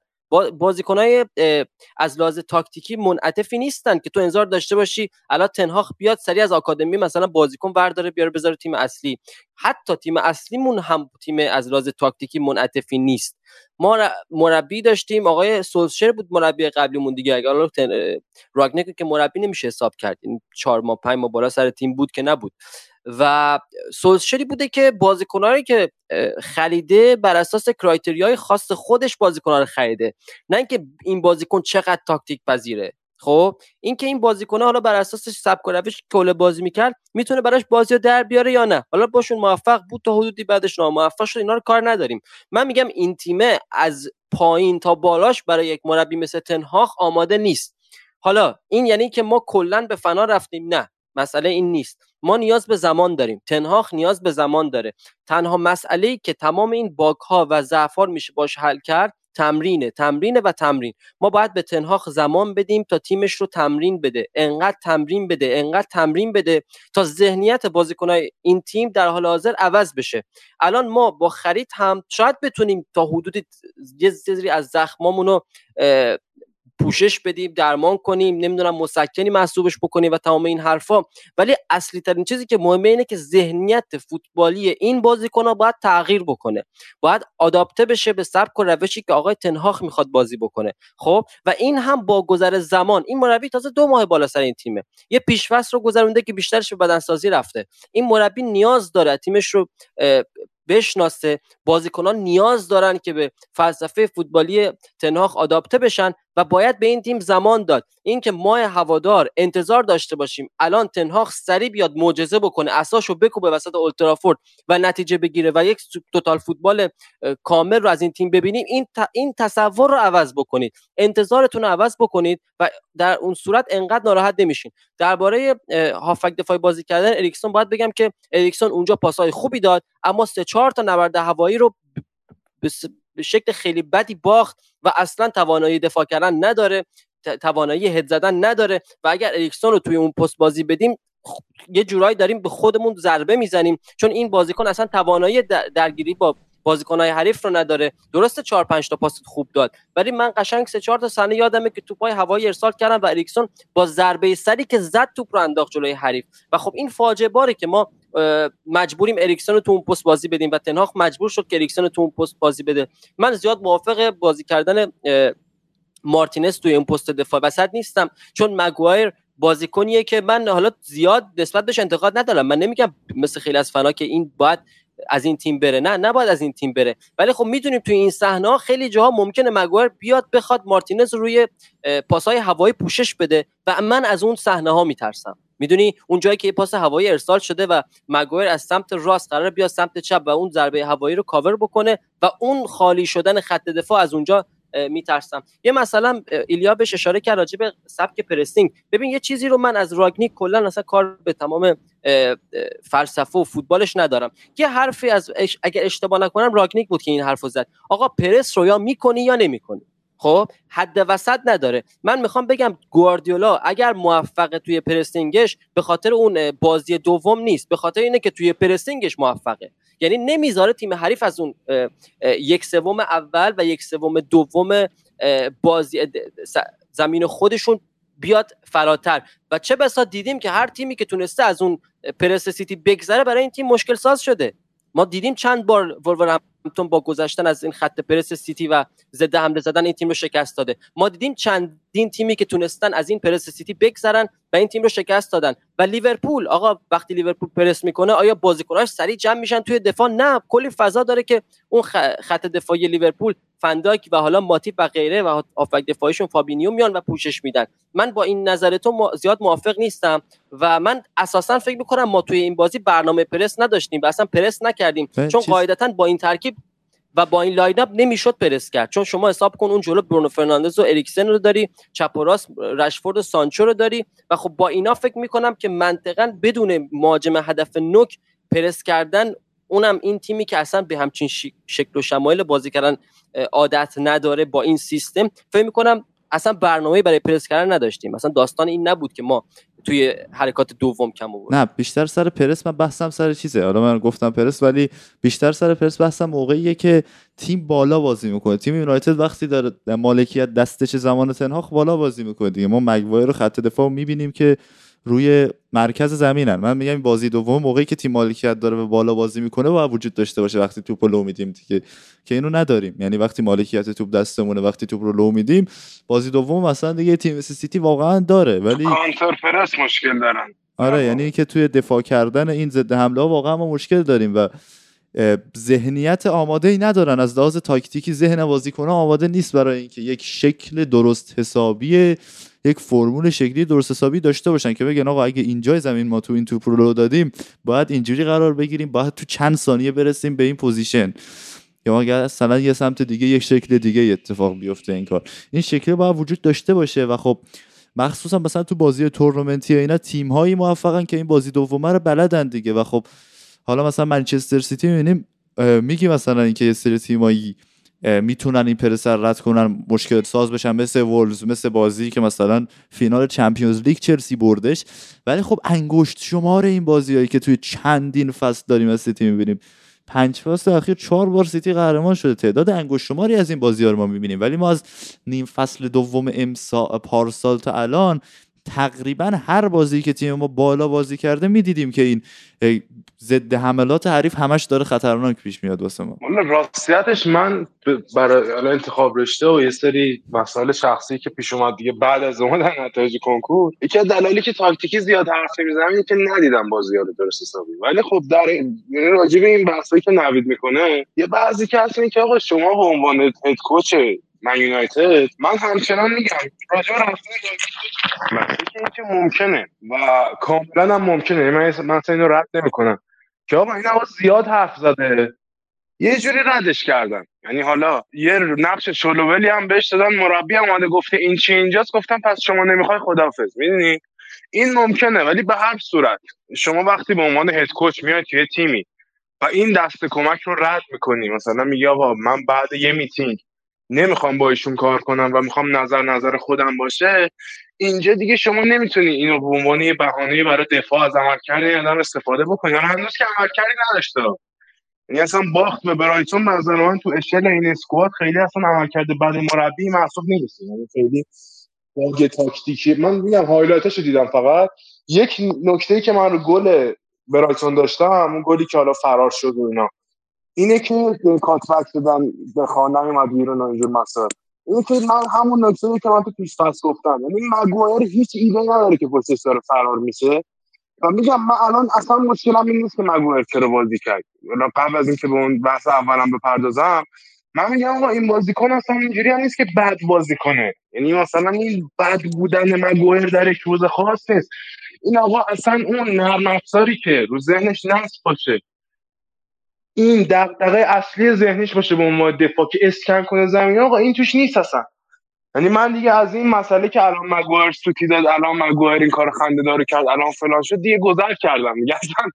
بازیکنای از لحاظ تاکتیکی منعطفی نیستن که تو انتظار داشته باشی الان تنهاخ بیاد سریع از آکادمی مثلا بازیکن برداره بیاره بذاره تیم اصلی. حتی تیم اصلیمون هم تیم از لحاظ تاکتیکی منعطفی نیست. ما مربی داشتیم، آقای سولشر بود مربی قبلیمون دیگه، اگه راگنیک که مربی نمیشه حساب کرد، 4 ماه 5 ماه بالا سر تیم بود که نبود، و سولشری بوده که بازیکنایی که خریده بر اساس کرایتریای خاص خودش بازیکنا رو خریده، نه اینکه این بازیکن چقدر تاکتیک پذیره. خب اینکه این بازیکن حالا بر اساس سبک و روش کله بازی میکرد میتونه براش بازیو در بیاره یا نه، حالا باشون موفق بود تا حدودی، بعدش ناموفق شد، اینا رو کار نداریم. من میگم این تیمه از پایین تا بالاش برای یک مربی مثل تنهاخ آماده نیست. حالا این یعنی که ما کلا به فنا رفتیم؟ نه، مسئله این نیست. ما نیاز به زمان داریم، تنهاخ نیاز به زمان داره. تنها مسئله‌ای که تمام این باگ‌ها و ضعف‌ها میشه باش حل کرد تمرین. ما باید به تنهاخ زمان بدیم تا تیمش رو تمرین بده، انقدر تمرین بده تا ذهنیت بازیکنای این تیم در حال حاضر عوض بشه. الان ما با خرید هم شاید بتونیم تا حدودی یه سری از زخمامونو پوشش بدیم، درمان کنیم، نمیدونم مسکنی محسوبش بکنیم و تمام این حرفا، ولی اصلی ترین چیزی که مهمه اینه که ذهنیت فوتبالی این بازیکن‌ها باید تغییر بکنه، باید آداپته بشه به سبک و روشی که آقای تنهاخ میخواد بازی بکنه. خب و این هم با گذر زمان، این مربی تازه 2 ماه بالا سر این تیمه، یه پیش‌فصل رو گذرونده که بیشترش به بدنسازی رفته. این مربی نیاز داره تیمش رو بشناسه، بازیکنان نیاز دارن که به فلسفه فوتبالی تنهاخ آداپته بشن و باید به این تیم زمان داد. این که ما هوادار انتظار داشته باشیم الان تنهاخ سریع بیاد معجزه بکنه، اساشو بکوبه وسط اولترافورد و نتیجه بگیره و یک توتال فوتبال کامل رو از این تیم ببینیم، این تصور رو عوض بکنید، انتظارتون رو عوض بکنید و در اون صورت انقدر ناراحت نمیشین. درباره هافک دفاعی بازی کردن اریکسون باید بگم که اریکسون اونجا پاس‌های خوبی داد، اما 3-4 تا نبرد هوایی رو به شکل خیلی بدی باخت و اصلا توانایی دفاع کردن نداره، توانایی هد زدن نداره و اگر اریکسون رو توی اون پست بازی بدیم یه جورایی داریم به خودمون ضربه میزنیم، چون این بازیکن اصلا توانایی درگیری با بازیکن‌های حریف رو نداره. درسته 4-5 تا پاس خوب داد، ولی من قشنگ 3-4 تا صحنه یادمه که توپای هوایی ارسال کردن و اریکسون با ضربه سری که زد توپ رو انداخت جلوی حریف و خب این فاجعه باره که ما مجبوریم اریکسون رو تو اون پست بازی بدیم و تنهاخ مجبور شد که اریکسون رو تو اون پست بازی بده. من زیاد موافق بازی کردن مارتینز توی اون پست دفاع وسط نیستم، چون مگوایر بازیکنیه که من حالا زیاد نسبت بهش انتقاد ندارم، من نمیگم مثل خیلی از فنا که این باید از این تیم بره، نه نباید از این تیم بره، ولی خب میدونیم توی این صحنه‌ها خیلی جاها ممکنه مگوایر بیاد بخواد مارتینز روی پاس‌های هوایی پوشش بده و من از اون صحنه‌ها میترسم. میدونی اون جایی که یه پاس هوایی ارسال شده و مگوایر از سمت راست قراره بیاد سمت چپ و اون ضربه هوایی رو کاور بکنه و اون خالی شدن خط دفاع، از اونجا میترسم. یه مثلا ایلیا بهش اشاره کرد راجع به سبک پرسینگ. ببین یه چیزی رو من از راگنیک کلا اصلا کار به تمام فلسفه و فوتبالش ندارم. یه حرفی از اگر اشتباه نکنم راگنیک بود که این حرفو زد، آقا پرس رو یا میکنی یا نمیکنی. خب حد وسط نداره. من میخوام بگم گواردیولا اگر موفق توی پرسینگش به خاطر اون بازی دوم نیست، به خاطر اینه که توی پرسینگش موفقه، یعنی نمیذاره تیم حریف از اون 1/3 اول و 1/2 بازی زمین خودشون بیاد فراتر و چه بسا دیدیم که هر تیمی که تونسته از اون پرس سیتی بگذره برای این تیم مشکل ساز شده. ما دیدیم چند بار وولورهمپتون با گذشتن از این خط پرس سیتی و ضد حمله زدن این تیم رو شکست داده. ما دیدیم چندین تیمی که تونستن از این پرس سیتی بگذرن و این تیم رو شکست دادن. و لیورپول، آقا وقتی لیورپول پرس میکنه آیا بازیکناش سریع جمع میشن توی دفاع؟ نه، کلی فضا داره که اون خط دفاعی لیورپول، فنداک و حالا ماتیپ و غیره و هافبک دفاعیشون فابینیو میان و پوشش میدن. من با این نظر تو زیاد موافق نیستم و من اساسا فکر میکنم ما توی این بازی برنامه پرس نداشتیم و اصلا پرس نکردیم، چون قاعدتاً با این ترکیب و با این لاین اپ نمیشد پرس کرد، چون شما حساب کن اون جلو برونو فرناندز و اریکسن رو داری، چپ و راست رشفورد و سانچو رو داری و خب با اینا فکر میکنم که منطقاً بدون مهاجم هدف نوک پرس کردن، اونم این تیمی که اصلا به همچین شکل و شمایل بازی کردن عادت نداره با این سیستم، فکر میکنم اصلا برنامه‌ای برای پرس کردن نداشتیم. اصلا داستان این نبود که ما توی حرکات دوم کم آورد. نه بیشتر سر پرس من بحثم سر چیزه، حالا من گفتم پرس ولی بیشتر سر پرس بحثم موقعیه که تیم بالا بازی میکنه. تیم یونایتد وقتی داره مالکیت دستش زمان تنهاخ بالا بازی میکنه دیگه. ما مگوایر رو خط دفاع میبینیم که روی مرکز زمینن. من میگم این بازی دوم موقعی که تیم مالکیت داره و بالا بازی میکنه باید وجود داشته باشه وقتی توپ رو لو میدیم دیگه، که اینو نداریم. یعنی وقتی مالکیت توپ دستمونه، وقتی توپ رو لو میدیم، بازی دوم مثلا دیگه تیم سیتی واقعا داره ولی کانتر پرس مشکل دارن. آره، یعنی که توی دفاع کردن این ضد حمله ها واقعا ما مشکل داریم و ذهنیت آماده‌ای ندارن. از لحاظ تاکتیکی ذهن بازیکن‌ها آماده نیست برای اینکه یک شکل درست حسابی، یک فرمول شکلی درست حسابی داشته باشن که بگن آقا اگه اینجای زمین ما تو این توپ رو لو دادیم باید اینجوری قرار بگیریم، باید تو چند ثانیه برسیم به این پوزیشن، یا اگه اصلا یه سمت دیگه یک شکل دیگه اتفاق بیفته. این کار این شکل باید وجود داشته باشه و خب مخصوصا مثلا تو بازی تورنمنتی اینا تیم‌های موفقن که این بازی دومه رو بلدن دیگه. و خب حالا مثلا منچستر سیتی می‌بینیم، میگی مثلا اینکه یه سری تیمایی میتونن این پرس رو رد کنن، مشکل ساز بشن، مثل وولز، مثل بازی که مثلا فینال چمپیونز لیگ چلسی بردش، ولی خب انگشت شمار این بازیایی که توی چندین فصل داریم از سیتی می‌بینیم. 5 فصل اخیر 4 بار سیتی قهرمان شده. تعداد انگشت شماری از این بازی‌ها رو ما می‌بینیم، ولی ما از نیم فصل دوم امسال پارسال تا الان تقریبا هر بازی که تیم ما بالا بازی کرده میدیدیم که این ضد حملات حریف همش داره خطرناک پیش میاد واسه ما. والا راستیتش من برای انتخاب رشته و یه سری مسائل شخصی که پیش اومد دیگه بعد از اومدن نتایج کنکور، یکی از دلایلی که تاکتیکی زیاد حرف نمیزنم اینه که ندیدم بازی‌ها رو درست حسابی. ولی خب در راجع به این بحثایی که نوید میکنه، یه بعضی کسایی که آقا شما به عنوان هد کوچ من یونایتد، من همچنان میگم راجع به رفتار یونایتد که ممکنه و کاملا هم ممکنه، من اصلا اینو رد نمیکنم که آقا این آقا زیاد حرف زده، یه جوری ردش کردن. یعنی حالا یه نقش شلوولی هم بهش دادن، مربی هم اومده گفته این چی اینجاست، گفتن پس شما نمیخوای خداحافظ. میدونی این ممکنه، ولی به هر صورت شما وقتی به عنوان هد کوچ میاد توی تیمی و این دست کمک رو رد میکنی، مثلا میگی آقا من بعد یه میتینگ نمیخوام با ایشون کار کنم و میخوام نظر خودم باشه، اینجا دیگه شما نمیتونی اینو به عنوان یه بهانه برای دفاع از عملکرد یه آدم استفاده بکنی. من هنوز که عملکردی نداشته، یعنی اصلا باخت به برایتون مثلا من تو اشل این اسکواد خیلی اصلا عملکرد بعد مربی محسوب نمیشه. یعنی خیلی باگ تاکتیکی من میگم هایلایتاشو دیدم. فقط یک نکته‌ای که من رو گل برایتون داشتم، اون گلی که حالا فرار شد و اینا، اینه که کاتبک شدن به خانه مدیرون و اینجور مسئله، اینه که من همون نکته که من تو پیش فصل گفتم، یعنی مگوایر هیچ ایده نداره که پشتش داره فرار میشه و میگم من الان اصلا مشکلم این نیست که مگوایر چرا بازی کرد. قبل از این که به اون بحث اولم بپردازم، من میگم آقا این بازیکن اصلا اینجوری هم نیست که بد بازی کنه، یعنی مثلا این بد بودن مگوایر در روز خاص نیست. این آقا اصلا اون نرم افزاری که رو ذهنش نصب باشه، این دغدغه اصلی ذهنش باشه به اون دفاع که اسکن کنه زمین، آقا این توش نیست اصلا. یعنی من دیگه از این مسئله که الان مگوایر سوتی داد، الان مگوایر این کار خنده‌دار کرد، الان فلان شد، دیگه گذر کردم دیگه. اصلا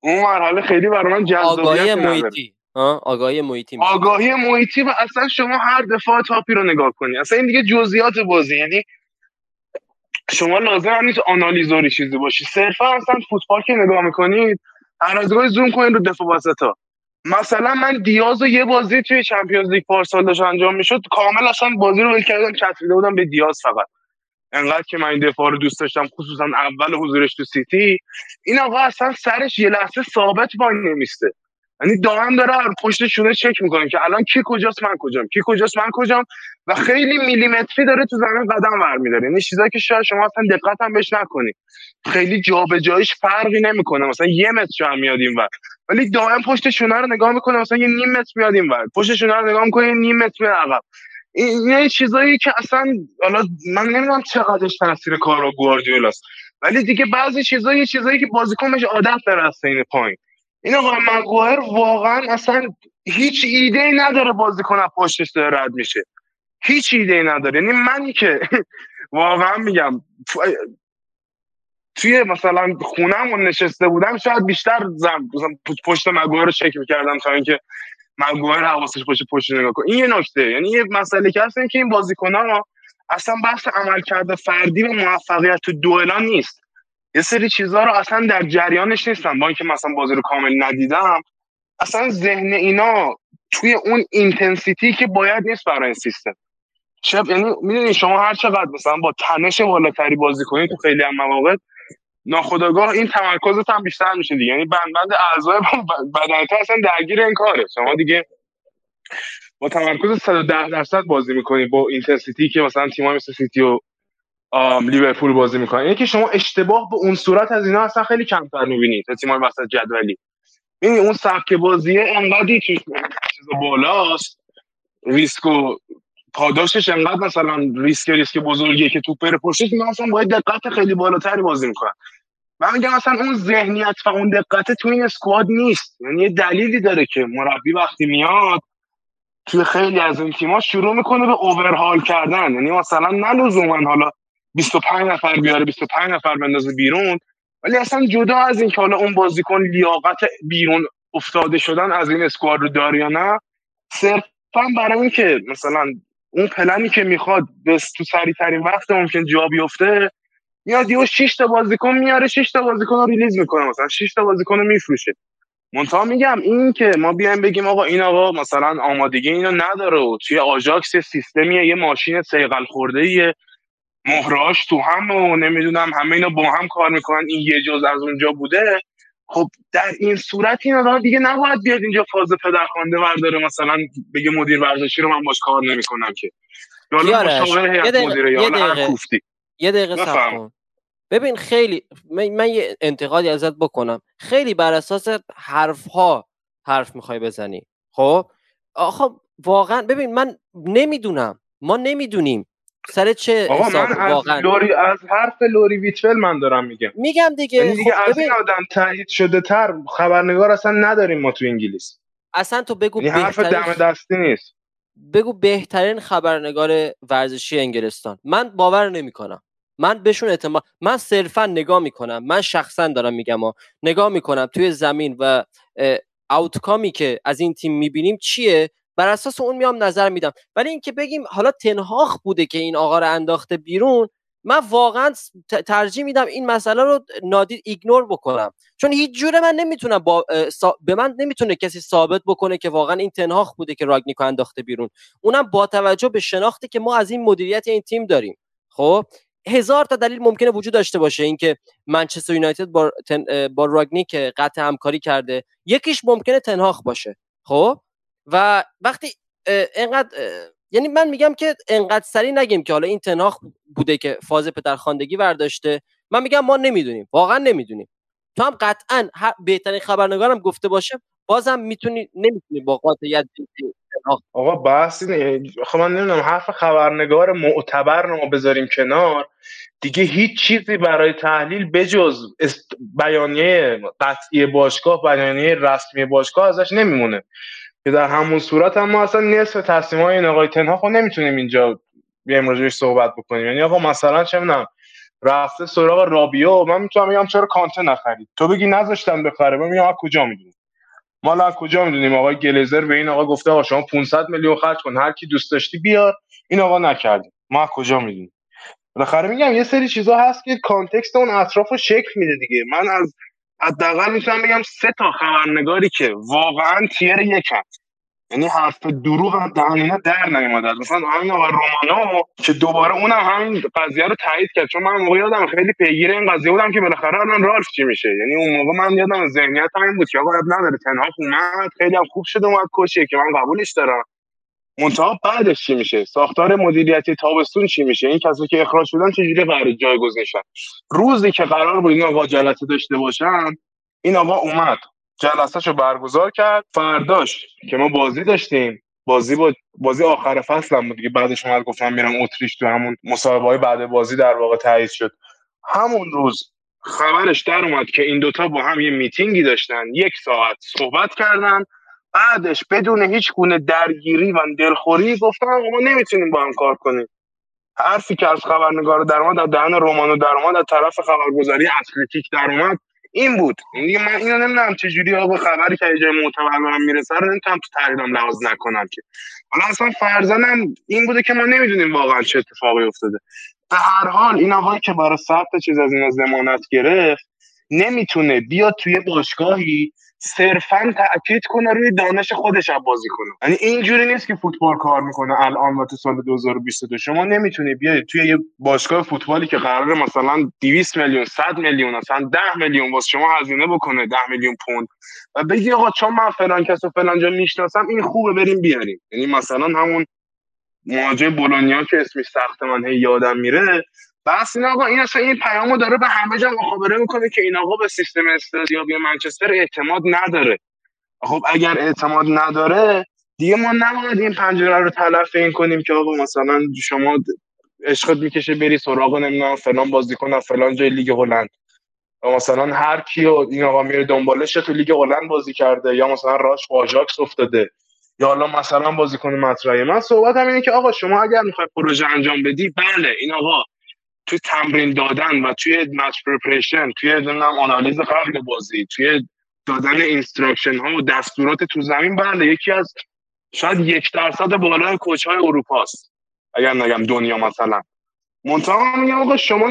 اون مرحله خیلی برای من جذابیت نداره. آگاهی محیطی و اصلا شما هر دفعه تاپی رو نگاه کنی، اصلا این دیگه جزئیات بازی، یعنی شما لازم نیست آنالیزوری چیزی باشی، صرفا اصلا فوتبال که نگاه می‌کنید هر از گاهی زوم کنید رو دفاع وسطا. مثلا من دیاز یه بازی توی چمپیونز لیگ پارسال داشت انجام میشد، کامل اصلا بازی رو ول کردم، چتریده بودم به دیاز فقط، انقدر که من این دفاع رو دوست داشتم، خصوصا اول حضورش تو سیتی. این آقا اصلا سرش یه لحظه ثابت وای نمیسته، یعنی دائم داره هر پشت شونه چک میکنه که الان کی کجاست من کجام و خیلی میلیمتری داره تو زمین قدم برمی‌داره. یعنی چیزایی که شاید شما اصلا دقت هم بهش نکنید، خیلی جابجاییش فرقی نمیکنه، مثلا یه متر هم میاد اینور ولی دائم پشت شونه رو نگاه میکنه، مثلا یه نیم متر میاد اینور، پشت شونه رو نگاه میکنه نیم متر میاد عقب. این چیزایی که اصلا حالا من نمیدونم چقدرش تاثیر کارو گواردیولاست، ولی دیگه بعضی چیزایی که بازیکن بهش عادت داره هست. این پایین این آقا مگوایر واقعا اصلا هیچ ایده‌ای نداره، بازیکن از پشتش داره رد میشه، هیچ ایده‌ای نداره. یعنی من که واقعا میگم توی مثلا خونمون نشسته بودم، شاید بیشتر پشت مگوایر رو چک می‌کردم تا اینکه مگوایر حواسش باشه پشت نگاه کنه. این یه نکته، یعنی یه مسئله که هست، این که این بازیکن‌ها اصلا بحث عملکرد فردی و موفقیت تو دوئل‌ها نیست، یه سری چیزها رو اصلا در جریانش نیستم، با اینکه مثلا بازی رو کامل ندیدم، اصلا ذهن اینا توی اون اینتنسیتی که باید نیست برای سیستم. یعنی میدونی شما هر چقدر مثلا با تنش بالاتری بازی کنید تو خیلی از مواقع ناخودآگاه این تمرکزت هم بیشتر میشه دیگه، یعنی بند اعضای بدنت اصلا درگیر این کاره. شما دیگه با تمرکز 110% بازی میکنی با اینتنسیتی که مثلا تیم‌های مثل سیتی و لیورپول بازی میکنن. یعنی که شما اشتباه به اون صورت از اینا اصلا خیلی کمتر میبینید تا تیم‌های وسط جدولی. یعنی اون سبک بازیه انقدر چیزا بالاست، ریسک و پاداشش انقدر مثلا ریسک بزرگیه که توپ بره پشتش، من اصلا باید دقت خیلی بالاتری بازی میکنن. من میگم اصلا اون ذهنیت و اون دقت تو این اسکواد نیست. یعنی دلیلی داره که مربی وقتی میاد توی خیلی از این تیم‌ها شروع میکنه به اوورهال کردن. یعنی مثلا نه لزومن حالا 25 نفر بیاره 25 نفر بندازه بیرون، ولی اصلا جدا از این که حالا اون بازیکن لیاقت بیرون افتاده شدن از این اسکواد رو داره یا نه، صرفا برای این که مثلا اون پلنی که میخواد تو سریع‌ترین وقت ممکن جا بیفته، میاد یهو 6 تا بازیکن میاره، 6 تا بازیکن رو ریلیز میکنه، مثلا 6 تا بازیکن رو میفروشه. منتها میگم این که ما بیایم بگیم آقا این آقا مثلا آمادگی اینو نداره و توی آژاکس سیستمیه، یه ماشین صیقل خورده‌ایه، مهراش تو هم و نمیدونم همه اینا با هم کار میکنن، این یه جزء از اونجا بوده. خب در این صورت این آدم دیگه نباید بیاد اینجا فاز پدرخوانده ورداره، مثلا بگه مدیر ورزشی رو من باش کار نمیکنم که حالا مشاور هیئت مدیره یا هر کوفتی. یه دقیقه صبر کن ببین، خیلی من یه انتقادی ازت بکنم، خیلی بر اساس حرف‌ها حرف می‌خوای بزنی. خب آخه واقعا ببین من نمیدونم، ما نمیدونیم سر چه حساب واقعا. از حرف لوری ویتفل من دارم میگم دیگه. خب از این آدم تایید شده تر خبرنگار اصلا نداریم ما تو انگلیس. اصلا تو بگو بهترین، حرف دم دستی نیست، بگو بهترین خبرنگار ورزشی انگلستان، من باور نمی‌کنم. من بهشون اعتماد، من صرفا نگاه میکنم، من شخصا دارم میگم نگاه میکنم توی زمین و آوتکامی که از این تیم میبینیم چیه، بر اساس اون میام نظر میدم. ولی اینکه بگیم حالا تنهاخ بوده که این آقا رو انداخته بیرون، من واقعا ترجیح میدم این مسئله رو نادید ایگنور بکنم، چون هیچ جوره من نمیتونم به من نمیتونه کسی ثابت بکنه که واقعا این تنهاخ بوده که راگنیکو انداخته بیرون، اونم با توجه به شناختی که ما از این مدیریت این تیم داریم. خب هزار تا دلیل ممکنه وجود داشته باشه، اینکه منچستر یونایتد با راگنیک قطع همکاری کرده، یکیش ممکنه تنهاخ باشه. خب و وقتی اینقدر یعنی من میگم که اینقدر سری نگیم که حالا این تنهاخ بوده که فاز پدرخواندگی ورداشته، من میگم ما نمیدونیم، واقعا نمیدونیم. تو هم قطعاً بهترین خبرنگارم گفته باشه، بازم نمیتونی با قاطعیت بگی آقا بحث اینه. خب من نمیدونم، حرف خبرنگار معتبر رو بذاریم کنار دیگه، هیچ چیزی برای تحلیل بجز بیانیه قطعی باشگاه، بیانیه رسمی باشگاه ازش نمیمونه، که در همون صورت هم ما اصلا نصف تصمیم‌های این آقای تنهاخ رو نمیتونیم اینجا بیایم راجعش صحبت بکنیم. یعنی آقا مثلا چه میدونم رفته سراغ رابیو، من میتونم بگم چرا کانته نخرید، تو بگی نذاشتن بخره، من میگم از کجا میدونی، ما از کجا میدونیم. آقای گلیزر به این آقا گفته آقا شما 500 میلیون خرج کن، هر کی دوست داشتی بیار، این آقا نکرد، ما از کجا میدونیم. بالاخره میگم یه سری چیزا هست که کانتکست اون اطرافو شکل میده دیگه. من از حداقل میتونم بگم سه تا خبرنگاری که واقعا تیر یکن، یعنی حرف دروغ هم دهنینا در نمیاد. مثلا همین آقا رومانو که دوباره اونم همین قضیه رو تایید کرد، چون من اون موقع یادم خیلی پیگیر این قضیه بودم که بالاخره الان رالف چی میشه. یعنی اون موقع من یادم ذهنیت همین بود که آقا اب نداره، تنهاخ اومد خیلی هم خوب شد، اومد کشیه که من قبولش دارم، منتها بعدش چی میشه، ساختار مدیریتی تابستون چی میشه، این کسایی که اخراج شدن چجوری قرار جایگزین شدن. روزی که قرار بود اینا جلسه داشته باشن، این آقا اومد جلسه‌شو برگزار کرد، فرداش که ما بازی داشتیم، بازی آخر فصلم بود دیگه، بعدش اومد گفت من میرم اتریش، تو همون مصاحبه‌های بعد بازی در واقع تایید شد. همون روز خبرش در اومد که این دوتا با هم یه میتینگی داشتن، یک ساعت صحبت کردن، بعدش بدون هیچ گونه درگیری و دلخوری گفتن ما نمیتونیم با هم کار کنیم. حرفی که از خبرنگار در اومد، از دهن رومانو در اومد، از طرف خبرگزاری اتلتیک در اومد، این بود. این من اینو نمیدونم چه جوری آقا خبری که یه جای معتبر برام میرسه رو نمیتونم تو تحلیلم لحاظ نکنم که. حالا اصلا فرضاً این بوده که ما نمیدونیم واقعا چه اتفاقی افتاده. به هر حال این آقایی که برای ثبت چیز از اینا ضمانت گرفت نمیتونه بیاد توی باشگاهی صرفاً تأکید کنه روی دانش خودش بازی کنه. یعنی اینجوری نیست که فوتبال کار میکنه الان و تو سال 2022 شما نمیتونی بیای توی یه باشگاه فوتبالی که قراره مثلا 200 میلیون 100 میلیون مثلا 10 میلیون واسه شما هزینه بکنه 10 میلیون پوند و بگی آقا چون من فلان کسو فلان جا میشناسم این خوبه بریم بیاریم. یعنی مثلا همون مهاجم بولونیا که اسمش سخت من هی یادم میره بس این آقا این اصلا این پیامو داره به همه جا مخابره میکنه که این آقا به سیستم استادیابی منچستر اعتماد نداره. خب اگر اعتماد نداره دیگه ما نباید این پنجره رو تلف این کنیم که آقا مثلا شما عشقت میکشه بری سراغ نمیدونم فلان بازیکن فلان جای لیگ هلند و مثلا هر کیو این آقا میره دنبالش تو لیگ هلند بازی کرده یا مثلا راش آژاکس افتاده یا حالا مثلا بازیکن مطرحه. من صحبتم اینه که آقا شما اگر میخوای پروژه انجام بدی بله این آقا توی تمرین دادن و توی مچ پرپریشن توی آنالیز قبل بازی توی دادن اینستراکشن ها و دستورات تو زمین بله یکی از شاید 1% بالای کوچ های اروپا است اگر نگم دنیا مثلا منطقه میگم آقا شما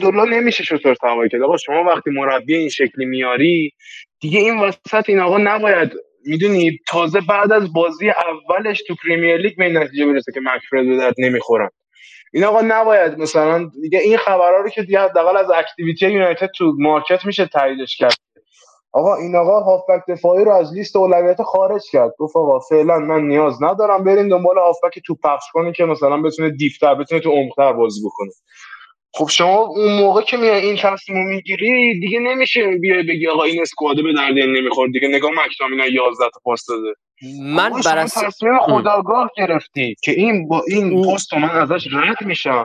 دلار نمیشه شطور تواهی کرد. آقا شما وقتی مربی این شکلی میاری دیگه این وسط این آقا نباید میدونی تازه بعد از بازی اولش تو پریمیر لیگ به نتیجه برسه که مکفرد به درد نمیخورن. این آقا نباید مثلا دیگه این خبرها رو که دیگه حداقل از اکتیویتی یونایتد تو مارکت میشه تاییدش کرد. آقا این آقا هافبک دفاعی رو از لیست اولویت خارج کرد. گفت آقا فعلا من نیاز ندارم بریم دنبال هافبک تو پخش کنی که مثلا بتونه دیپ‌تر بتونه تو عمق‌تر بازی بکنه. خب شما اون موقع که میای این تصمیم میگیری دیگه نمیشه بیای بگی آقا این اسکواد به درد نمیخوره دیگه. نگاه مکتامین 11 تا پاس داده. من برای تصمیم خودآگاه گرفتی که این با این پست من ازش رد میشم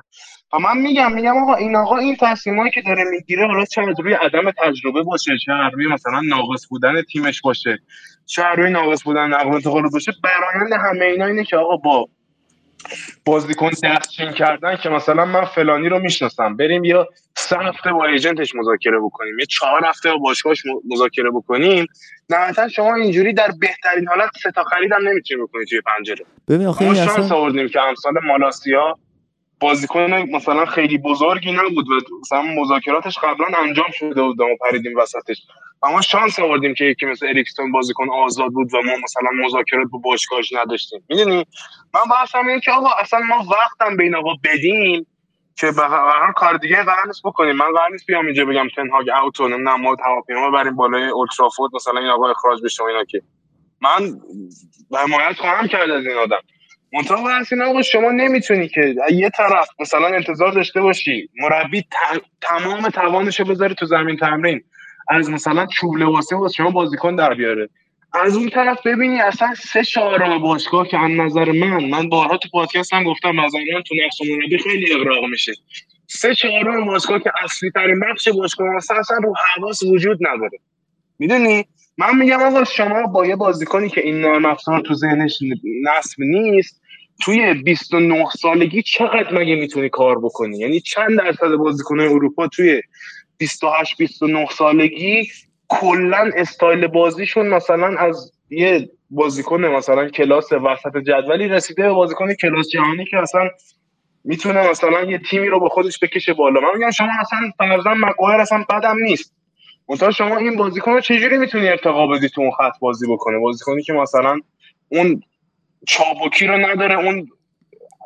و من میگم آقا این آقا این تصمیمایی که داره میگیره حالا چه روی عدم تجربه باشه چه روی مثلا ناقص بودن تیمش باشه چه روی ناقص بودن نقل و انتقال باشه برایند همه اینا اینه که آقا با بازیکن دستچین کردن که مثلا من فلانی رو میشناسم بریم یا 3 هفته با ایجنتش مذاکره بکنیم یا 4 هفته با باشگاهش مذاکره بکنیم. نهایتا شما اینجوری در بهترین حالت 3 تا خریدم نمیتونی بکنی توی پنجره. ببین آخه این شانس آوردیم که امسال مالاسیا بازیکن مثلا خیلی بزرگی نبود و مثلا مذاکراتش قبلا انجام شده بود و پریدیم وسطش. اما شانس آوردیم که یکی مثل اریکسن بازیکن آزاد بود و ما مثلا مذاکرات با باشگاهش نداشتیم. میدونی من بحثم اینه که آقا اصلا ما وقتم به این آقا بدیم که بهران کار دیگه قرنس بکنیم. من قرنس بیام اینجا بگم تنهاگ اوتون نماد هواپیما بریم بالای اولترافورد مثلا این آقا اخراج بشه و اینا که من حمایت خواهم کرد از این آدم. منطقه هستین آقا شما نمیتونی که یه طرف مثلا انتظار داشته باشی مربی تمام توانش رو بذاره تو زمین تمرین از مثلا چوبله واسه شما بازیکن در بیاره از اون طرف ببینی اصلا 3 باشگاه که از نظر من بارها تو پادکست هم گفتم از آنان تو نقص مربی خیلی اغراق میشه 3 باشگاه که اصلی ترین بخش باشگاه اصلا رو حواس وجود نداره. میدونی من میگم آقا شما با یه بازیکنی که این نرم افزار تو ذهنش نصب نیست توی 29 سالگی چقدر مگه میتونی کار بکنی؟ یعنی چند درصد بازیکنای اروپا توی 28 29 سالگی کلا استایل بازیشون مثلا از یه بازیکن مثلا کلاس وسط جدولی رسیده به بازیکن کلاس جهانی که اصلا میتونه مثلا یه تیمی رو به خودش بکشه بالا. من میگم شما اصلا فرضاً مگوایر اصلا بدم نیست مثلا شما این بازیکن رو چجوری میتونی ارتقا بدی تو اون خط بازی بکنه؟ بازیکنی که مثلا اون چابکی رو نداره اون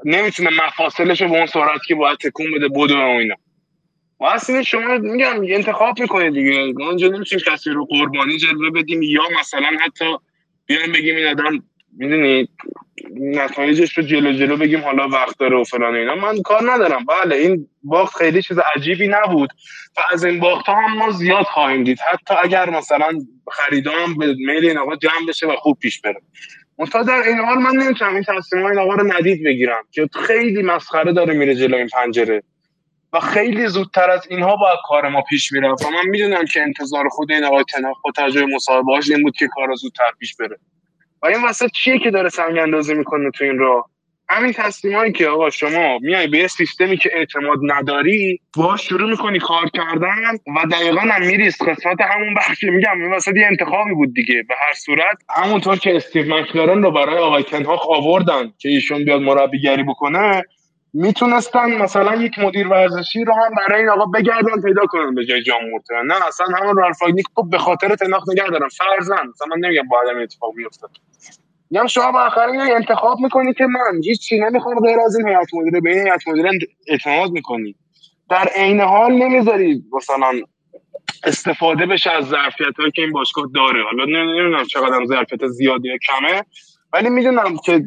نمیتونه مفاصلش رو به اون سرعت که باید تکون بده بدو و اینا. واسه شما میگم انتخاب میکنید دیگه. ما اونجا نمیتونیم کسی رو قربانی جلوه بدیم یا مثلا حتی بیایم بگیم این آدم میدونی نتایجش رو جلو بگیم حالا وقت داره و فلان اینا. من کار ندارم. بله این باخت خیلی چیز عجیبی نبود و از این باخت‌ها هم ما زیاد خواهیم دید حتی اگر مثلا خریدام به میل این آقا جمع بشه و خوب پیش بره. منتها در این حال من نمیتونم این تصمیم‌های این آقا رو ندید بگیرم که خیلی مسخره داره میره جلو این پنجره و خیلی زودتر از اینها باید کار ما پیش میره. من میدونم که انتظار خود این آقا تنها خود تجربه مصاحبه‌هاش این بود که کارا زودتر پیش بره. و این وسط چیه که داره سنگ اندازی میکنه تو این راه؟ همین تصمیمایی که آقا شما میای به سیستمی که اعتماد نداری با شروع میکنی کار کردن و دقیقاً هم میریست قسمت همون بخشی میگم این وسط یه انتخابی بود دیگه. به هر صورت همونطور که استیو مکلارن رو برای آقای تنهاخ آوردن که ایشون بیاد مربیگری بکنه، میتونستن مثلا یک مدیر ورزشی رو هم برای این آقا بگردن پیدا کنن به جای جان مورتن. نه اصلا همون رالف راگنیک به خاطر تنهاخ نگه دارن فرضاً، مثلا من نمیگم بعدم اتفاق میفته، میگم شما بالاخره اینو انتخاب میکنی که من هیچ چیزی نمیخوام غیر از این هیئت مدیره، به این هیئت مدیره اعتماد میکنی، در عین حال نمیذاری مثلا استفاده بشه از ظرفیتایی که این باشگاه داره. حالا نمیدونم چقدر ظرفیت زیادیه کمه، ولی میدونم که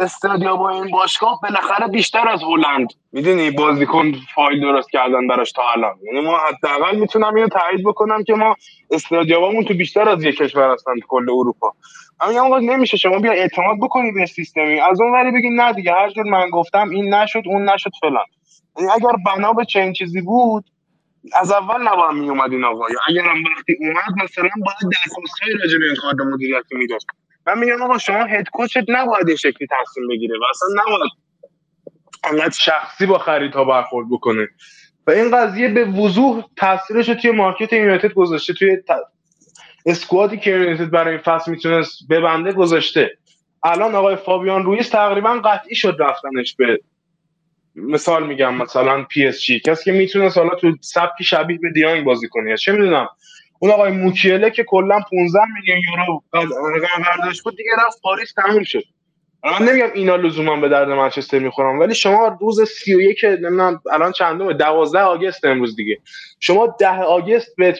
استادیوم این باشگاه بالاخره بیشتر از هلند میدونی بازیکن فایل درست کردن براش تا الان. یعنی ما حداقل میتونم اینو تایید بکنم که ما استادیوممون تو بیشتر از یک کشور هستن تو کل اروپا. اما نمیشه شما بیا اعتماد بکنی به سیستمی از اون ولی بگی نه دیگه هر جور من گفتم این نشد اون نشد فلان. یعنی اگر بنا به چنین چیزی بود از اول نباید میومد این آقا، یا اگرم وقتی اومد مثلا باید درخواست‌های راجع به این کار مدیریتی میداد. من میگم آقا شما هد کوچت نباید این شکلی تصمیم بگیره و اصلا نباید انقدر شخصی با خریدها برخورد بکنه و این قضیه به وضوح تاثیرش رو توی مارکت یونایتد گذاشته، توی اسکوادی که یونایتد برای این فصل میتونست ببنده گذاشته. الان آقای فابیان رویز تقریبا قطعی شد رفتنش به مثال میگم مثلا پی اس جی، کسی که میتونه حالا تو سبکی شبیه به دیانگ بازی کنه، چه میدونم اون آقای موکیله که کلا 15 میلیون یورو رقم برداشت بود دیگه رفت پاریس تموم شد. من نمیگم اینا لزوما به درد منچستر میخورم، ولی شما روز 31 نمیدونم الان چندمه 12 آگوست امروز دیگه، شما 10 آگوست به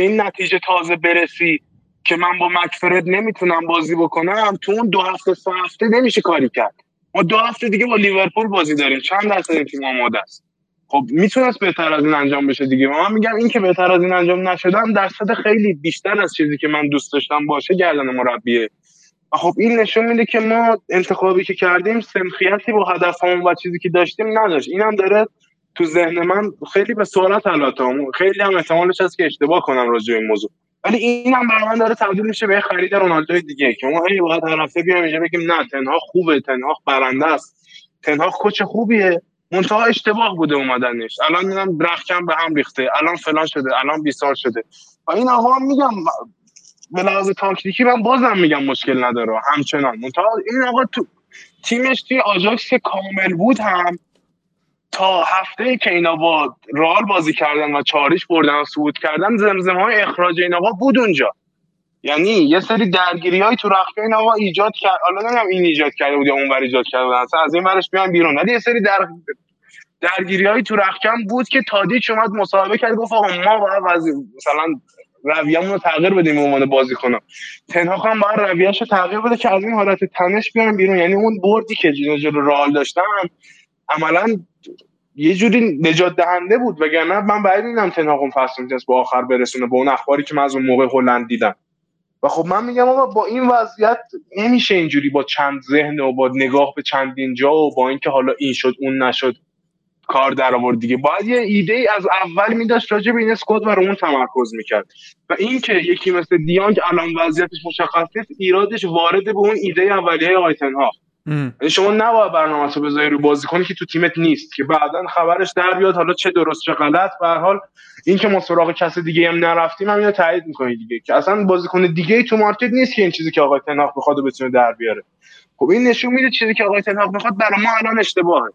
این نتیجه تازه برسی که من با مکفرد نمیتونم بازی بکنم، تو اون 2 هفته 3 هفته نمیشه کاری کرد. ما 2 هفته دیگه با لیورپول بازی داریم، چند درصد این تیم آماده است؟ خب میتونست بهتر از این انجام بشه دیگه. من میگم این که بهتر از این انجام نشدم درصد خیلی بیشتر از چیزی که من دوست داشتم باشه گردن مربیه. خب این نشون میده که ما انتخابی که کردیم سنخیتی با هدفمون و چیزی که داشتیم نداشت. اینم داره تو ذهن من خیلی به سرعت حلاتم، خیلی هم احتمالش هست که اشتباه کنم راجع به این موضوع، ولی اینم برای من داره تبدیل میشه به خرید رونالدو دیگه که ما هی باید هر هفته بیایم اینجا بگیم نه تنها خوبه، تنها برنده است، تنها کوچ خوبیه، منتها اشتباه بوده اومدنش، الان اینم رخکم به هم ریخته، الان فلان شده، الان بیسار شده. و این آقا میگم به لحاظ تاکتیکی من بازم میگم مشکل نداره همچنان، منتها این آقا تو تیمش توی آژاکس کامل بود، هم تا هفته‌ای که اینا با رئال بازی کردن و 4-0 بردن و صعود کردن زمزمه‌های اخراج این آقا بود اونجا. یعنی یه سری درگیریای تو رخکه این آقا ایجاد کرد، حالا نمیدونم این ایجاد کرده بود یا اون ور ایجاد کرده بود، اصلا از این ورش میان بیرون، ولی یه سری درگیریای تو رخکم بود که تادیچ اومد مصاحبه کرد گفت آقا ما باید مثلا رویه‌مون رو تغییر بدیم به عنوان بازیکن‌ها، تنهاخ هم باید رویه‌شو تغییر بده که از این حالت تنش بیان بیرون. یعنی اون بردی که جلو رئال داشتن عملاً یه جوری نجات دهنده بود، وگرنه من بعید می‌دیدم تنهاخ اون فصل می‌تونست به آخر برسونه با اون اخباری که من از اون موقع هلند دیدم. و خب من میگم آقا با این وضعیت نمیشه اینجوری با چند ذهن و با نگاه به چندین جا و با اینکه حالا این شد اون نشد کار در آورد دیگه. باید یه ایده ای از اول میداشت راجع به این اسکواد و رو اون تمرکز میکرد و اینکه یکی مثل دیانگ الان وضعیتش مشخص نیست ایرادش وارد به اون ایده اولیه آیتنها. شما نباید برنامه‌تو بذاری رو بازیکنی که تو تیمت نیست که بعداً خبرش در بیاد، حالا چه درست چه غلط. به هر حال این که ما سراغ کس دیگه هم نرفتیم هم اینو تایید می‌کنه دیگه که اصلا بازیکن دیگه‌ای تو مارکت نیست که این چیزی که آقای تنهاخ می‌خواد بتونه در بیاره. خب این نشون میده چیزی که آقای تنهاخ می‌خواد برای ما الان اشتباهه.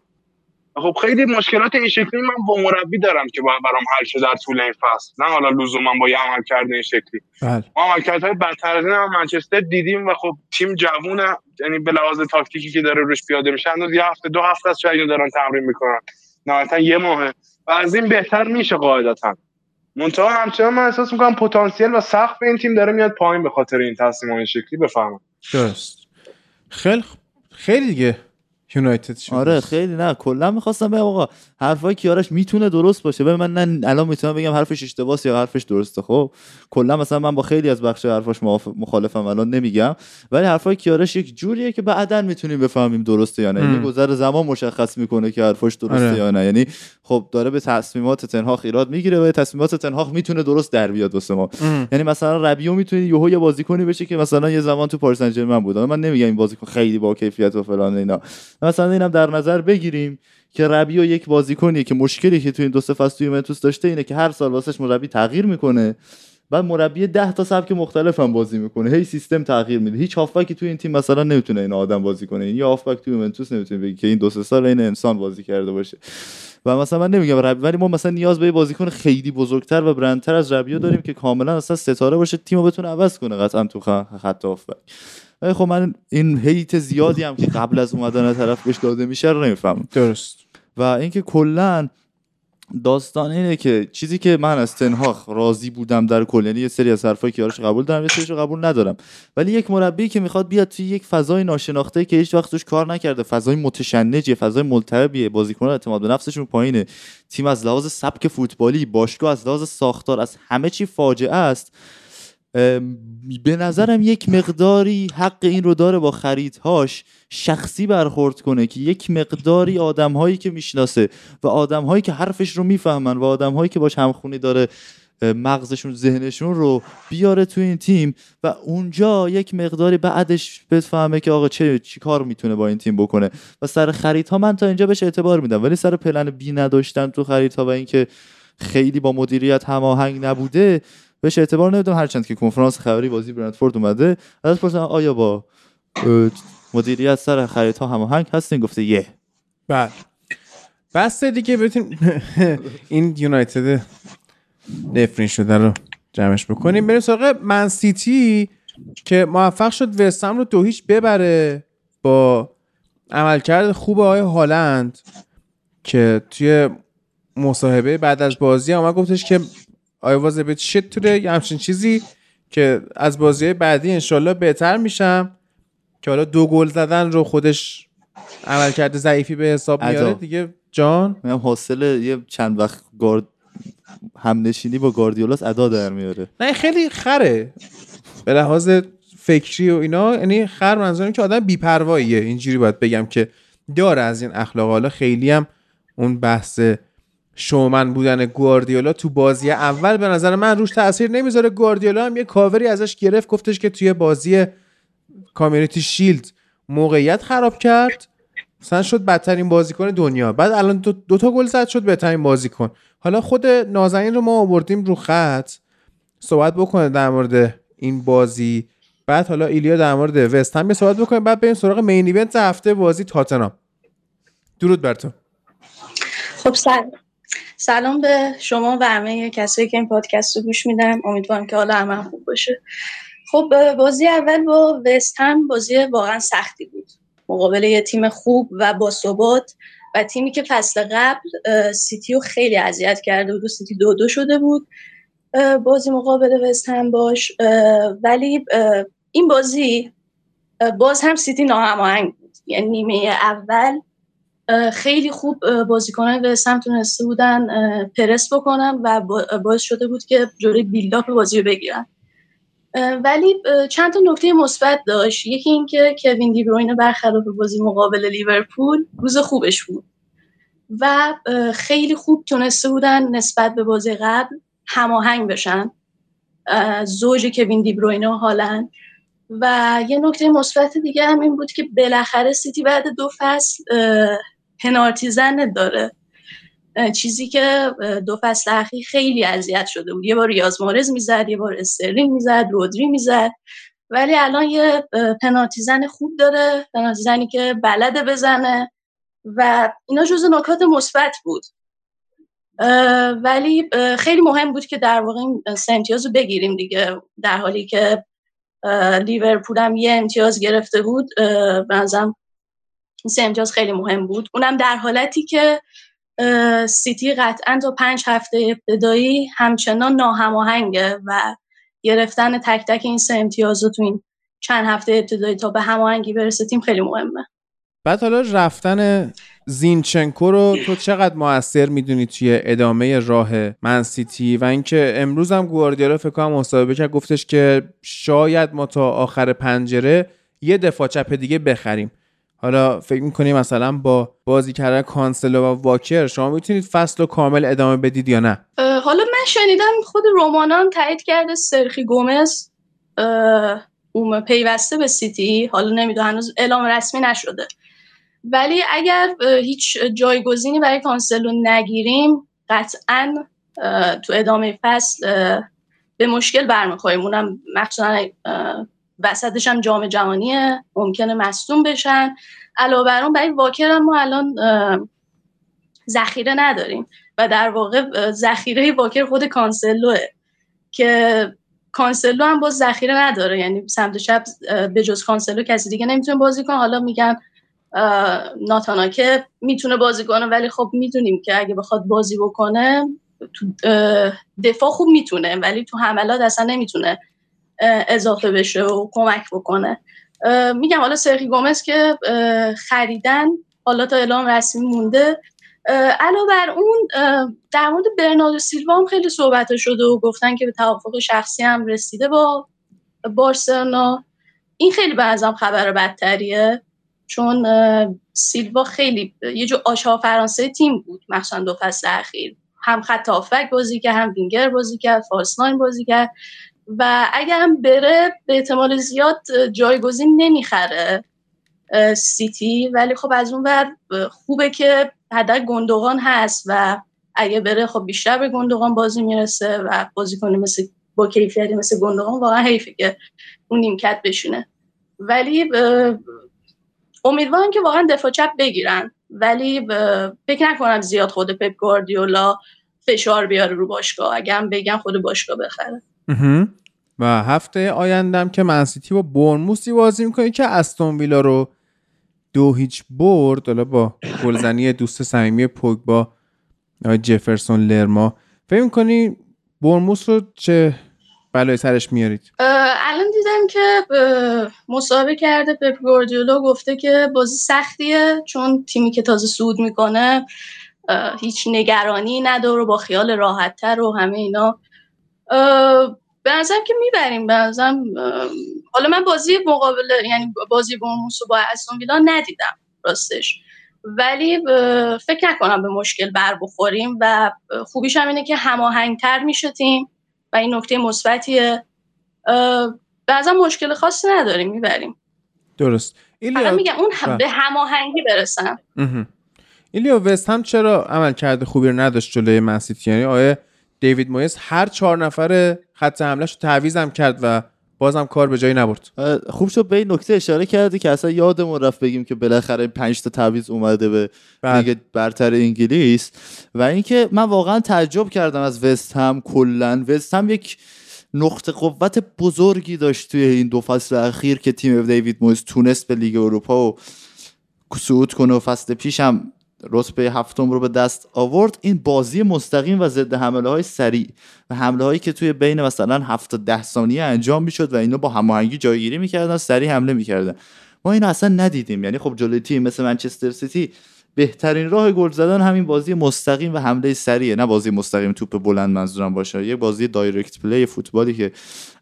خب خیلی مشکلات این شکلی من با مربی دارم که باید برام حل شه در طول این فصل، نه حالا لزوما با یه عملکرد این شکلی. ما عملکردهای بدتر از این هم منچستر دیدیم و خب تیم جوونه، یعنی به لحاظ تاکتیکی که داره روش پیاده میشه انداز یه هفته 2 هفته است شاید دارن تمرین میکنن، نهایتا یه ماهه و از این بهتر میشه قاعدتا. منتها همچنان من احساس میکنم پتانسیل و سقف این تیم داره میاد پایین به خاطر این تصمیم این شکلی. بفهمم درست خیلی دیگه یونایتد شد. آره خیلی نه کلا می‌خواستم بگم آقا حرفای کیارش میتونه درست باشه، ببین من نه الان میتونم بگم حرفش اشتباهه یا حرفش درسته. خب کلا مثلا من با خیلی از بخشای حرفش مخالفم الان نمیگم، ولی حرفای کیارش یک جوریه که بعداً میتونیم بفهمیم درسته یا نه. یعنی گذر زمان مشخص میکنه که حرفش درسته یا نه. یعنی خب داره به تصمیمات تنهاخ ایراد میگیره و تصمیمات تنهاخ میتونه درست در بیاد واسه ما. یعنی مثلا ربیو میتونه یهو یه بازیکنی بشه که مثلا یه زمان تو پاریس سن ژرمن بود، من نمیگم این بازیکن خیلی با کیفیت و فلان اینا، مثلا اینم در نظر بگیریم که ربیو یک بازیکنیه که مشکلی که تو این دو سه فصل توی یوونتوس داشته اینه که هر سال واسش مربی تغییر میکنه و مربی 10 تا سبک مختلف هم بازی میکنه، هی سیستم تغییر میده. هیچ هافبکی توی این تیم مثلا نمیتونه این آدم بازی کنه، این هافبک توی یوونتوس نمیتونه بگه که این دو سه سال این انسان بازی کرده باشه. و مثلا من نمیگم ربیو، ولی ما مثلا نیاز به بازیکن خیلی بزرگتر و برندتر از ربیو داریم که کاملا اصلا ستاره باشه، تیمو بتونه عوض کنه قطعا تو خط هافبک. ولی خب من این هیت زیادی هم که قبل از اومدن طرف بهش داده میشه رو نمیفهمم. درست. و اینکه کلا داستان اینه که چیزی که من از تنهاخ راضی بودم در کل، یعنی یه سری از حرفایی که آرش قبول دارم یه سریشو قبول ندارم، ولی یک مربی که میخواد بیاد توی یک فضای ناشناخته که هیچ وقت توش کار نکرده، فضای متشنجه، فضای ملتهبیه، بازیکن‌ها اعتماد به نفسشون پایینه، تیم از لحاظ سبک فوتبالی، باشگاه از لحاظ ساختار، از همه چی فاجعه است. به نظرم یک مقداری حق این رو داره با خریدهاش شخصی برخورد کنه که یک مقداری آدم‌هایی که میشناسه و آدم‌هایی که حرفش رو میفهمن و آدم‌هایی که باش همخونی داره مغزشون ذهنشون رو بیاره تو این تیم و اونجا یک مقداری بعدش بفهمه که آقا چی کار میتونه با این تیم بکنه. و سر خریدها من تا اینجا بهش اعتبار میدم، ولی سر پلن بی نداشتن تو خریدها و اینکه خیلی با مدیریت هماهنگ نبوده بهش اعتبار نمیدم. هرچند که کنفرانس خبری بازی برنتفورد اومده ازش پرسیدن آیا با مدیریت سر خریدها هماهنگ هستین، گفته یه بله بس دیگه. ببین این یونایتد نفرین شده رو جمعش بکنیم، بریم سراغ من سیتی که موفق شد وست هم رو 2-0 ببره با عملکرد خوب آقای هالند که توی مصاحبه بعد از بازی اومد گفتش که I was a bit shit today، یه همچین چیزی که از بازی‌های بعدی انشالله بهتر میشم، که حالا 2 گل زدن رو خودش عملکرد ضعیفی به حساب میاره دیگه. جان میگم حاصل یه چند وقت گارد همنشینی با گاردیولاس ادا در میاره. نه خیلی خره به لحاظ فکری و اینا، یعنی خر منظورم که آدم بی‌پرواییه، اینجوری باید بگم که داره از این اخلاق. حالا خیلی هم اون بحث شومن بودن گواردیولا تو بازی اول به نظر من روش تأثیر نمیذاره. گواردیولا هم یه کاوری ازش گرفت، گفتش که توی بازی کامیونیتی شیلد موقعیت خراب کرد، مثلا شد بدترین بازیکن دنیا، بعد الان 2 تا گل زد شد بهترین بازیکن. حالا خود نازنین رو ما آوردیم رو خط صحبت بکنه در مورد این بازی، بعد حالا ایلیا در مورد وست هم صحبت بکنه، بعد بریم سراغ مین ایونت هفته، بازی تاتنهام. درود بر تو. خب سلام به شما و همه کسایی که این پادکست رو گوش میدن، امیدوارم که حالا همه خوب باشه. خب بازی اول با وست هم بازی واقعا سختی بود مقابل یه تیم خوب و با ثبات و تیمی که فصل قبل سیتی رو خیلی اذیت کرده بود، سیتی 2-2 شده بود بازی مقابل وست هم باش. ولی این بازی باز هم سیتی ناهماهنگ بود، یعنی نیمه اول خیلی خوب بازیکنان به سمت تونسته بودن پرس بکنن و باعث شده بود که جوری بیلداپ بازی رو بگیرن، ولی چند تا نکته مثبت داشت. یکی این که کوین دی بروینه برخلاف بازی مقابل لیورپول روز خوبش بود و خیلی خوب تونسته بودن نسبت به بازی قبل هماهنگ بشن، زوج کوین دی بروینه و هالند. و یه نکته مثبت دیگه هم این بود که بالاخره سیتی بعد 2 فصل پنالتی زن داره، چیزی که 2 فصل اخیر خیلی اذیت شده بود. یه بار ریاض مارز میزد، یه بار استرلینگ میزد، رودری میزد، ولی الان یه پنالتی زن خوب داره، پنالتی زنی که بلده بزنه و اینا جزو نکات مثبت بود. ولی خیلی مهم بود که در واقع این 3 امتیاز رو بگیریم دیگه، در حالی که لیورپول هم 1 امتیاز گرفته بود. بنظرم این 3 امتیاز خیلی مهم بود، اونم در حالتی که سیتی قطعا تا 5 هفته ابتدایی همچنان ناهماهنگه و گرفتن تک تک این 3 امتیاز رو تو این چند هفته ابتدایی تا به هماهنگی برسه تیم خیلی مهمه. بعد حالا رفتن زینچنکو رو تو چقدر موثر میدونی توی ادامه راه من سیتی؟ و اینکه امروز هم گواردیولا فکر کنم مصاحبه کرد گفتش که شاید ما تا آخر پنجره یه دفاع چپ دیگه بخریم. حالا فکر می‌کنی مثلا با بازی کردن کانسلو و واکر شما میتونید فصل رو کامل ادامه بدید یا نه؟ حالا من شنیدم خود رومانان تایید کرده سرخی گومز پیوسته به سیتی، حالا نمیدونم هنوز اعلام رسمی نشده. ولی اگر هیچ جایگزینی برای کانسلو نگیریم قطعاً تو ادامه فصل به مشکل برمیخوریم. اونم مخصوصاً وسطش هم جام جهانیه، ممکنه مصدوم بشن. علاوه بر اون برای واکر هم ما الان ذخیره نداریم و در واقع ذخیره واکر خود کانسلوه که کانسلو هم باز ذخیره نداره، یعنی سمت شب به جز کانسلو کسی دیگه نمیتونه بازی کنه. حالا میگن ناتاناکه میتونه بازی کنه، ولی خب میدونیم که اگه بخواد بازی بکنه تو دفاع خوب میتونه، ولی تو حملات اصلا نمیتونه اضافه بشه و کمک بکنه. میگم حالا سرخی گومز که خریدن، حالا تا اعلام رسمی مونده. علاوه بر اون در مورد برناردو سیلوا هم خیلی صحبت شده و گفتن که به توافق شخصی هم رسیده با بارسلونا. این خیلی بازم خبر بدتریه، چون سیلوا خیلی یه جو آشا فرانسه تیم بود، مخصوصا دو فصل اخیر هم خط هافبک بازی کرد، هم وینگر بازی کرد، فالس ناین بازی کرد و اگه هم بره به احتمال زیاد جایگزین نمیخره سیتی. ولی خب از اون ور خوبه که حداقل گوندوغان هست و اگه بره خب بیشتر به گوندوغان بازی میرسه و بازیکن مثل با کیفیتی مثل گوندوغان واقعا حیفه که اون نیمکت بشینه. ولی امیدوارم که واقعا دفاع چپ بگیرن، ولی فکر نکنم زیاد خود پپ گواردیولا فشار بیاره رو باشگاه، اگه هم بگن خود باشگاه بخره. و هفته آیندم که منسیتی با برنموسی بازی میکنه که استون ویلا رو 2-0 برد، حالا با گلزنی دوست صمیمی پوگبا جفرسون لرما. فکر میکنی برنموس رو چه بلای سرش میارید؟ الان دیدم که مصاحبه کرده پپ گواردیولا، گفته که بازی سختیه چون تیمی که تازه صعود میکنه هیچ نگرانی نداره، با خیال راحت‌تر و همه اینا. به نظرم که میبریم. به نظرم حالا من بازی مقابل یعنی بازی برنموس با استون ویلا ندیدم راستش، ولی فکر نکنم به مشکل بر بخوریم و خوبیش هم اینه که هماهنگ‌تر میشه تیم و این نکته مثبتیه. بعضا مشکل خاصی نداریم، میبریم. درست. فقط میگم اون هم به هماهنگی برسن. ایلیا وست هم چرا عمل کرده خوبی رو نداشت جلوی منسیتی؟ یعنی آیه دیوید مویز هر 4 نفر خط حمله‌شو تعویض هم کرد و بازم کار به جایی نبرد. خوب شد به این نکته اشاره کردی که اصلا یادمون رفت بگیم که بالاخره 5 تا تعویض اومده به لیگ برتر انگلیس. و اینکه من واقعا تعجب کردم از وست هم. کلا وست هم یک نقطه قوت بزرگی داشت توی این 2 فصل اخیر که تیم دیوید مویز تونست به لیگ اروپا و صعود کنه و فصل پیش هم رتبه 7م رو به دست آورد. این بازی مستقیم و ضد حمله‌های سریع و حمله‌هایی که توی بین مثلا 7 تا 10 ثانیه انجام می‌شد و اینا با هماهنگی جایگیری می‌کردن، سریع حمله می‌کردن، ما اینو اصلا ندیدیم. یعنی خب جلوی تیم مثل منچستر سیتی بهترین راه گل زدن همین بازی مستقیم و حمله سریعه، نه بازی مستقیم توپ بلند منظورم باشه، یه بازی دایرکت پلی فوتبالی که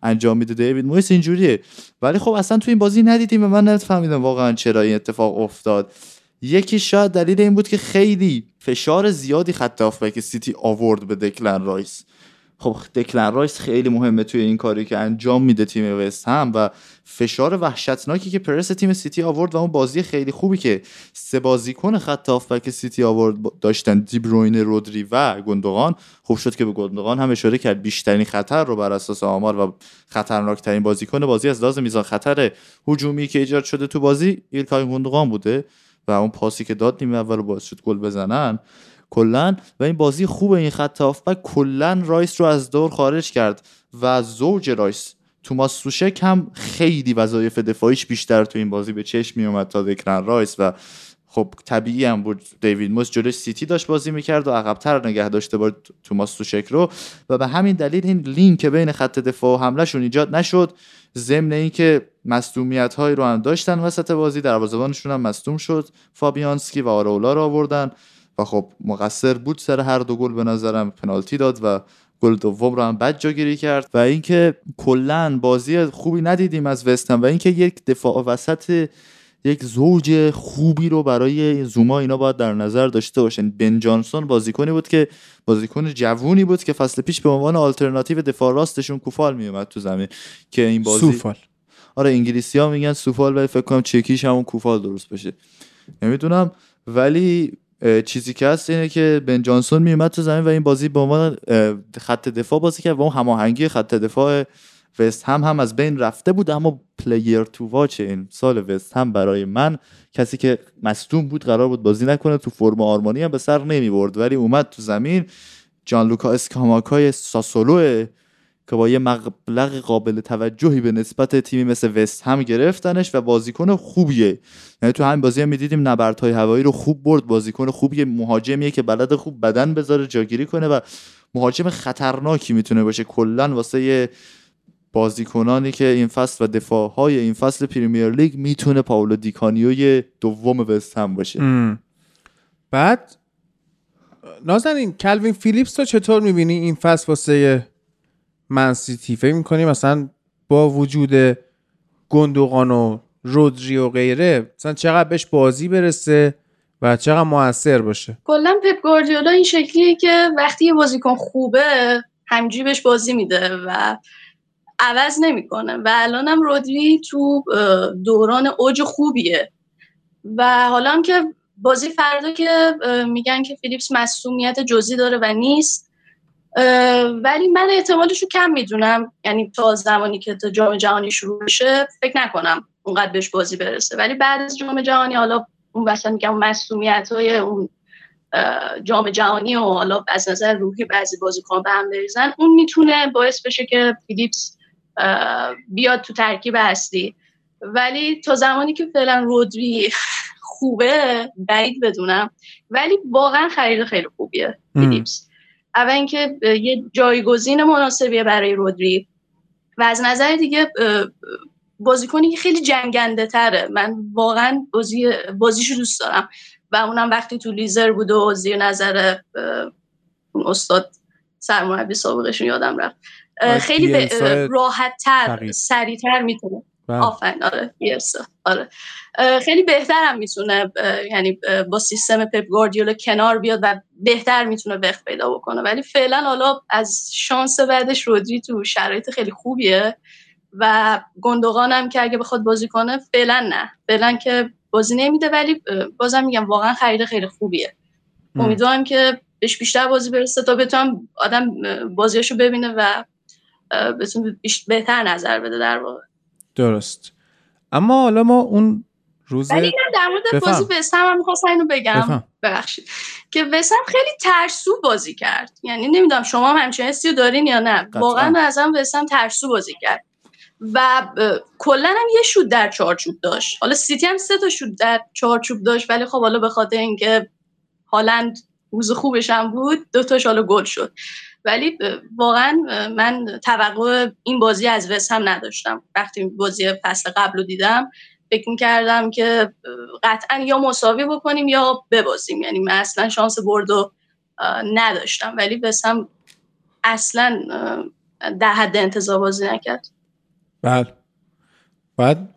انجام میده دیوید مویس اینجوریه. ولی خب اصلا توی این بازی ندیدیم و من نفهمیدم واقعا چرا این اتفاق افتاد. یکی شاید دلیل این بود که خیلی فشار زیادی خط هافبک سیتی آورد به دکلن رایس. خب دکلن رایس خیلی مهمه توی این کاری که انجام میده تیم وست هم و فشار وحشتناکی که پرس تیم سیتی آورد و اون بازی خیلی خوبی که 3 بازیکن خط هافبک سیتی آورد داشتن، دی بروینه، رودری و گوندوغان. خوب شد که به گوندوغان هم اشاره کرد، بیشترین خطر رو بر اساس آمار و خطرناکترین بازیکن بازی از لحاظ میزان خطر هجومی که ایجاد شده تو بازی ایلکای گوندوغان بوده و اون پاسی که داد نیمه اول باعث شد گل بزنن کلا. و این بازی خوبه این خط هافبک کلا رایس رو از دور خارج کرد و زوج رایس توماس سوشک هم خیلی وظایف دفاعیش بیشتر تو این بازی به چشم می اومد تا دکلن رایس. و خب طبیعی هم بود دیوید مویس جلوی سیتی داشت بازی میکرد و عقب‌تر نگه داشته بود توماس سوشک رو و به همین دلیل این لینک بین خط دفاع و حملهشون ایجاد نشد. ضمن اینکه مصدومیت‌هایی رو هم داشتن وسط بازی، دروازه‌بانشون هم مصدوم شد، فابیانسکی و آراولا رو آوردن و خب مقصر بود سر هر دو گل به نظرم، پنالتی داد و گل دوم رو هم بد جاگیری کرد. و اینکه کلا بازی خوبی ندیدیم از وست هم و اینکه یک دفاع وسط، یک زوج خوبی رو برای زوما اینا باید در نظر داشته باشن. بن جانسون بازیکنی بود که بازیکن جوونی بود که فصل پیش به عنوان آلترناتیو دفاع راستشون کوفال می اومد تو زمین که این بازی سوفال. آره انگلیسی‌ها میگن سوفال ولی فکر کنم چکیش همون کوفال درست بشه. نمیدونم، ولی چیزی که هست اینه که بن جانسون میومد تو زمین و این بازی به عنوان خط دفاع بازی کرد و اون هماهنگی خط دفاع وست هم از بین رفته بود. اما پلیر تو واچ این سال وست هم برای من کسی که مصدوم بود، قرار بود بازی نکنه، تو فرم آرمانی هم به سر نمی برد، ولی اومد تو زمین. جان لوکا اسکاماکای ساسولوه که با یه مبلغ قابل توجهی به نسبت تیمی مثل وست هم گرفتنش و بازیکن خوبیه، یعنی تو همین بازی هم می‌دیدیم نبردهای هوایی رو خوب برد، بازیکن خوبیه، مهاجمیه که بلد خوب بدن بذاره جاگیری کنه و مهاجم خطرناکی میتونه باشه کلا واسه بازیکنانی که این فصل و دفاع‌های این فصل پریمیر لیگ میتونه پائولو دیکانیوی دوم وست هم باشه. بعد نازنین کلوین فیلیپس رو چطور می‌بینی این فصل واسه من سیتی؟ فکر می‌کنی مثلا با وجود گوندوغان و رودری و غیره مثلا چقدر بهش بازی برسه و چقدر موثر باشه؟ کلاً پپ گواردیولا این شکلیه که وقتی یه بازیکن خوبه همینجوری بهش بازی میده و عوض نمی‌کنه و الانم رودری تو دوران اوج خوبیه و حالا هم که بازی فردا که میگن که فیلیپس مصدومیت جزئی داره و نیست، ولی من احتمالشو کم میدونم، یعنی تا زمانی که تا جام جهانی شروع بشه فکر نکنم اونقدر بهش بازی برسه، ولی بعد از جام جهانی حالا اون واسه میگم مصدومیت‌های اون جام جهانی و حالا از نظر روحی بعضی بازیکن به هم بریزن، اون میتونه باعث بشه که فیلیپس بیاد تو ترکیب اصلی. ولی تا زمانی که فعلا رودری خوبه بعید بدونم، ولی واقعا خرید خیلی خوبیه فیلیپس. اول اینکه یه جایگزین مناسبیه برای رودری و از نظر دیگه بازیکنی که خیلی جنگنده تره، من واقعا بازیشو دوست دارم و اونم وقتی تو لیزر بود و زیر نظر اون استاد سرمربی سابقشون یادم رفت، خیلی راحت تر سریع تر میتونه آفرین آره بیرسه آره خیلی بهترم میتونه، یعنی با سیستم پپ گواردیولا کنار بیاد و بهتر میتونه وقت پیدا بکنه، ولی فعلا حالا از شانس بعدش رودری تو شرایط خیلی خوبیه و گوندوغان هم که اگه بخواد بازی کنه فعلا نه، فعلا که بازی نمیده، ولی بازم میگم واقعا خرید خیلی خوبیه. امیدوارم که بهش بیشتر بازی برسه تا بتونم آدم بازیاشو ببینه و بتونه بهتر نظر بده در واقع. درست. اما حالا ما اون روزه ولی در مورد بازی وست هم می‌خواستم اینو بگم، ببخشید، که وست هم خیلی ترسو بازی کرد، یعنی نمیدونم شما هم همچین حسی دارین یا نه، واقعا ازم وست هم ترسو بازی کرد و کلا هم یه شوت در چارچوب داشت. حالا سیتی هم 3 تا شوت در چارچوب داشت، ولی خب حالا به خاطر اینکه هالند روز خوبش هم بود 2 تاش حالا گل شد، ولی واقعا من توقع این بازی از وست هم نداشتم. وقتی بازی فصل قبل رو دیدم فکر می‌کردم که قطعا یا مساوی بکنیم یا ببازیم، یعنی من اصلا شانس برد رو نداشتم، ولی وست هم اصلا در حد انتظار بازی نکرد. بله. بعد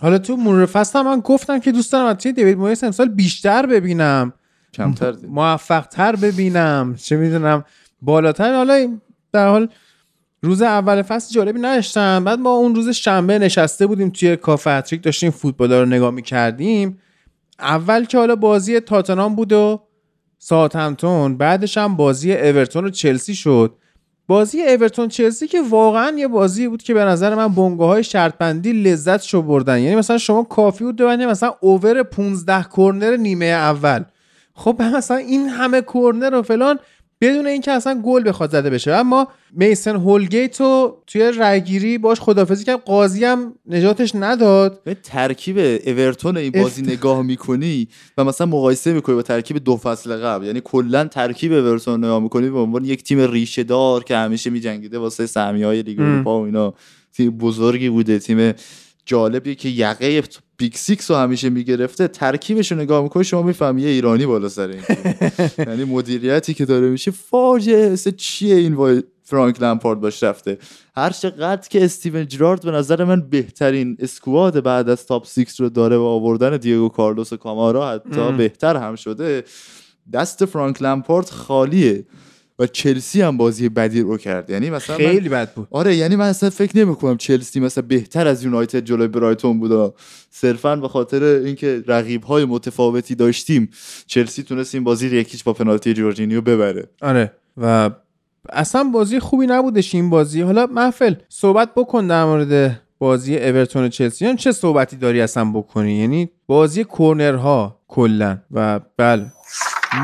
حالا تو مرفست هم من گفتم که دوست دارم از تیم دیوید مویس امسال بیشتر ببینم، کمتر موفق‌تر ببینم، چه میدونم بالاتر. حالا در حال روز اول فصل جالبی نداشتم. بعد ما اون روز شنبه نشسته بودیم توی کافه هتریک، داشتیم فوتبالا رو نگاه می‌کردیم. اول که حالا بازی تاتنهام بود و ساوثهمپتون، بعدش هم بازی اورتون و چلسی شد. بازی اورتون چلسی که واقعا یه بازی بود که به نظر من بنگاه‌های شرط بندی لذتشو بردن، یعنی مثلا شما کافی بود ببینید مثلا اوور 15 کرنر نیمه اول، خب مثلا این همه کرنر و فلان بدون اینکه اصلا گل بخواد زده بشه. اما میسن هولگیتو توی رایگیری باش خدافظی کرد، قاضی هم نجاتش نداد. به ترکیب اورتون این بازی نگاه میکنی و مثلا مقایسه میکنی با ترکیب 2 فصل قبل، یعنی کلا ترکیب اورتون نگاه میکنی به عنوان یک تیم ریشه دار که همیشه میجنگیده واسه سهمیه‌های لیگ اروپا و اینا، تیم بزرگی بوده، تیم جالبیه که یقه بیگ سیکس رو همیشه میگرفته. ترکیبش رو نگاه میکنی شما میفهمی یه ایرانی بالا سر این، یعنی مدیریتی که داره میشه فاجعه. اصلا چیه این فرانک لمپارد باش رفته؟ هر چقدر که استیون جرارد به نظر من بهترین اسکواد بعد از تاپ 6 رو داره و آوردن دیگو کارلوس و کامارا حتی بهتر هم شده، دست فرانک لمپارد خالیه. و چلسی هم بازی بدی رو کرد. یعنی مثلا خیلی بد بود. آره یعنی من اصلا فکر نمی‌کنم چلسی مثلا بهتر از یونایتد جلوی برایتون بود، صرفاً به خاطر اینکه رقیب‌های متفاوتی داشتیم چلسی تونست این بازی رو 1-0 با پنالتی جورجینیو ببره. آره و اصلا بازی خوبی نبودش این بازی. حالا محفل صحبت بکن در مورد بازی اورتون و چلسی، یعنی چه صحبتی داری اصلا بکنی؟ یعنی بازی کورنرها کلا و بله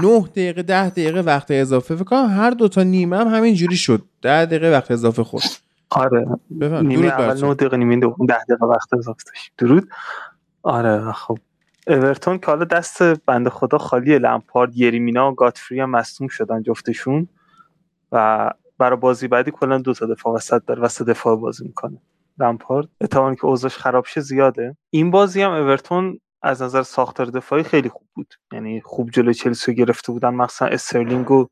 9 دقیقه 10 دقیقه وقت اضافه فکر کنم هر دوتا نیمه هم همین جوری شد، 10 دقیقه وقت اضافه خورد. آره نیمه اول 9 دقیقه نیمه دوم 10 دقیقه وقت اضافه داشت. درود. آره خب اورتون که حالا دست بنده خدا خالی، لمپارد، یریمینا و گاتفری هم مصدوم شدن جفتشون و برای بازی بعدی کلا دو تا دفاع وسط داره، وسط دفاع بازی میکنه لمپارد، احتمال که اوضاعش خراب شه زیاده. این بازی هم اورتون از نظر ساختار دفاعی خیلی خوب بود، یعنی خوب جلوی چلسی گرفته بودن، مثلا استرلینگ و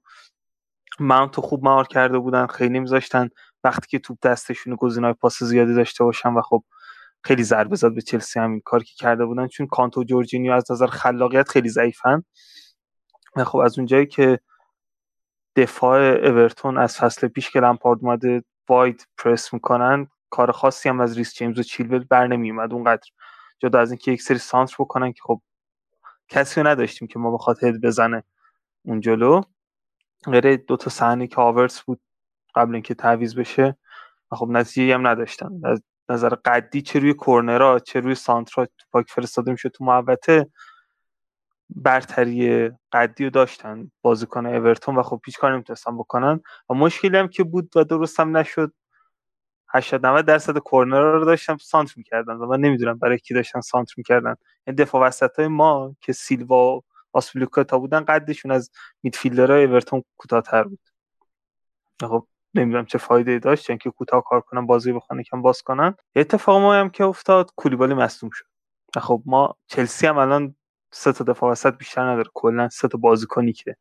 ماونت خوب مهار کرده بودن، خیلی نمیذاشتن وقتی که توپ دستشون گزینه‌های پاس زیادی داشته باشن و خب خیلی ضربه زد به چلسی همین کار که کرده بودن، چون کانتو جورجینیو از نظر خلاقیت خیلی ضعیفن. خب از اونجایی که دفاع اورتون از فصل پیش که لمپارد اومده واید پرس میکنن، کار خاصی هم از ریس جیمز و چیلول برنمی اومد اونقدر، جدا از اینکه یک سری سانتر بکنن که خب کسی نداشتیم که ما بخواد هد بزنه اون جلو، غیر دو تا صحنه که هاورتس بود قبل اینکه تعویض بشه و خب نتیجه‌ای هم نداشتن از نظر قدی، چه روی کورنرها چه روی سانترها پاک فرستاده میشه تو محوطه، برتری قدی رو داشتن بازیکن اورتون و خب هیچ کاری نمیتونستن بکنن و مشکلی هم که بود و درست هم نشد 80-90% کورنرها رو داشتن سانتر میکردن و من نمیدونم برای کی داشتن سانتر میکردن. این دفاع وسطای ما که سیلوا و آسپلیکوتا بودن قدشون از میدفیلدرهای اورتون کوتاه‌تر بود. خب نمیدونم چه فایده‌ای داشت، چون که کوتاه کار کنن بازی بخونه کم باز کنن. اتفاقی هم که افتاد کولیبالی مصدوم شد. خب ما چلسی هم الان 3 تا دفاع وسط بیشتر نداره، کلا 3 تا بازیکنی که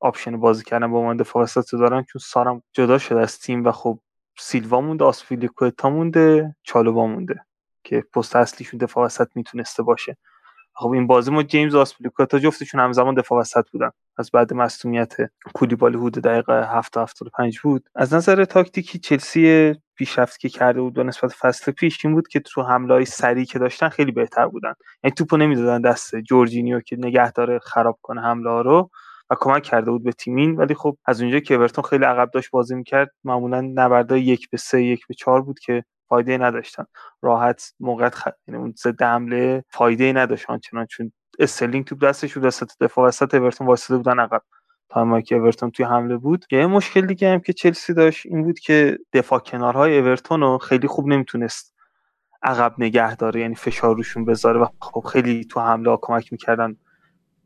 آپشن بازی کردن با من دفاع وسط دارن، چون سارم جدا شده از تیم و خب سیلوا مونده، آسپلیکوتا مونده، چالوبا مونده که پست اصلیشون دفاع وسط میتونسته باشه. خب این بازی ما جیمز و آسپلیکوتا جفتشون همزمان دفاع وسط بودن از بعد مصونیت کولیبالی حدود دقیقه 70-75 بود. از نظر تاکتیکی چلسی پیشرفت که کرده بود به نسبت فصل پیش این بود که تو حمله‌های سریع که داشتن خیلی بهتر بودن، یعنی توپو نمیدادن دست جورجینیو که نگه داره خراب کنه حمله‌ها رو و کمک کرده بود به تیمین. ولی خب از اونجا که اورتون خیلی عقب داشت بازی میکرد معمولا نبردای 1-3 1-4 بود که فایده نداشتن، راحت موقعیت یعنی اون ضد حمله فایده نداشت آنچنان، چون استرلینگ توپ دستش بود، دست دفاع وسط اورتون واسطه بودن عقب تا مایک اورتون توی حمله بود. یه مشکل دیگه هم که چلسی داشت این بود که دفاع کنارهای اورتون رو خیلی خوب نمیتونست عقب نگه داره، یعنی فشار روشون بذاره و خب خیلی تو حمله کمک میکردن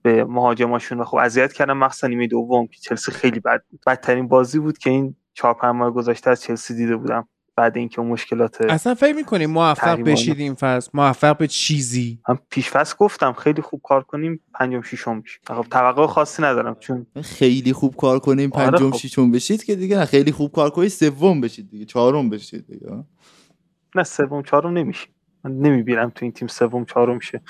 به مهاجماشون و خب اذیت کردن، مخصوصا نیمه دوم که چلسی خیلی بد بود. بدترین بازی بود که این 4-5 ماه گذشته از چلسی دیده بودم بعد اینکه مشکلات. اصلا فکر می‌کنی موفق بشید این فصل؟ موفق به چیزی؟ من پیش فصل گفتم خیلی خوب کار کنیم پنجم ششم میشیم. خب توقع خاصی ندارم چون خیلی خوب کار کنیم پنجم ششم بشید که دیگه، نه خیلی خوب کار کنید سوم بشید دیگه، چهارم بشید دیگه. نه سوم چهارم نمیشه، من نمیبینم تو این تیم سوم چهارم شه.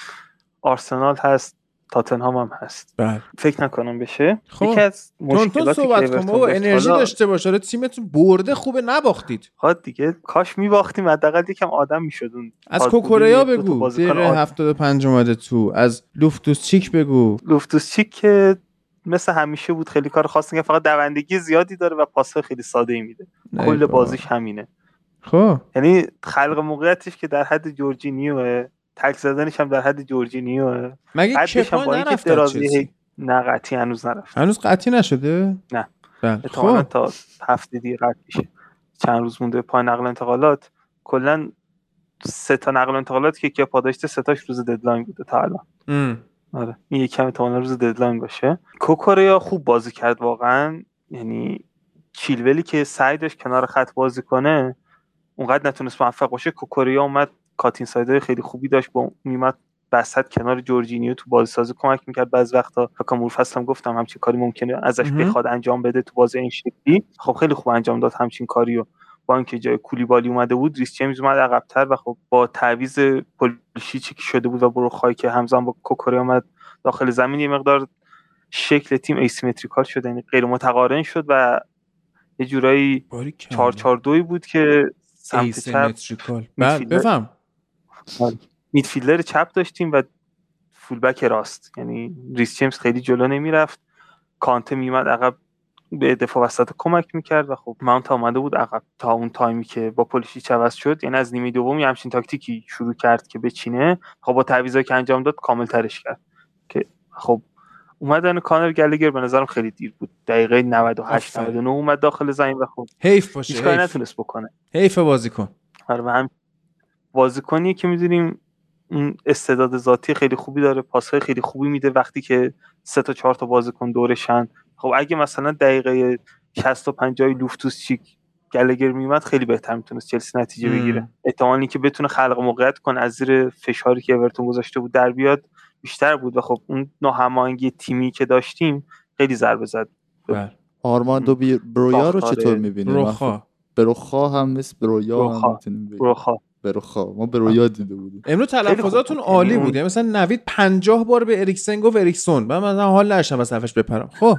آرسنال هست، تاتنهام هم هست. بله. فکر نکنم بشه. خب. یکی از مشکلاتی که اورتون انرژی داشته باشه، تیمتون برده خوبه نباختید. خب دیگه کاش می‌باختیم حداقل یکم آدم می‌شدون. از کوکوریا بگو. دقیقه 75 اومده تو. از لوفتوسچیک بگو. لوفتوسچیک که مثل همیشه بود، خیلی کار خاصی که فقط دوندگی زیادی داره و پاس‌های خیلی ساده‌ای میده. کل بازیش همینه. خب. یعنی خلق موقعیتش که در حد جورجینیو، تک زدنش هم در حد جورجینیو. مگه چپا نرفته درازی؟ نه قطعی هنوز نرفته، هنوز قطعی نشده؟ نه احتمالاً تا هفته دیگه قطعی میشه، چند روز مونده پای نقل انتقالات. کلا 3 تا نقل انتقالات که پاداشته، 3 تاش روز ددلاین بوده تا الان. آره این یکم احتمالاً روز ددلاین باشه. کوکوریا خوب بازی کرد واقعا، یعنی چیلولی که سعی داشت کنار خط بازی کنه اونقدر نتونست موفق باشه. کوکوریا اومد کاتین سایدای خیلی خوبی داشت، با میمد وسط کنار جورجینیو تو بازی سازی کمک میکرد بعض وقتا. فکر فصل هم گفتم همچین کاری ممکنه ازش بخواد انجام بده تو بازی این شکلی، خب خیلی خوب انجام داد همچین کاریو. با اینکه جای کولیبالی اومده بود، ریس جیمز اومد عقب‌تر و خب با تعویض پولیشیچی که شده بود و بروخای که همزمان با کوکوری اومد داخل زمین، یه مقدار شکل تیم اسیمتریکال شد، یعنی غیر متقارن شد و یه جورایی 4-4-2 بود که سمت چپ بفهم میدفیلدر چپ داشتیم و فولبک راست، یعنی ریس جیمز خیلی جلو نمیرفت، کانته میمد عقب به دفاع وسط کمک میکرد و خب مانت آمده بود عقب تا اون تایمی که با پولیشیچ عوض شد، یعنی از نیمه دوم همچین تاکتیکی شروع کرد که بچینه، خب با تعویضایی که انجام داد کامل ترش کرد که خب اومدن کانر گلگر به نظرم خیلی دیر بود، دقیقه 98 99 اومد داخل زمین و خب حیف باشه هیچ کاری نتونست بکنه. حیف بازیکن، هر بازیکنی که می‌دونیم استعداد ذاتی خیلی خوبی داره، پاس‌های خیلی خوبی میده، وقتی که 3 تا 4 تا بازیکن دورشن خب اگه مثلا دقیقه 60 تا 50 لوفتوس چیک گلگر میومد خیلی بهتر میتونست چلسی نتیجه بگیره. احتمالی که بتونه خلق موقعیت کنه از زیر فشاری که اورتون گذاشته بود در بیاد بیشتر بود و خب اون ناهماهنگی تیمی که داشتیم خیلی ضربه زد. آرماندو برویا رو چطور می‌بینید؟ بروخا هم مثل برویا هم میتونیم بگیم. بروخا ما برویا دیده بودیم. امروز تلفظاتون عالی بود. مثلا نوید 50 بار به اریکسن گفت اریکسون. من مثلا حال نشم از صفحش بپرم. خب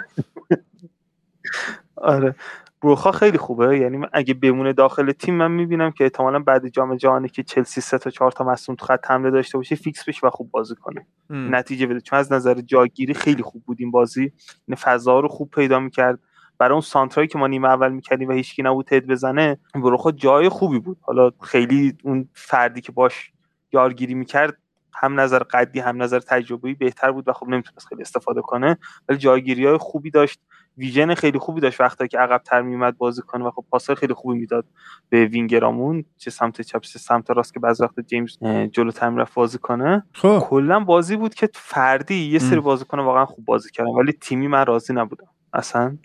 آره بروخا خیلی خوبه، یعنی من اگه بمونه داخل تیم من میبینم که احتمالاً بعد جام جهانی که چلسی 3 تا 4 تا مصدوم تو خط حمله داشته باشه فیکس بشه و خوب بازی کنه، نتیجه بده، چون از نظر جاگیری خیلی خوب بود این بازی، این فضا رو خوب پیدا می‌کرد برای اون سانترایی که ما نیمه اول می‌کردیم و هیچکی نبود تد بزنه. بروخا جای خوبی بود، حالا خیلی اون فردی که باش یارگیری می‌کرد هم نظر قدی هم نظر تجربه‌ای بهتر بود و خب نمی‌تونست خیلی استفاده کنه، ولی جایگیری‌های خوبی داشت، ویژن خیلی خوبی داشت وقتی که عقب تر میومد بازیکن و خب پاس‌های خیلی خوبی میداد به وینگرامون، چه سمت چپ چه سمت راست که بعضی وقت جیمز جلوتر میرفت بازیکنه. کلا بازی بود که فردی یه سری بازیکن واقعا خوب بازی کردن ولی تیمی من راضی نبودم اصلا.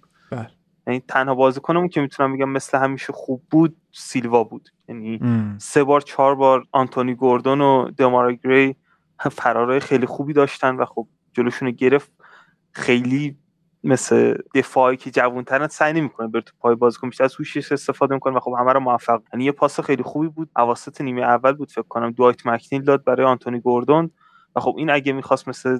یعنی تنها بازیکنمون که میتونم بگم مثل همیشه خوب بود سیلوا بود، یعنی 3 بار 4 بار آنتونی گوردون و دمارای گری فرارای خیلی خوبی داشتن و خب جلوشون گرفت، خیلی مثل دفاعی که جوان‌ترن سعی نمی‌کنه بره تو پای بازیکن، بیشتر از هوشش استفاده می‌کنه و خب همه رو موفق. یعنی یه پاس خیلی خوبی بود اواسط نیمه اول بود فکر کنم، دوایت مکنیل داد برای آنتونی گوردون و خب این اگه می‌خواست مثل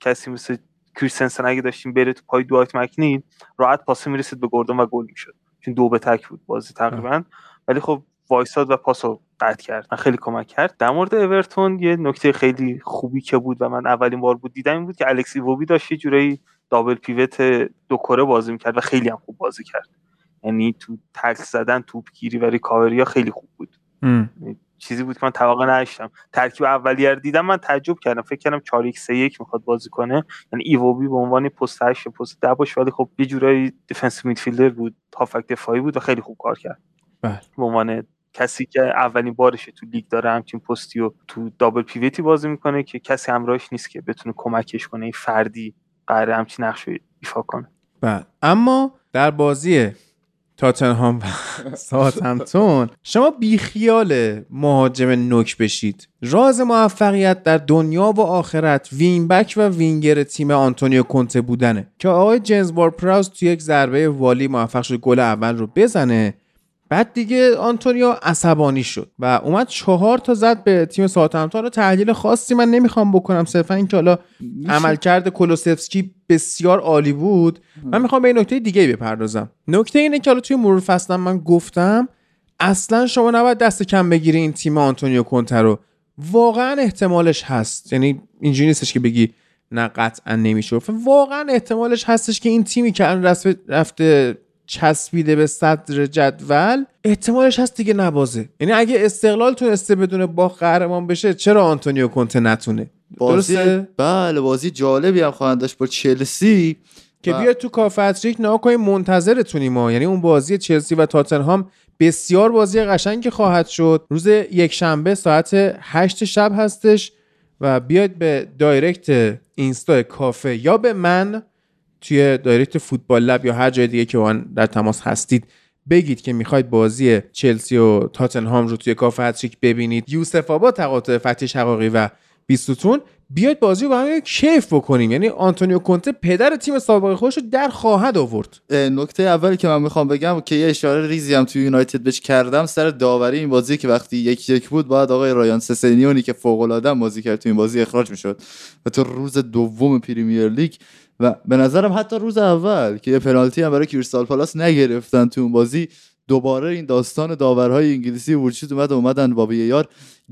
کسی مثل کریستنسن اگه داشتیم بره تو پای دوایت مکنیل راحت پاس می‌رسید به گوردون و گل می‌شد، چون 2-0 بود بازی تقریبا، ولی خب وایساد و پاسو قطع کرد، من خیلی کمک کرد. در مورد اورتون یه نکته خیلی خوبی که بود و من اولین بار بود دیدم این بود که الکسی ووبی داشت یه جوری دابل پیوت دو کره بازی میکرد و خیلی هم خوب بازی کرد، یعنی تو تکل زدن توپگیری و ریکاوریا خیلی خوب بود، چیزی بود که من توقع نداشتم. ترکیب اولیه رو دیدم من تعجب کردم، فکر کردم 4-1-3-1 میخواد بازی کنه، یعنی ایوبی به عنوان پست 8 پست 10 باشه، ولی خب یه جورایی دیفنس میدفیلدر بود، هافک دفاعی بود و خیلی خوب کار کرد به عنوان کسی که اولین بارشه تو لیگ داره همچین پستی و تو دابل پیوتی بازی میکنه که کسی همراهش نیست که بتونه کمکش کنه، این فردی قراره همچین نقش رو ایفا کنه. بله اما در بازی تاتنهام و ساوثهمپتون شما بیخیال مهاجم نوک بشید، راز موفقیت در دنیا و آخرت وین بک و وینگر تیم آنتونیو کونته بودنه که آقای جیمز وارد پراوس تو یک ضربه والی موفق شد گل اول رو بزنه، بعد دیگه آنتونیو عصبانی شد و اومد 4 تا زد به تیم ساوثهمپتون. رو تحلیل خاصی من نمیخوام بکنم، صرفا این که حالا عملکرد کولوسفسکی بسیار عالی بود. من میخوام به نکته دیگه بپردازم، نکته اینه که حالا توی مرور فصل من گفتم اصلا شما نباید دست کم بگیری این تیم آنتونیو کونته رو، واقعا احتمالش هست، یعنی اینجوری نیستش که بگی نه قطعا نمیشه، واقعا احتمالش هستش که این تیمی که الان رفته چسبیده به صدر جدول احتمالش هست دیگه نبازه، یعنی اگه استقلال تونسته بدون باخت قهرمان بشه چرا آنتونیو کونته نتونه؟ درسته؟ بله بازی جالبی هم خواهند داشت با چلسی که بیاد تو کافه اتریک ناکای منتظرتونی ما، یعنی اون بازی چلسی و تاتنهام بسیار بازی قشنگی خواهد شد. روز یک شنبه ساعت 8 شب هستش و بیاید به دایرکت اینستا کافه یا به من توی دایرکت فوتبال لب یا هر جای دیگه که با در تماس هستید بگید که میخواید بازی چلسی و تاتنهام رو توی کافه هتریک ببینید. یوسف آباد تقاطع فتحی شقاقی و بیستون بیاید بازی رو با هم کیف بکنیم. یعنی آنتونیو کونته پدر تیم سابق خودش رو در خواهد آورد. نکته اولی که من میخوام بگم که یه اشاره ریزی هم توی یونایتد بهش کردم سر داوری این بازی که وقتی 1-1 بود بعد آقای رایان سسنیونی که فوق‌العاده بازی کرد توی این بازی اخراج میشد و تو روز دوم پریمیر لیگ و به نظرم حتی روز اول که یه پنالتی هم برای کریستال پالاس نگرفتن تو اون بازی، دوباره این داستان داورهای انگلیسی ورچید اومدن با وی‌آر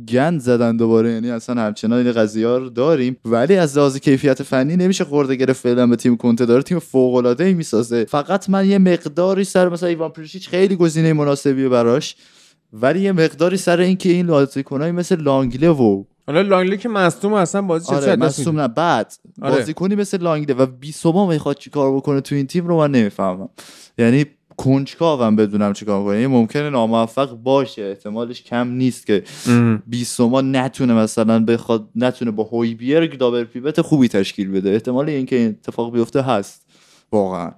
گند زدن دوباره. یعنی اصلا همچنان این قضیه رو داریم، ولی از لحاظ کیفیت فنی نمیشه خورده گرفت فعلا به تیم کنته. داره تیم فوق العاده ای میسازه. فقط من یه مقداری سر مثلا ایوان پریشیچ خیلی گزینه مناسبیه براش، ولی یه مقداری سر اینکه این بازیکنای مثل لانگله و حالا لانگله که مصدوم اصلا بازی چه چه مصدوم نه بعد بازیکنی مثل لانگله و بیسوما میخواد چیکار بکنه تو این تیم رو من نمیفهمم. یعنی کنجکاوم بدونم چیکار کنه. ممکنه ناموفق باشه، احتمالش کم نیست که بیسوما نتونه مثلا بخواد نتونه با هویبرگ دابل پیوت خوبی تشکیل بده. احتمال اینکه این اتفاق بیفته هست واقعا.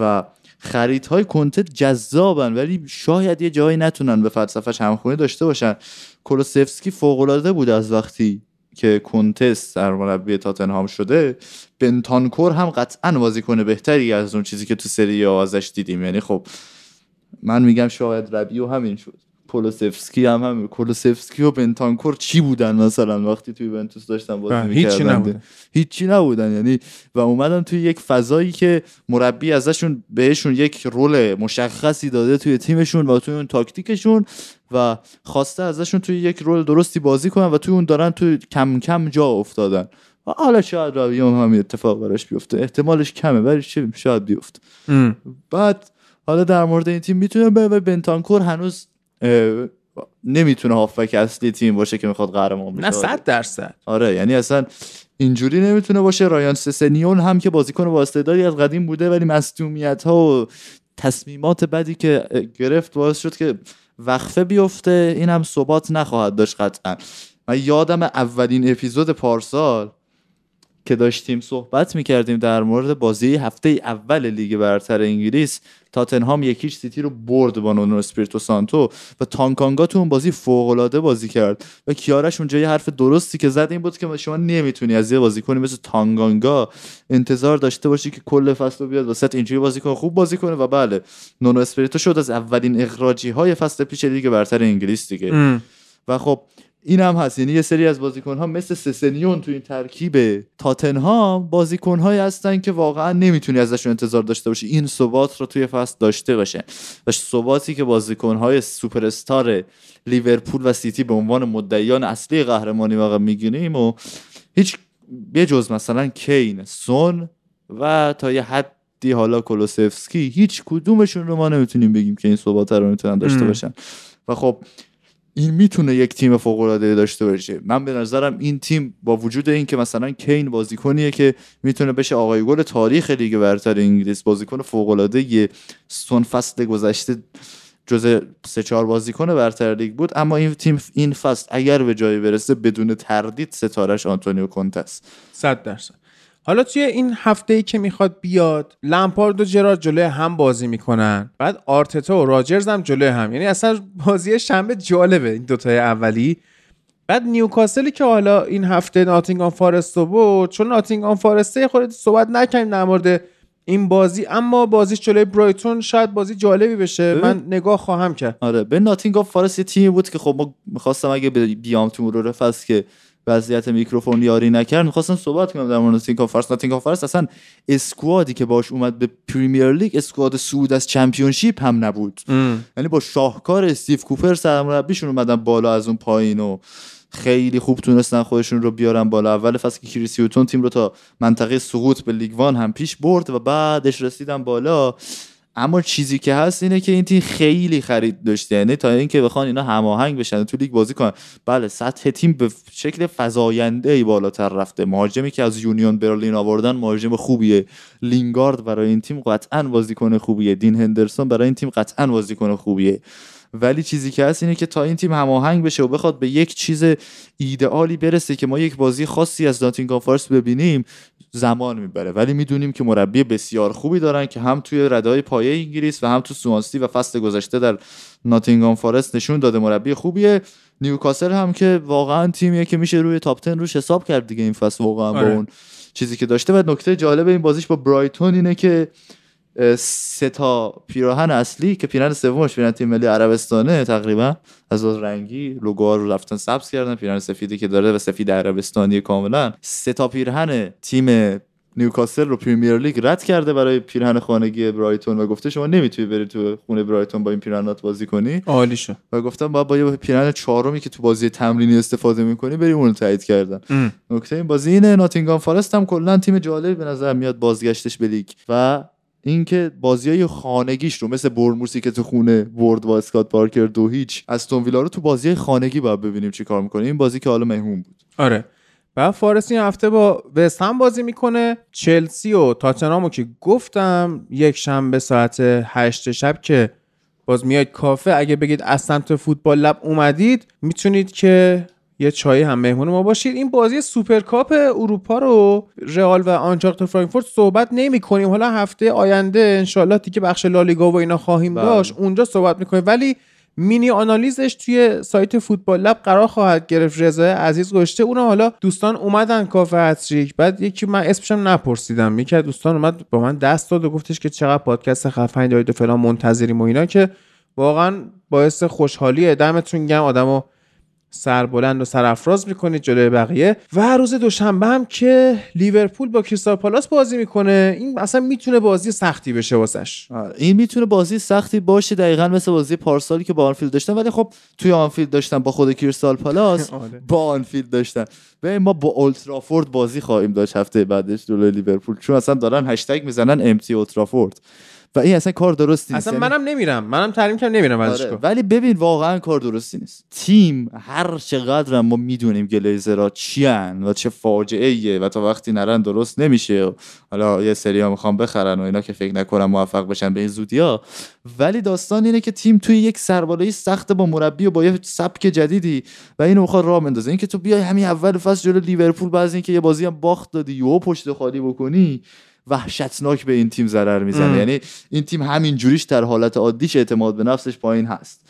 و خریدهای کنته جذابن، ولی شاید یه جایی نتونن به فلسفه‌اش همخوانی داشته باشن. کولوسفسکی فوق‌العاده بود از وقتی که کنته سرمربی تاتنهام شده. بنتانکور هم قطعاً بازیکن بهتری از اون چیزی که تو سری آ ازش دیدیم. یعنی خب من میگم شاید ربیو همین شد، کولوسفسکی هم کولوسفسکی و بنتانکور چی بودن مثلا وقتی توی یوونتوس داشتن بازی می‌کردن؟ هیچی نبودن. یعنی و اومدن توی یک فضایی که مربی ازشون بهشون یک رول مشخصی داده توی تیمشون و توی اون تاکتیکشون و خواسته ازشون توی یک رول درستی بازی کنن و توی اون دارن توی کم کم جا افتادن. و حالا شاید رابیو هم اتفاق براش بیفته، احتمالش کمه ولی شاید بیفته. بعد حالا در مورد این تیم میتونه بنتانکور هنوز نمیتونه هافبک اصلی تیم باشه که میخواد قهرمان بشه. نه 100%. آره یعنی اصلا اینجوری نمیتونه باشه. رایان سسنیون هم که بازیکن با استعدادی از قدیم بوده، ولی مصدومیت ها و تصمیمات بدی که گرفت باعث شد که وقفه بیفته. این هم ثبات نخواهد داشت قطعا. من یادم اولین اپیزود پارسال که داشتیم صحبت میکردیم در مورد بازی هفته اول لیگ برتر انگلیس، تاتنهام 1-0 سیتی رو برد با نونو اسپیریتو سانتو و تانکانگا تو اون بازی فوق‌العاده بازی کرد و کیارش اونجا یه حرف درستی که زد این بود که شما نمیتونی از یه بازیکن مثل تانکانگا انتظار داشته باشی که کل فصل بیاد وسط اینجوری بازیکن خوب بازی کنه. و بله نونو اسپیریتو شد از اولین اخراجی‌های فصل پیش لیگ برتر انگلیس دیگه. و خب این هم هست، یعنی یه سری از بازیکن‌ها مثل سسنیون تو این ترکیب تاتنهام بازیکن‌هایی هستن که واقعا نمیتونی ازشون انتظار داشته باشی این ثبات رو توی فصل داشته باشه. و ثباتی که بازیکن‌های سوپر استار لیورپول و سیتی به عنوان مدعیان اصلی قهرمانی واقعا می‌گیریم و هیچ به جز مثلا کین، سون و تا یه حدی حالا کولوسفسکی، هیچ کدومشون رو ما نمیتونیم بگیم که این ثبات رو میتونن داشته باشن. و خب این میتونه یک تیم فوق‌العاده داشته باشه. من به نظرم این تیم با وجود این که مثلا کین بازیکنیه که میتونه بشه آقای گل تاریخ لیگ برتر انگلیس، بازیکن فوق‌العاده سون فصل گذشته جزء 3-4 بازیکن برتر لیگ بود، اما این تیم این فصل اگر به جایی برسه بدون تردید ستارش آنتونیو کونته است. 100%. حالا توی این هفته‌ای که میخواد بیاد، لمپارد و جرارد جلوی هم بازی میکنن، بعد آرتتا و راجرز هم جلوی هم. یعنی اصلا بازی شنبه جالبه این دوتای اولی. بعد نیوکاسلی که حالا این هفته ناتینگام فارست رو بود، چون ناتینگام فارسته خورد صحبت نکنیم در مورد این بازی، اما بازیش جلوی برایتون شاید بازی جالبی بشه. من نگاه خواهم کرد. آره به ناتینگام فارست یه تیمی بود که خب ما می‌خواستم اگه بیام تو مرور فصل که وضعیت میکروفون یاری نکرد می‌خواستم صحبت کنم در مورد ناتینگهام فارست. اصلا اسکوادی که باش اومد به پریمیر لیگ اسکواد صعود از چمپیونشیپ هم نبود. یعنی با شاهکار استیو کوپر سرمربیشون اومدن بالا از اون پایین و خیلی خوب تونستن خودشون رو بیارن بالا. اول فصل که کریسی اوتون تیم رو تا منطقه سقوط به لیگ وان هم پیش برد و بعدش رسیدن بالا. اما چیزی که هست اینه که این تیم خیلی خرید داشته، یعنی تا اینکه بخوان اینا هماهنگ بشن تو لیگ بازی کنن. بله سطح تیم به شکل فزاینده‌ای بالاتر رفته. مهاجمی که از یونیون برلین آوردن مهاجم خوبیه، لینگارد برای این تیم قطعاً بازیکن خوبیه، دین هندرسون برای این تیم قطعاً بازیکن خوبیه. ولی چیزی که هست اینه که تا این تیم هماهنگ بشه و بخواد به یک چیز ایدئالی برسه که ما یک بازی خاصی از ناتینگهام فارست ببینیم زمان میبره. ولی میدونیم که مربی بسیار خوبی دارن که هم توی ردای پایه انگلیس و هم تو سوانسی و فصل گذشته در ناتینگهام فارست نشون داده مربی خوبیه. نیوکاسل هم که واقعا تیمیه که میشه روی تاپ 10 روش حساب کرد دیگه این فصل واقعا با اون چیزی که داشته. و نکته جالب این بازیش با برایتون اینه که سه تا پیراهن اصلی که پیراهن سومش پیراهن تیم ملی عربستانه تقریبا از رنگی لوگوها رو رفتن سبز کردن، پیراهن سفیدی که داره و سفید عربستانی کاملا، سه تا پیراهن تیم نیوکاسل رو پریمیر لیگ رد کرده برای پیرهن خانگی برایتون و گفته شما نمیتونی بری تو خونه برایتون با این پیرهنات بازی کنی. عالی شد. و گفتم باید با یه پیرهن چهارمی که تو بازی تمرینی استفاده میکنی بری، اون رو تایید کردن. نکته این بازی اینه ناتینگام فارست هم کلا تیم جالب به نظر میاد بازگشتش به لیگ و اینکه بازیای خانگیش رو مثل برموسی که تو خونه برد با اسکات پارکر 2-0 استون ویلا رو تو بازی خانگی باید ببینیم چیکار میکنه. این بازی که حالا مهمون بود. آره. بعد فارس این هفته با وست هم بازی میکنه. چلسی و تاتنهامو که گفتم یک شنبه ساعت 8 شب که باز میاید کافه، اگه بگید از سمت فوتبال لب اومدید میتونید که یه چایی هم مهمون ما باشید. این بازی سوپرکاپ اروپا رو رئال و آنچارت فرانکفورت صحبت نمی‌کنیم، حالا هفته آینده انشالله دیگه بخش لالیگا و اینا خواهیم داشت، اونجا صحبت می‌کنیم، ولی مینی آنالیزش توی سایت فوتبال لب قرار خواهد گرفت. رضا عزیز گشته اون حالا دوستان اومدن کافه هتریک، بعد یکی من اسمش هم نپرسیدم، یکی از دوستان اومد با من دست داد و گفتش که چقدر پادکست خفنی دارید و فلان منتظریم و اینا، که واقعا باعث خوشحالیه. دمتون گرم، آدمو سربلند و سرافراز میکنید جلوی بقیه. و روز دوشنبه هم که لیورپول با کریستال پالاس بازی میکنه، این اصلا میتونه بازی سختی بشه واسش. این میتونه بازی سختی باشه دقیقاً مثل بازی پارسالی که با آنفیلد داشتن، ولی خب توی آنفیلد داشتن با خود کریستال پالاس با آنفیلد داشتن. و ما با اولترافورد بازی خواهیم داشت هفته بعدش جلوی لیورپول، چون اصلا دارن هشتگ میزنن امتی اولترافورد و این اصلا کار درستی نیست. اصلا منم نمیرم، منم تحریم کنم نمیرم ازش. ولی ببین واقعا کار درستی نیست. تیم هر چقدر ما میدونیم گلیزرها چی ان و چه فاجعه ایه و تا وقتی نرن درست نمیشه. حالا یه سری‌ها میخوام بخرن و اینا که فکر نکنم موفق بشن به این زودیا، ولی داستان اینه که تیم توی یک سربالایی سخت با مربی و با یه سبک جدیدی و اینو میخواد راه بندازه. اینکه تو بیای همین اول فصل جلو لیورپول باز اینکه یه بازی هم باخت دادی یهو پشت خالی بکنی وحشتناک به این تیم ضرر میزنه. یعنی این تیم همین جوریش در حالت عادیش اعتماد به نفسش پایین هست،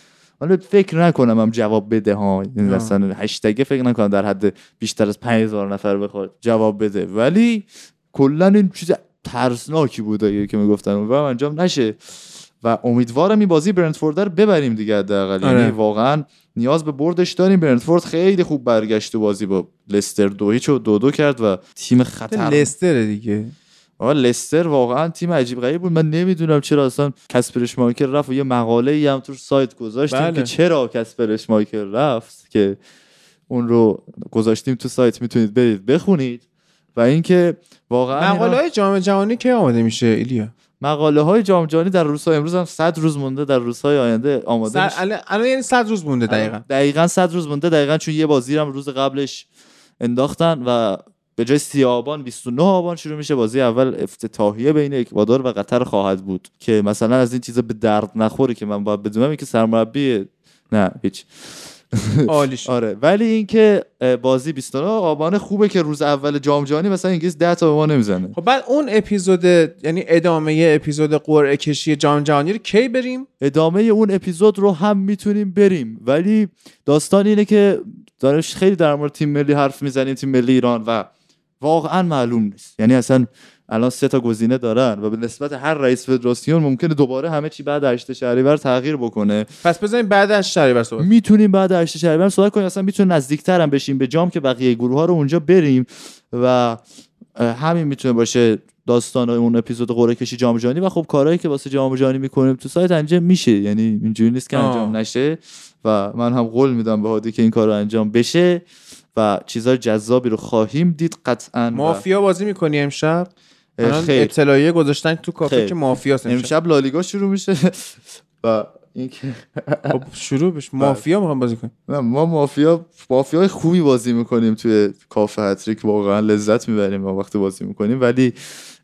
ولی فکر نکنم هم جواب بده ها، این مثلا هشتگ فکر نکنم در حد بیشتر از 5000 نفر بخواد جواب بده، ولی کلا این چیز ترسناکی بوده که میگفتن و انجام نشه. و امیدوارم این بازی برنتفورد رو ببریم دیگه حداقل. یعنی واقعا نیاز به بردش داریم. برنتفورد خیلی خوب برگشت تو بازی با لستر 2-0 و 2-2 کرد و تیم خطر لستر دیگه. لستر واقعا تیم عجیب غریب بود. من نمیدونم چرا اصلا کسپرش مایکل رفت و یه مقاله ای هم تو سایت گذاشتیم که چرا کسپرش مایکل رفت، که اون رو گذاشتیم تو سایت، میتونید برید بخونید. و اینکه واقعا مقاله های جام جهانی که آماده میشه ایلیا، مقاله های جام جهانی در روزهای امروز هم 100 روز مونده، در روزهای آینده آماده میشه. الان یعنی 100 روز مونده دقیقاً 100 روز مونده دقیقاً، چون یه بازی هم روز قبلش انداختن و به جای 30 آبان 29 آبان شروع میشه بازی اول. افتتاحیه بین اکوادور و قطر خواهد بود که مثلا از این چیزا به درد نخوره که من باید بدونم که سرمربی نه هیچ عالیش. آره ولی این که بازی 29 آبان خوبه که روز اول جام جهانی مثلا انگلیس 10 تا به ما نمیزنه. خب بعد اون اپیزود یعنی ادامه اپیزود قرعه کشی جام جهانی رو کی بریم؟ ادامه اون اپیزود رو هم میتونیم بریم، ولی داستان اینه که دارش خیلی در مورد تیم ملی حرف میزنیم، تیم ملی ایران، و واقعا معلوم نیست. یعنی اصلا الان سه تا گزینه دارن و به نسبت هر رئیس فدراسیون ممکنه دوباره همه چی بعد از 8 شهریور تغییر بکنه. پس بزنیم بعد از 8 شهریور صحبت میتونیم بعد از 8 شهریور صحبت کنیم. اصلا میتونه نزدیک‌تر هم بشیم به جام که بقیه گروه‌ها رو اونجا بریم و همین میتونه باشه داستان اون اپیزود قرعه کشی جام جهانی. و خب کارهایی که واسه جام جهانی میکنیم تو سایت انجام میشه، یعنی اینجوری نیست که انجام نشه و من هم قول میدم به هادی که این کارو انجام بشه و چیزای جذابی رو خواهیم دید قطعاً. مافیا بازی می‌کنی امشب؟ اطلاعیه گذاشتن تو کافه خیل. که مافیا امشب لالیگا شروع میشه و اینکه خب شروع بشه مافیا می‌خوام بازی کنیم. نه ما مافیای خوبی بازی می‌کنیم توی کافه هتریک، واقعاً لذت می‌بریم ما وقتی بازی می‌کنیم، ولی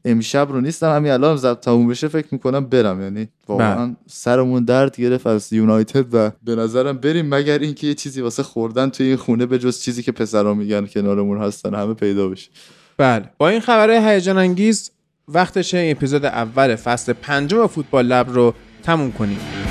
امشب رو نیستم. همین الان زب تموم بشه فکر می‌کنم برم، یعنی واقعاً سرمون درد گرفت از یونایتد و به نظرم بریم، مگر اینکه یه چیزی واسه خوردن توی این خونه به جز چیزی که پسرا میگن کنارمون هستن همه پیدا بشه. بله با این خبره هیجان انگیز وقتشه اپیزود اول فصل 5 فوتبال لب رو تموم کنیم.